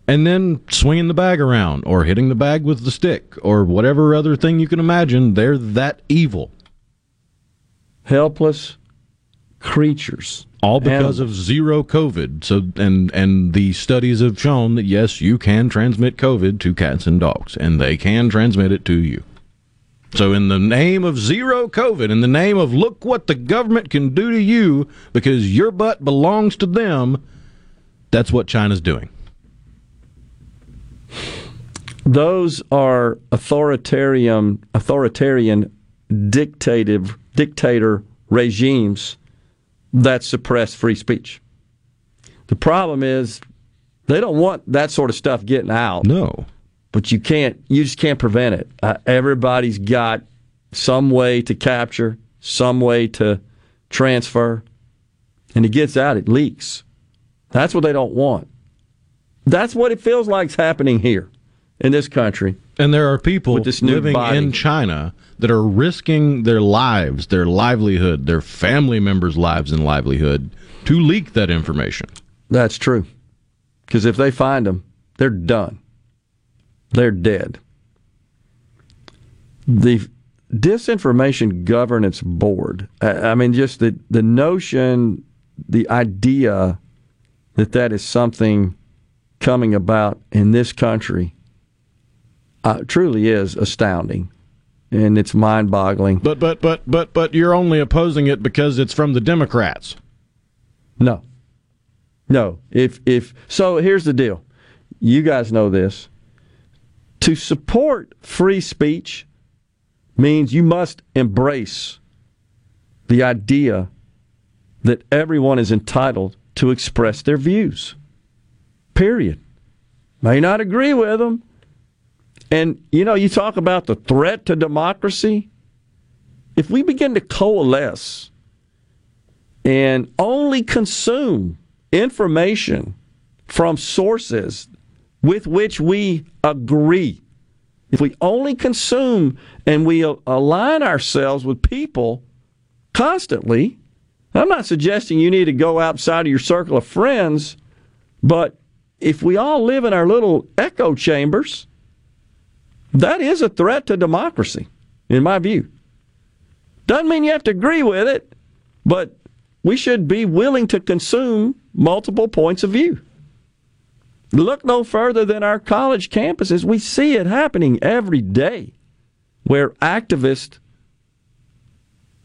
and then swinging the bag around or hitting the bag with the stick or whatever other thing you can imagine. They're that evil. Helpless creatures. All because of zero COVID. So, and the studies have shown that, yes, you can transmit COVID to cats and dogs, and they can transmit it to you. So in the name of zero COVID, in the name of look what the government can do to you because your butt belongs to them, that's what China's doing. Those are authoritarian dictator regimes that suppress free speech. The problem is they don't want that sort of stuff getting out. No. But you just can't prevent it. Everybody's got some way to capture, some way to transfer, and it gets out, it leaks. That's what they don't want. That's what it feels like is happening here in this country. And there are people living in China that are risking their lives, their livelihood, their family members' lives and livelihood to leak that information. That's true. Because if they find them, they're done. They're dead. The Disinformation Governance Board, I mean, just the notion, the idea that that is something coming about in this country truly is astounding. And it's mind-boggling. But you're only opposing it because it's from the Democrats. No. So here's the deal. You guys know this. To support free speech means you must embrace the idea that everyone is entitled to express their views. Period. May not agree with them. And, you know, you talk about the threat to democracy. If we begin to coalesce and only consume information from sources with which we agree. If we only consume and we align ourselves with people constantly, I'm not suggesting you need to go outside of your circle of friends, but if we all live in our little echo chambers, that is a threat to democracy, in my view. Doesn't mean you have to agree with it, but we should be willing to consume multiple points of view. Look no further than our college campuses. We see it happening every day where activists,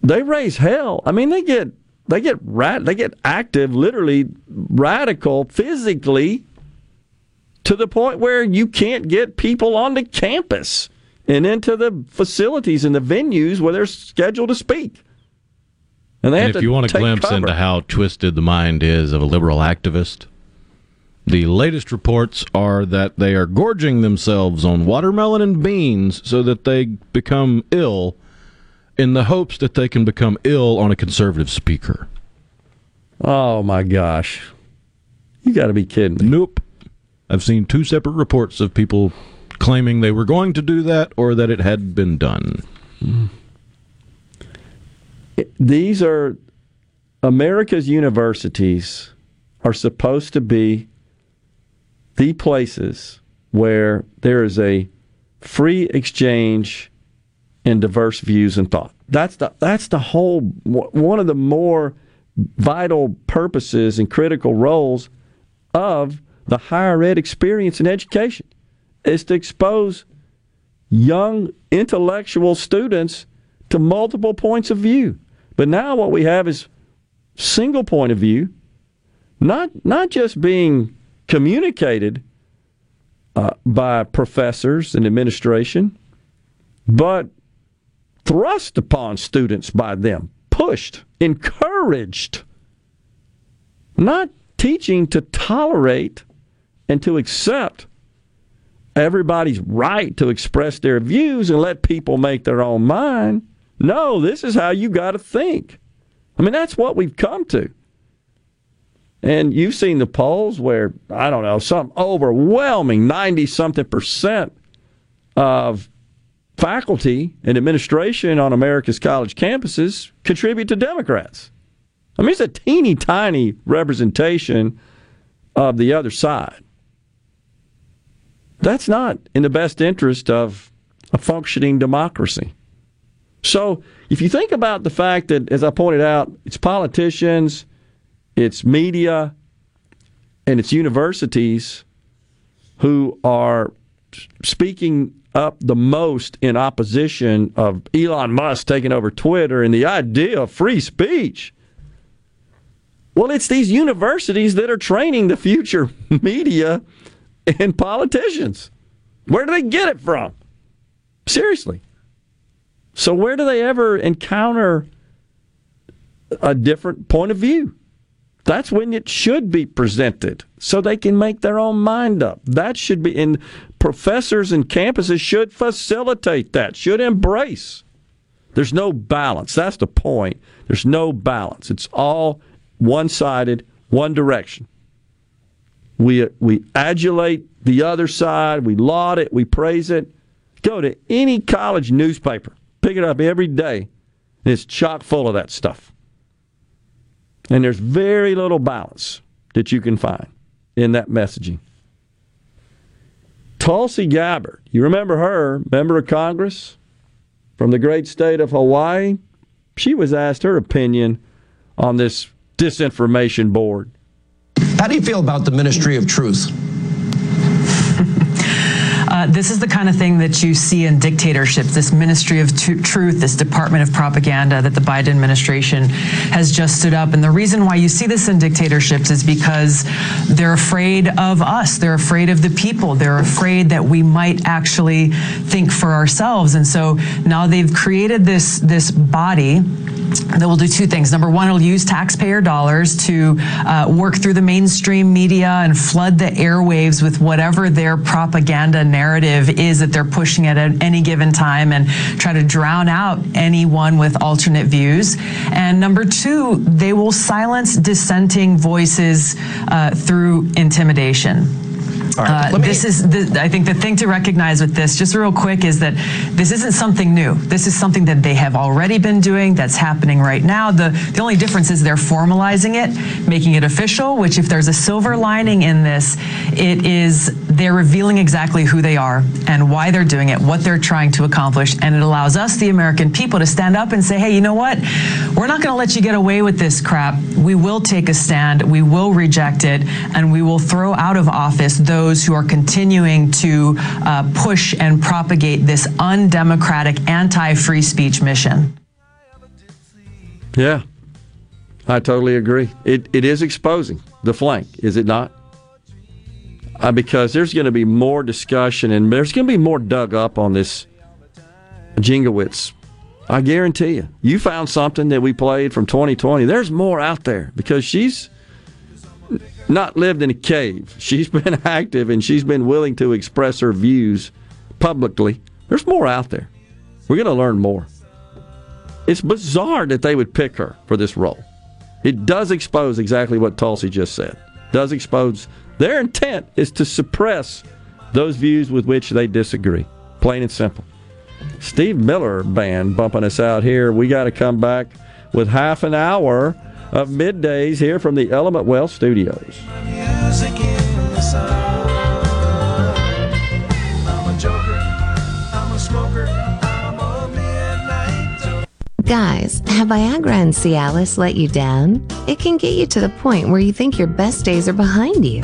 they raise hell. I mean, they get active, literally radical, physically, to the point where you can't get people onto campus and into the facilities and the venues where they're scheduled to speak. And if you want a glimpse into how twisted the mind is of a liberal activist, the latest reports are that they are gorging themselves on watermelon and beans so that they become ill in the hopes that they can become ill on a conservative speaker. Oh, my gosh. You got to be kidding me. Nope. I've seen two separate reports of people claiming they were going to do that or that it had been done. These are America's universities are supposed to be the places where there is a free exchange and diverse views and thought. That's the whole, one of the more vital purposes and critical roles of the higher ed experience in education is to expose young intellectual students to multiple points of view. But now what we have is single point of view, not just being communicated by professors and administration, but thrust upon students by them, pushed, encouraged, not teaching to tolerate and to accept everybody's right to express their views and let people make their own mind. No, this is how you got to think. I mean, that's what we've come to. And you've seen the polls where, I don't know, some overwhelming 90-something% of faculty and administration on America's college campuses contribute to Democrats. I mean, it's a teeny tiny representation of the other side. That's not in the best interest of a functioning democracy. So if you think about the fact that, as I pointed out, it's politicians, it's media, and it's universities who are speaking up the most in opposition of Elon Musk taking over Twitter and the idea of free speech. Well, it's these universities that are training the future media and politicians. Where do they get it from? Seriously. So where do they ever encounter a different point of view? That's when it should be presented, so they can make their own mind up. That should be, and professors and campuses should facilitate that, should embrace. There's no balance. That's the point. There's no balance. It's all one-sided, one direction. We adulate the other side. We laud it. We praise it. Go to any college newspaper. Pick it up every day. And it's chock full of that stuff. And there's very little balance that you can find in that messaging. Tulsi Gabbard, you remember her, member of Congress from the great state of Hawaii. She was asked her opinion on this disinformation board. How do you feel about the Ministry of Truth? This is the kind of thing that you see in dictatorships, this Ministry of Truth, this Department of Propaganda that the Biden administration has just stood up. And the reason why you see this in dictatorships is because they're afraid of us. They're afraid of the people. They're afraid that we might actually think for ourselves. And so now they've created this body that will do two things. Number one, it'll use taxpayer dollars to work through the mainstream media and flood the airwaves with whatever their propaganda narrative is that they're pushing at any given time, and try to drown out anyone with alternate views. And number two, they will silence dissenting voices through intimidation. Right, I think the thing to recognize with this, just real quick, is that this isn't something new. This is something that they have already been doing, that's happening right now. The only difference is they're formalizing it, making it official, which, if there's a silver lining in this, it is they're revealing exactly who they are and why they're doing it, what they're trying to accomplish. And it allows us, the American people, to stand up and say, hey, you know what? We're not going to let you get away with this crap. We will take a stand. We will reject it. And we will throw out of office those who are continuing to push and propagate this undemocratic, anti-free speech mission. Yeah, I totally agree. It is exposing the flank, is it not? Because there's going to be more discussion, and there's going to be more dug up on this Jankowicz. I guarantee you. You found something that we played from 2020. There's more out there, because she's not lived in a cave. She's been active, and she's been willing to express her views publicly. There's more out there. We're going to learn more. It's bizarre that they would pick her for this role. It does expose exactly what Tulsi just said. It does expose their intent is to suppress those views with which they disagree. Plain and simple. Steve Miller Band bumping us out here. We got to come back with half an hour of middays here from the Element Wealth Studios. Guys, have Viagra and Cialis let you down? It can get you to the point where you think your best days are behind you.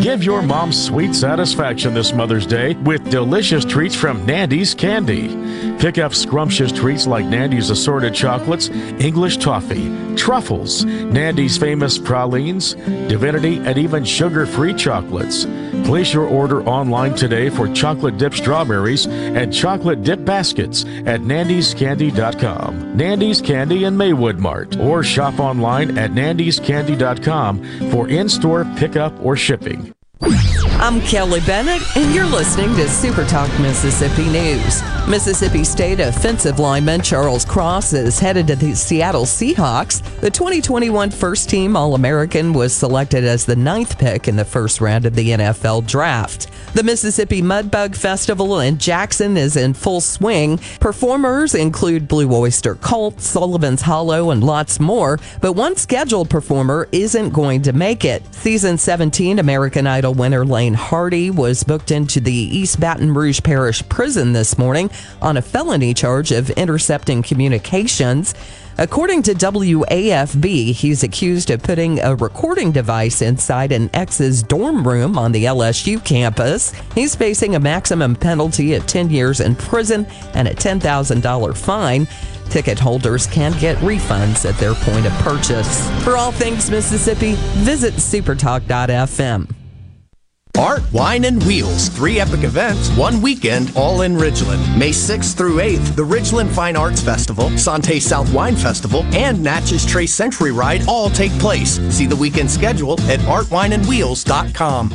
Give your mom sweet satisfaction this Mother's Day with delicious treats from Nandy's Candy. Pick up scrumptious treats like Nandy's Assorted Chocolates, English Toffee, Truffles, Nandy's Famous Pralines, Divinity, and even sugar-free chocolates. Place your order online today for chocolate dip strawberries and chocolate dip baskets at nandyscandy.com. Nandy's Candy and Maywood Mart, or shop online at nandyscandy.com for in-store pickup or shipping. I'm Kelly Bennett, and you're listening to Super Talk Mississippi News. Mississippi State offensive lineman Charles Cross is headed to the Seattle Seahawks. The 2021 first-team All-American was selected as the 9th pick in the first round of the NFL Draft. The Mississippi Mudbug Festival in Jackson is in full swing. Performers include Blue Oyster Cult, Sullivan's Hollow, and lots more, but one scheduled performer isn't going to make it. Season 17 American Idol winner Lane Hardy was booked into the East Baton Rouge Parish Prison this morning on a felony charge of intercepting communications. According to WAFB, he's accused of putting a recording device inside an ex's dorm room on the LSU campus. He's facing a maximum penalty of 10 years in prison and a $10,000 fine. Ticket holders can get refunds at their point of purchase. For all things Mississippi, visit supertalk.fm. Art, Wine, and Wheels. 3 epic events, one weekend, all in Richland. May 6th through 8th, the Richland Fine Arts Festival, Sante South Wine Festival, and Natchez Trace Century Ride all take place. See the weekend schedule at artwineandwheels.com.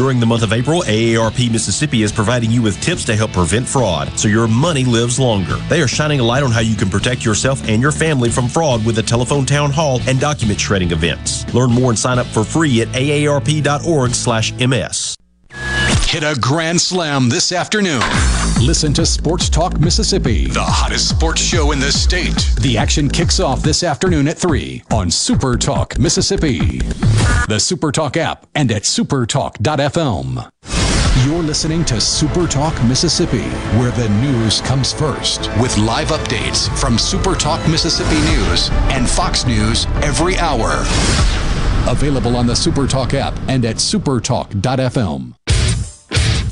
During the month of April, AARP Mississippi is providing you with tips to help prevent fraud so your money lives longer. They are shining a light on how you can protect yourself and your family from fraud with a telephone town hall and document shredding events. Learn more and sign up for free at aarp.org/ms. Hit a grand slam this afternoon. Listen to Sports Talk Mississippi, the hottest sports show in the state. The action kicks off this afternoon at 3 on Super Talk Mississippi, the Super Talk app, and at supertalk.fm. You're listening to Super Talk Mississippi, where the news comes first, with live updates from Super Talk Mississippi News and Fox News every hour. Available on the Super Talk app and at supertalk.fm.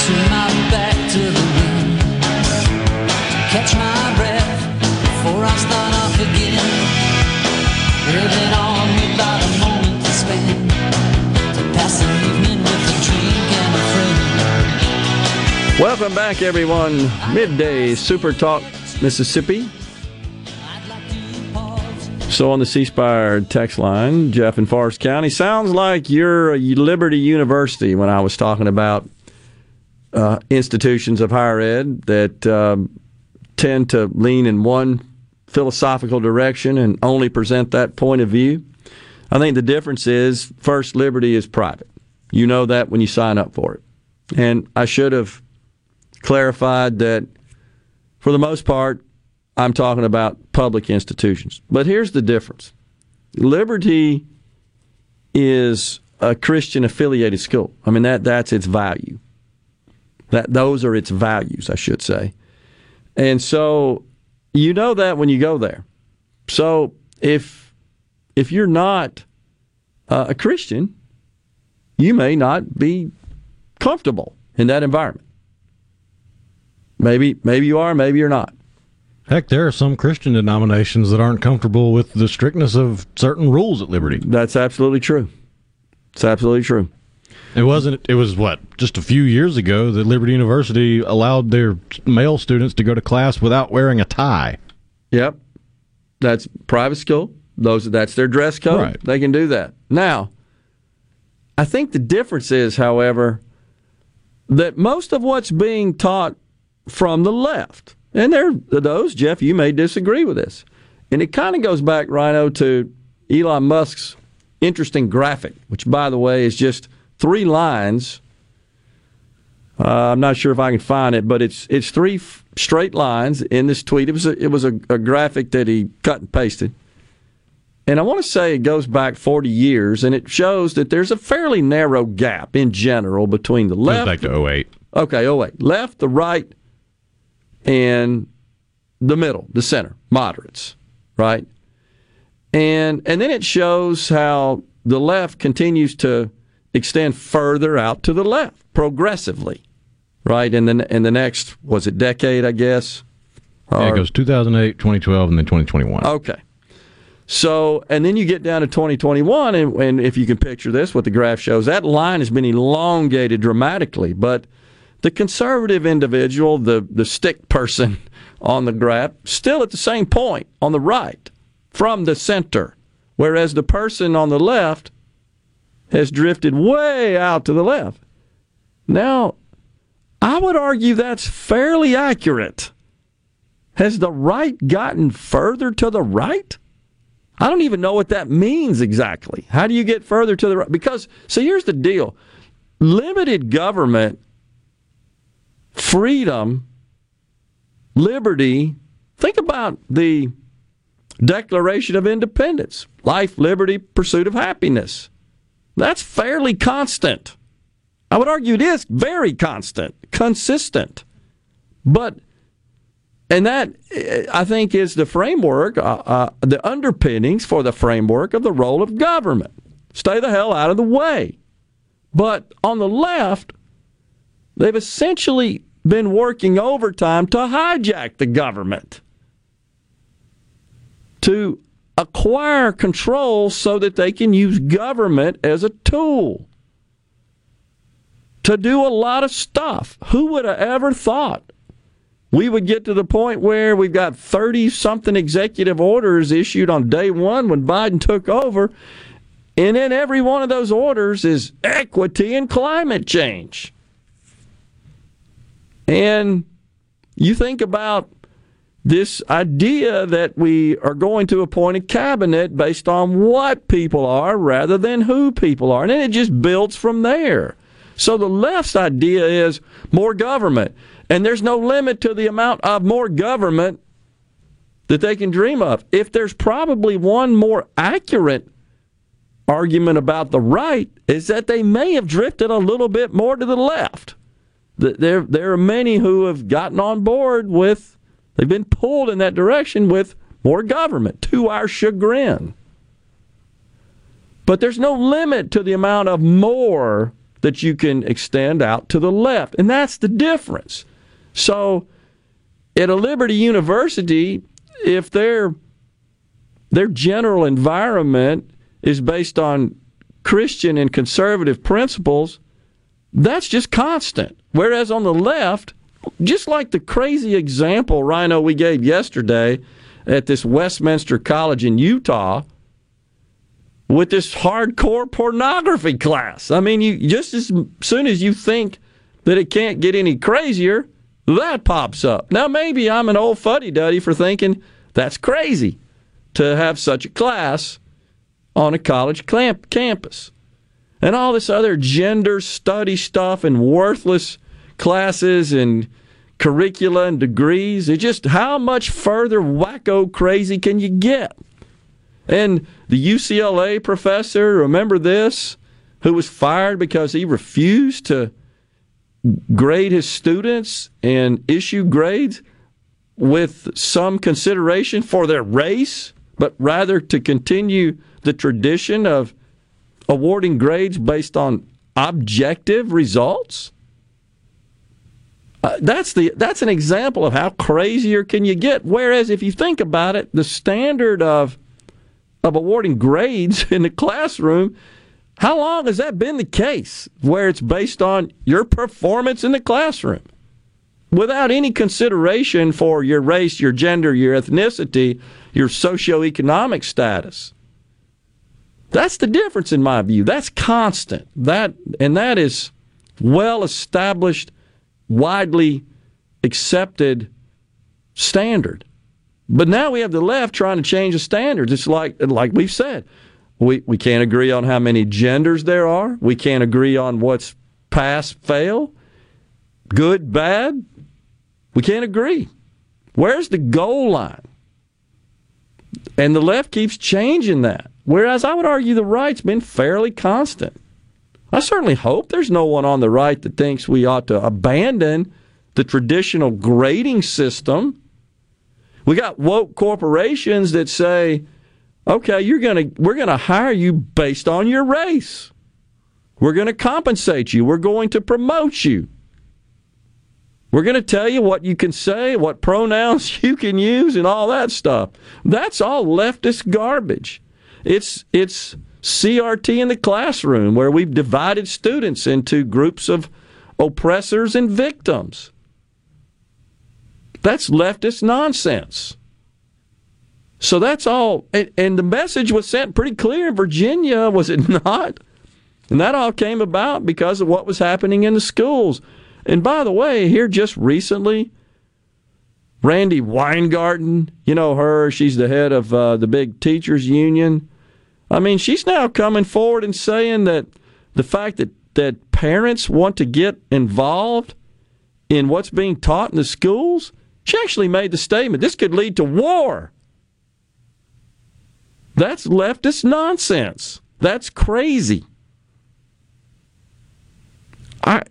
Turn my back to the wind to catch my breath before I start off again. Welcome back, everyone. Midday Super Talk Mississippi. So on the ceasefire text line, Jeff in Forest County, sounds like you're a Liberty University when I was talking about institutions of higher ed that tend to lean in one philosophical direction and only present that point of view. I think the difference is, First Liberty is private. You know that when you sign up for it. And I should have clarified that, for the most part, I'm talking about public institutions. But here's the difference. Liberty is a Christian-affiliated school. I mean, that's its value. Those are its values, I should say. And so you know that when you go there. So if you're not a Christian, you may not be comfortable in that environment. Maybe you are, maybe you're not. Heck, there are some Christian denominations that aren't comfortable with the strictness of certain rules at Liberty. That's absolutely true. It's absolutely true. It was what, just a few years ago that Liberty University allowed their male students to go to class without wearing a tie. Yep. That's private school. That's their dress code. Right. They can do that. Now, I think the difference is, however, that most of what's being taught from the left, and there are those, Jeff, you may disagree with this, and it kind of goes back, Rhino, to Elon Musk's interesting graphic, which, by the way, is just three lines. I'm not sure if I can find it, but it's three straight lines in this tweet. It was a graphic that he cut and pasted. And I want to say it goes back 40 years, and it shows that there's a fairly narrow gap in general between the left. Goes back to 08. Okay, 08. Left, the right, and the middle, the center, moderates, right? And then it shows how the left continues to extend further out to the left, progressively, right? And then in the next, was it decade, I guess? Yeah, it goes 2008, 2012, and then 2021. Okay. So, and then you get down to 2021, and if you can picture this, what the graph shows, that line has been elongated dramatically. But the conservative individual, the stick person on the graph, still at the same point on the right from the center, whereas the person on the left has drifted way out to the left. Now, I would argue that's fairly accurate. Has the right gotten further to the right? I don't even know what that means exactly. How do you get further to the right? Because, so here's the deal. Limited government, freedom, liberty. Think about the Declaration of Independence. Life, liberty, pursuit of happiness. That's fairly constant. I would argue it is very constant, consistent. But and that, I think, is the framework, the underpinnings for the framework of the role of government. Stay the hell out of the way. But on the left, they've essentially been working overtime to hijack the government, to acquire control so that they can use government as a tool to do a lot of stuff. Who would have ever thought we would get to the point where we've got 30-something executive orders issued on day one when Biden took over, and then every one of those orders is equity and climate change. And you think about this idea that we are going to appoint a cabinet based on what people are rather than who people are, and then it just builds from there. So the left's idea is more government. And there's no limit to the amount of more government that they can dream of. If there's probably one more accurate argument about the right, is that they may have drifted a little bit more to the left. There are many who have gotten on board with, they've been pulled in that direction with more government, to our chagrin. But there's no limit to the amount of more that you can extend out to the left. And that's the difference. So at a Liberty University, if their general environment is based on Christian and conservative principles, That's just constant. Whereas on the left, just like the crazy example, Rhino, we gave yesterday at this Westminster College in Utah with this hardcore pornography class. I mean, you just as soon as you think that it can't get any crazier, that pops up. Now, maybe I'm an old fuddy-duddy for thinking that's crazy to have such a class on a college campus. And all this other gender study stuff and worthless classes and curricula and degrees. It's just how much further wacko crazy can you get? And the UCLA professor, remember this, who was fired because he refused to grade his students and issue grades with some consideration for their race, but rather to continue the tradition of awarding grades based on objective results. That's an example of how crazier can you get. Whereas if you think about it, the standard of awarding grades in the classroom, how long has that been the case where it's based on your performance in the classroom without any consideration for your race, your gender, your ethnicity, your socioeconomic status? That's the difference in my view. That's constant. That is well-established, widely accepted standard. But now we have the left trying to change the standards. It's like we've said, we can't agree on how many genders there are. We can't agree on what's pass, fail, good, bad. We can't agree. Where's the goal line? And the left keeps changing that. Whereas I would argue the right's been fairly constant. I certainly hope there's no one on the right that thinks we ought to abandon the traditional grading system. We got woke corporations that say, okay, we're going to hire you based on your race. We're going to compensate you. We're going to promote you. We're going to tell you what you can say, what pronouns you can use, and all that stuff. That's all leftist garbage. It's CRT in the classroom, where we've divided students into groups of oppressors and victims. That's leftist nonsense. So that's all. And the message was sent pretty clear in Virginia, was it not? And that all came about because of what was happening in the schools. And by the way, here just recently, Randy Weingarten, you know her, she's the head of the big teachers union. I mean, she's now coming forward and saying that the fact that parents want to get involved in what's being taught in the schools, she actually made the statement, this could lead to war. That's leftist nonsense. That's crazy.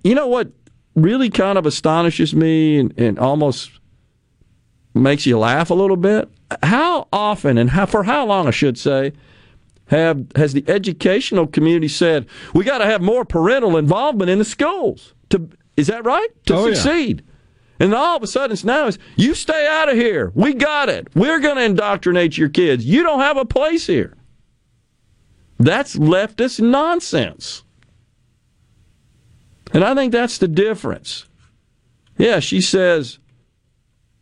You know what really kind of astonishes me and almost makes you laugh a little bit? How often and for how long, I should say, has the educational community said, we got to have more parental involvement in the schools? Is that right? To succeed. Yeah. And all of a sudden, it's now, you stay out of here. We got it. We're going to indoctrinate your kids. You don't have a place here. That's leftist nonsense. And I think that's the difference. Yeah, she says,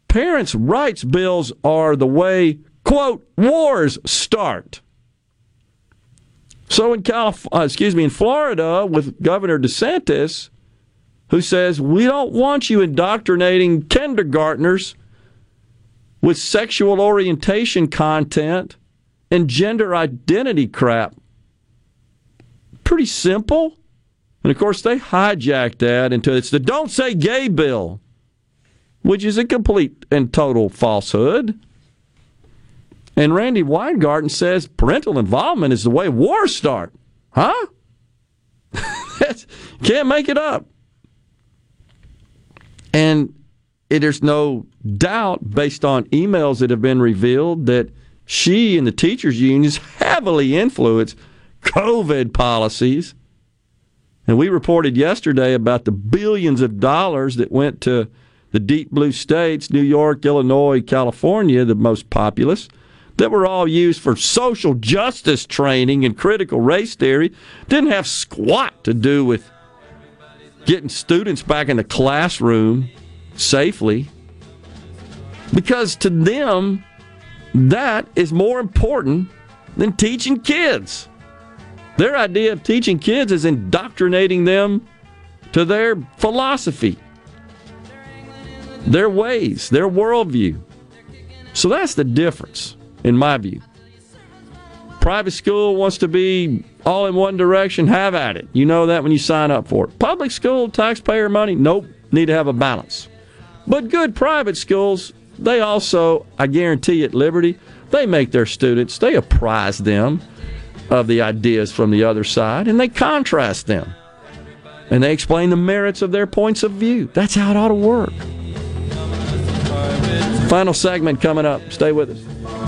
parents' rights bills are the way, quote, wars start. So in Florida, with Governor DeSantis, who says, we don't want you indoctrinating kindergartners with sexual orientation content and gender identity crap. Pretty simple. And, of course, they hijacked that into it's the Don't Say Gay bill, which is a complete and total falsehood. And Randy Weingarten says parental involvement is the way wars start. Huh? Can't make it up. And there's no doubt, based on emails that have been revealed, that she and the teachers' unions heavily influence COVID policies. And we reported yesterday about the billions of dollars that went to the deep blue states, New York, Illinois, California, the most populous, that were all used for social justice training and critical race theory. Didn't have squat to do with getting students back in the classroom safely, because to them, that is more important than teaching kids. Their idea of teaching kids is indoctrinating them to their philosophy, their ways, their worldview. So that's the difference, in my view. Private school wants to be all in one direction, have at it. You know that when you sign up for it. Public school, taxpayer money, nope, need to have a balance. But good private schools, they also, I guarantee at Liberty, they make their students, they apprise them of the ideas from the other side, and they contrast them. And they explain the merits of their points of view. That's how it ought to work. Final segment coming up. Stay with us.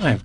I've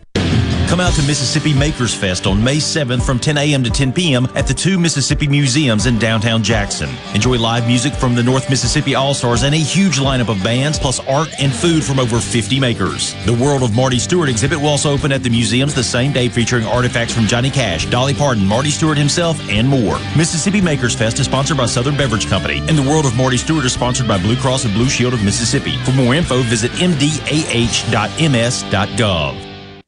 Come out to Mississippi Makers Fest on May 7th from 10 a.m. to 10 p.m. at the two Mississippi Museums in downtown Jackson. Enjoy live music from the North Mississippi All-Stars and a huge lineup of bands, plus art and food from over 50 makers. The World of Marty Stewart exhibit will also open at the museums the same day, featuring artifacts from Johnny Cash, Dolly Parton, Marty Stewart himself, and more. Mississippi Makers Fest is sponsored by Southern Beverage Company, and the World of Marty Stewart is sponsored by Blue Cross and Blue Shield of Mississippi. For more info, visit mdah.ms.gov.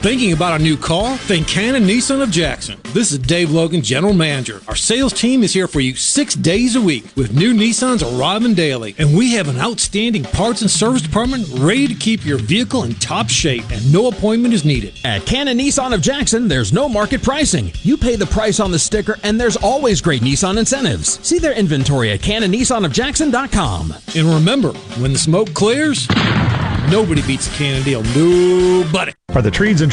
Thinking about a new car? Think Canon Nissan of Jackson. This is Dave Logan, General Manager. Our sales team is here for you 6 days a week, with new Nissans arriving daily. And we have an outstanding parts and service department ready to keep your vehicle in top shape, and no appointment is needed. At Canon Nissan of Jackson, there's no market pricing. You pay the price on the sticker, and there's always great Nissan incentives. See their inventory at CanonNissanofJackson.com. And remember, when the smoke clears, nobody beats a Canon deal. Nobody. Are the trees and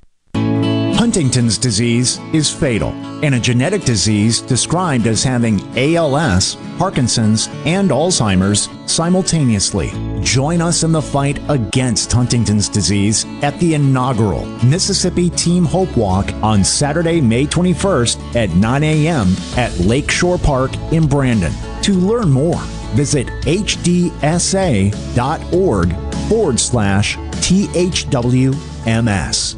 Huntington's disease is fatal and a genetic disease described as having ALS, Parkinson's, and Alzheimer's simultaneously. Join us in the fight against Huntington's disease at the inaugural Mississippi Team Hope Walk on Saturday, May 21st at 9 a.m. at Lakeshore Park in Brandon. To learn more, visit hdsa.org/THWMS.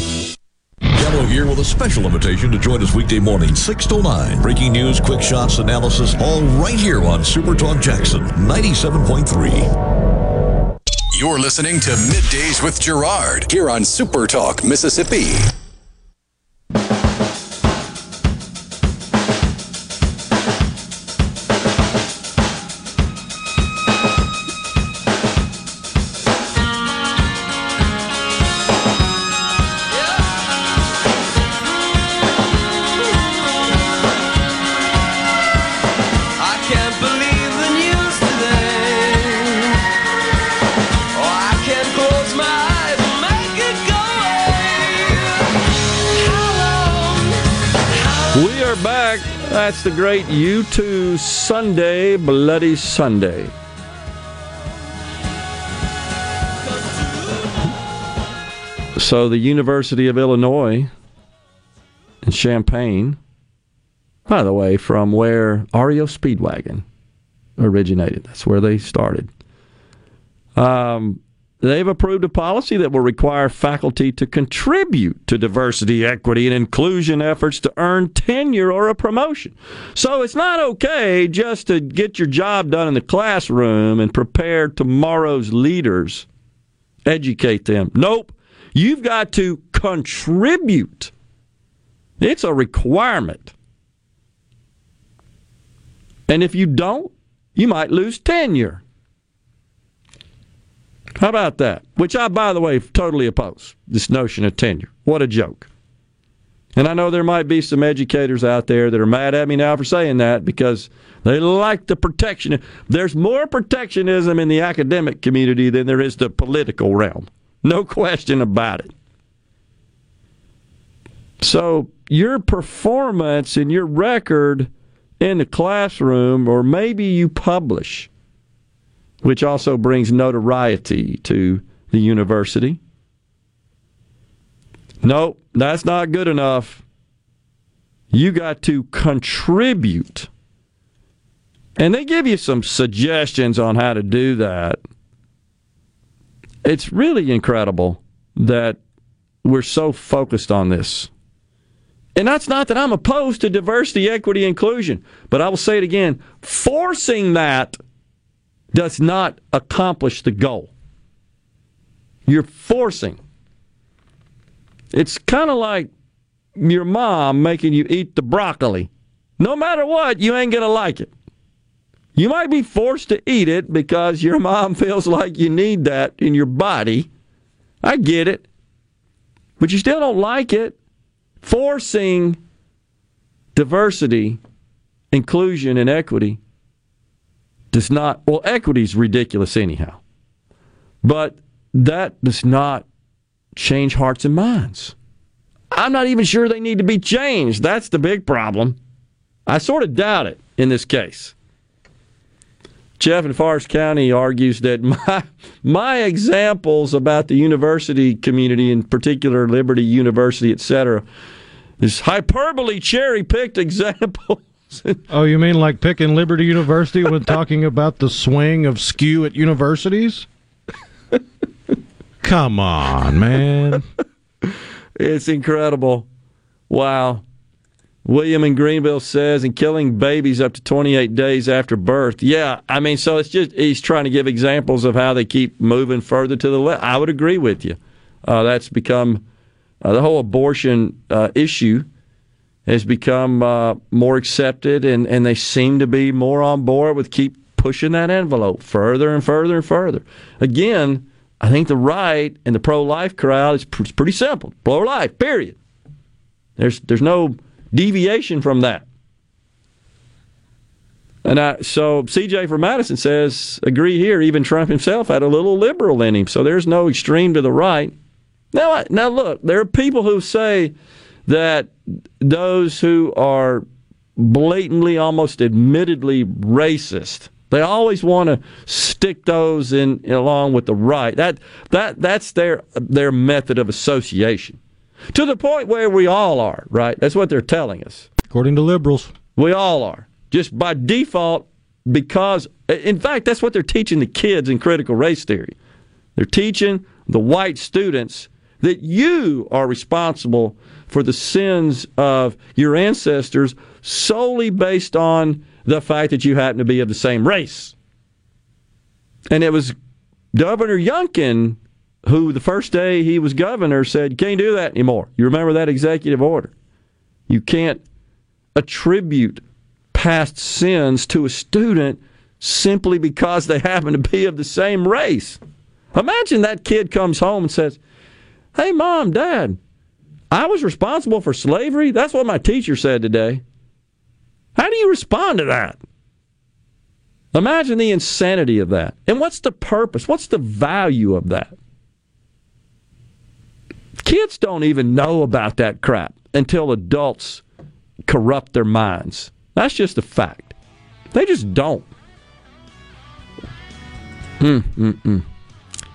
Delano here with a special invitation to join us weekday morning, 6 to 9. Breaking news, quick shots, analysis, all right here on Super Talk Jackson 97.3. You're listening to Middays with Gerard here on Super Talk Mississippi. That's the great U2 Sunday, Bloody Sunday. So the University of Illinois in Champaign, by the way, from where REO Speedwagon originated. That's where they started. They've approved a policy that will require faculty to contribute to diversity, equity, and inclusion efforts to earn tenure or a promotion. So it's not okay just to get your job done in the classroom and prepare tomorrow's leaders, educate them. Nope. You've got to contribute. It's a requirement. And if you don't, you might lose tenure. How about that? Which I, by the way, totally oppose, this notion of tenure. What a joke. And I know there might be some educators out there that are mad at me now for saying that because they like the protection. There's more protectionism in the academic community than there is the political realm. No question about it. So your performance and your record in the classroom, or maybe you publish, which also brings notoriety to the university. Nope, that's not good enough. You got to contribute. And they give you some suggestions on how to do that. It's really incredible that we're so focused on this. And that's not that I'm opposed to diversity, equity, inclusion. But I will say it again, forcing that does not accomplish the goal. You're forcing. It's kind of like your mom making you eat the broccoli. No matter what, you ain't going to like it. You might be forced to eat it because your mom feels like you need that in your body. I get it. But you still don't like it. Forcing diversity, inclusion, and equity does not, well, equity's ridiculous anyhow. But that does not change hearts and minds. I'm not even sure they need to be changed. That's the big problem. I sort of doubt it in this case. Jeff in Forest County argues that my examples about the university community, in particular Liberty University, etc., is hyperbole cherry-picked examples. Oh, you mean like picking Liberty University when talking about the swing of skew at universities? Come on, man. It's incredible. Wow. William in Greenville says, and killing babies up to 28 days after birth. Yeah, I mean, so it's just, he's trying to give examples of how they keep moving further to the left. I would agree with you. That's become, the whole abortion issue has become more accepted, and they seem to be more on board with keep pushing that envelope further and further and further. Again, I think the right and the pro-life crowd is pretty simple. Pro-life, period. There's no deviation from that. And so CJ from Madison says, agree here, even Trump himself had a little liberal in him, so there's no extreme to the right. Now look, there are people who say that those who are blatantly, almost admittedly racist, they always want to stick those in along with the right. That's their method of association. To the point where we all are, right? That's what they're telling us. According to liberals. We all are. Just by default, because, in fact, that's what they're teaching the kids in critical race theory. They're teaching the white students that you are responsible for the sins of your ancestors solely based on the fact that you happen to be of the same race. And it was Governor Youngkin who, the first day he was governor, said, can't do that anymore. You remember that executive order. You can't attribute past sins to a student simply because they happen to be of the same race. Imagine that kid comes home and says, hey, Mom, Dad, I was responsible for slavery. That's what my teacher said today. How do you respond to that? Imagine the insanity of that. And what's the purpose? What's the value of that? Kids don't even know about that crap until adults corrupt their minds. That's just a fact. They just don't.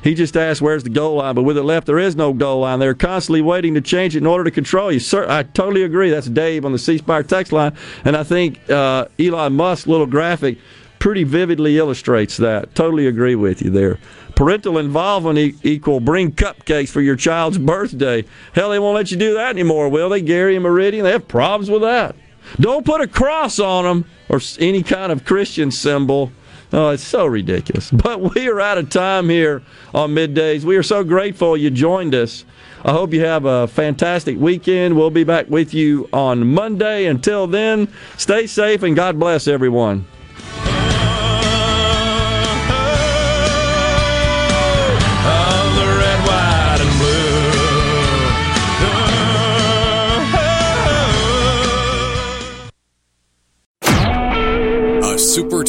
He just asked, where's the goal line? But with it left, there is no goal line. They're constantly waiting to change it in order to control you. Sir, I totally agree. That's Dave on the ceasefire text line. And I think Elon Musk's little graphic pretty vividly illustrates that. Totally agree with you there. Parental involvement equal bring cupcakes for your child's birthday. Hell, they won't let you do that anymore, will they? Gary and Meridian, they have problems with that. Don't put a cross on them or any kind of Christian symbol. Oh, it's so ridiculous. But we are out of time here on Middays. We are so grateful you joined us. I hope you have a fantastic weekend. We'll be back with you on Monday. Until then, stay safe and God bless everyone. Super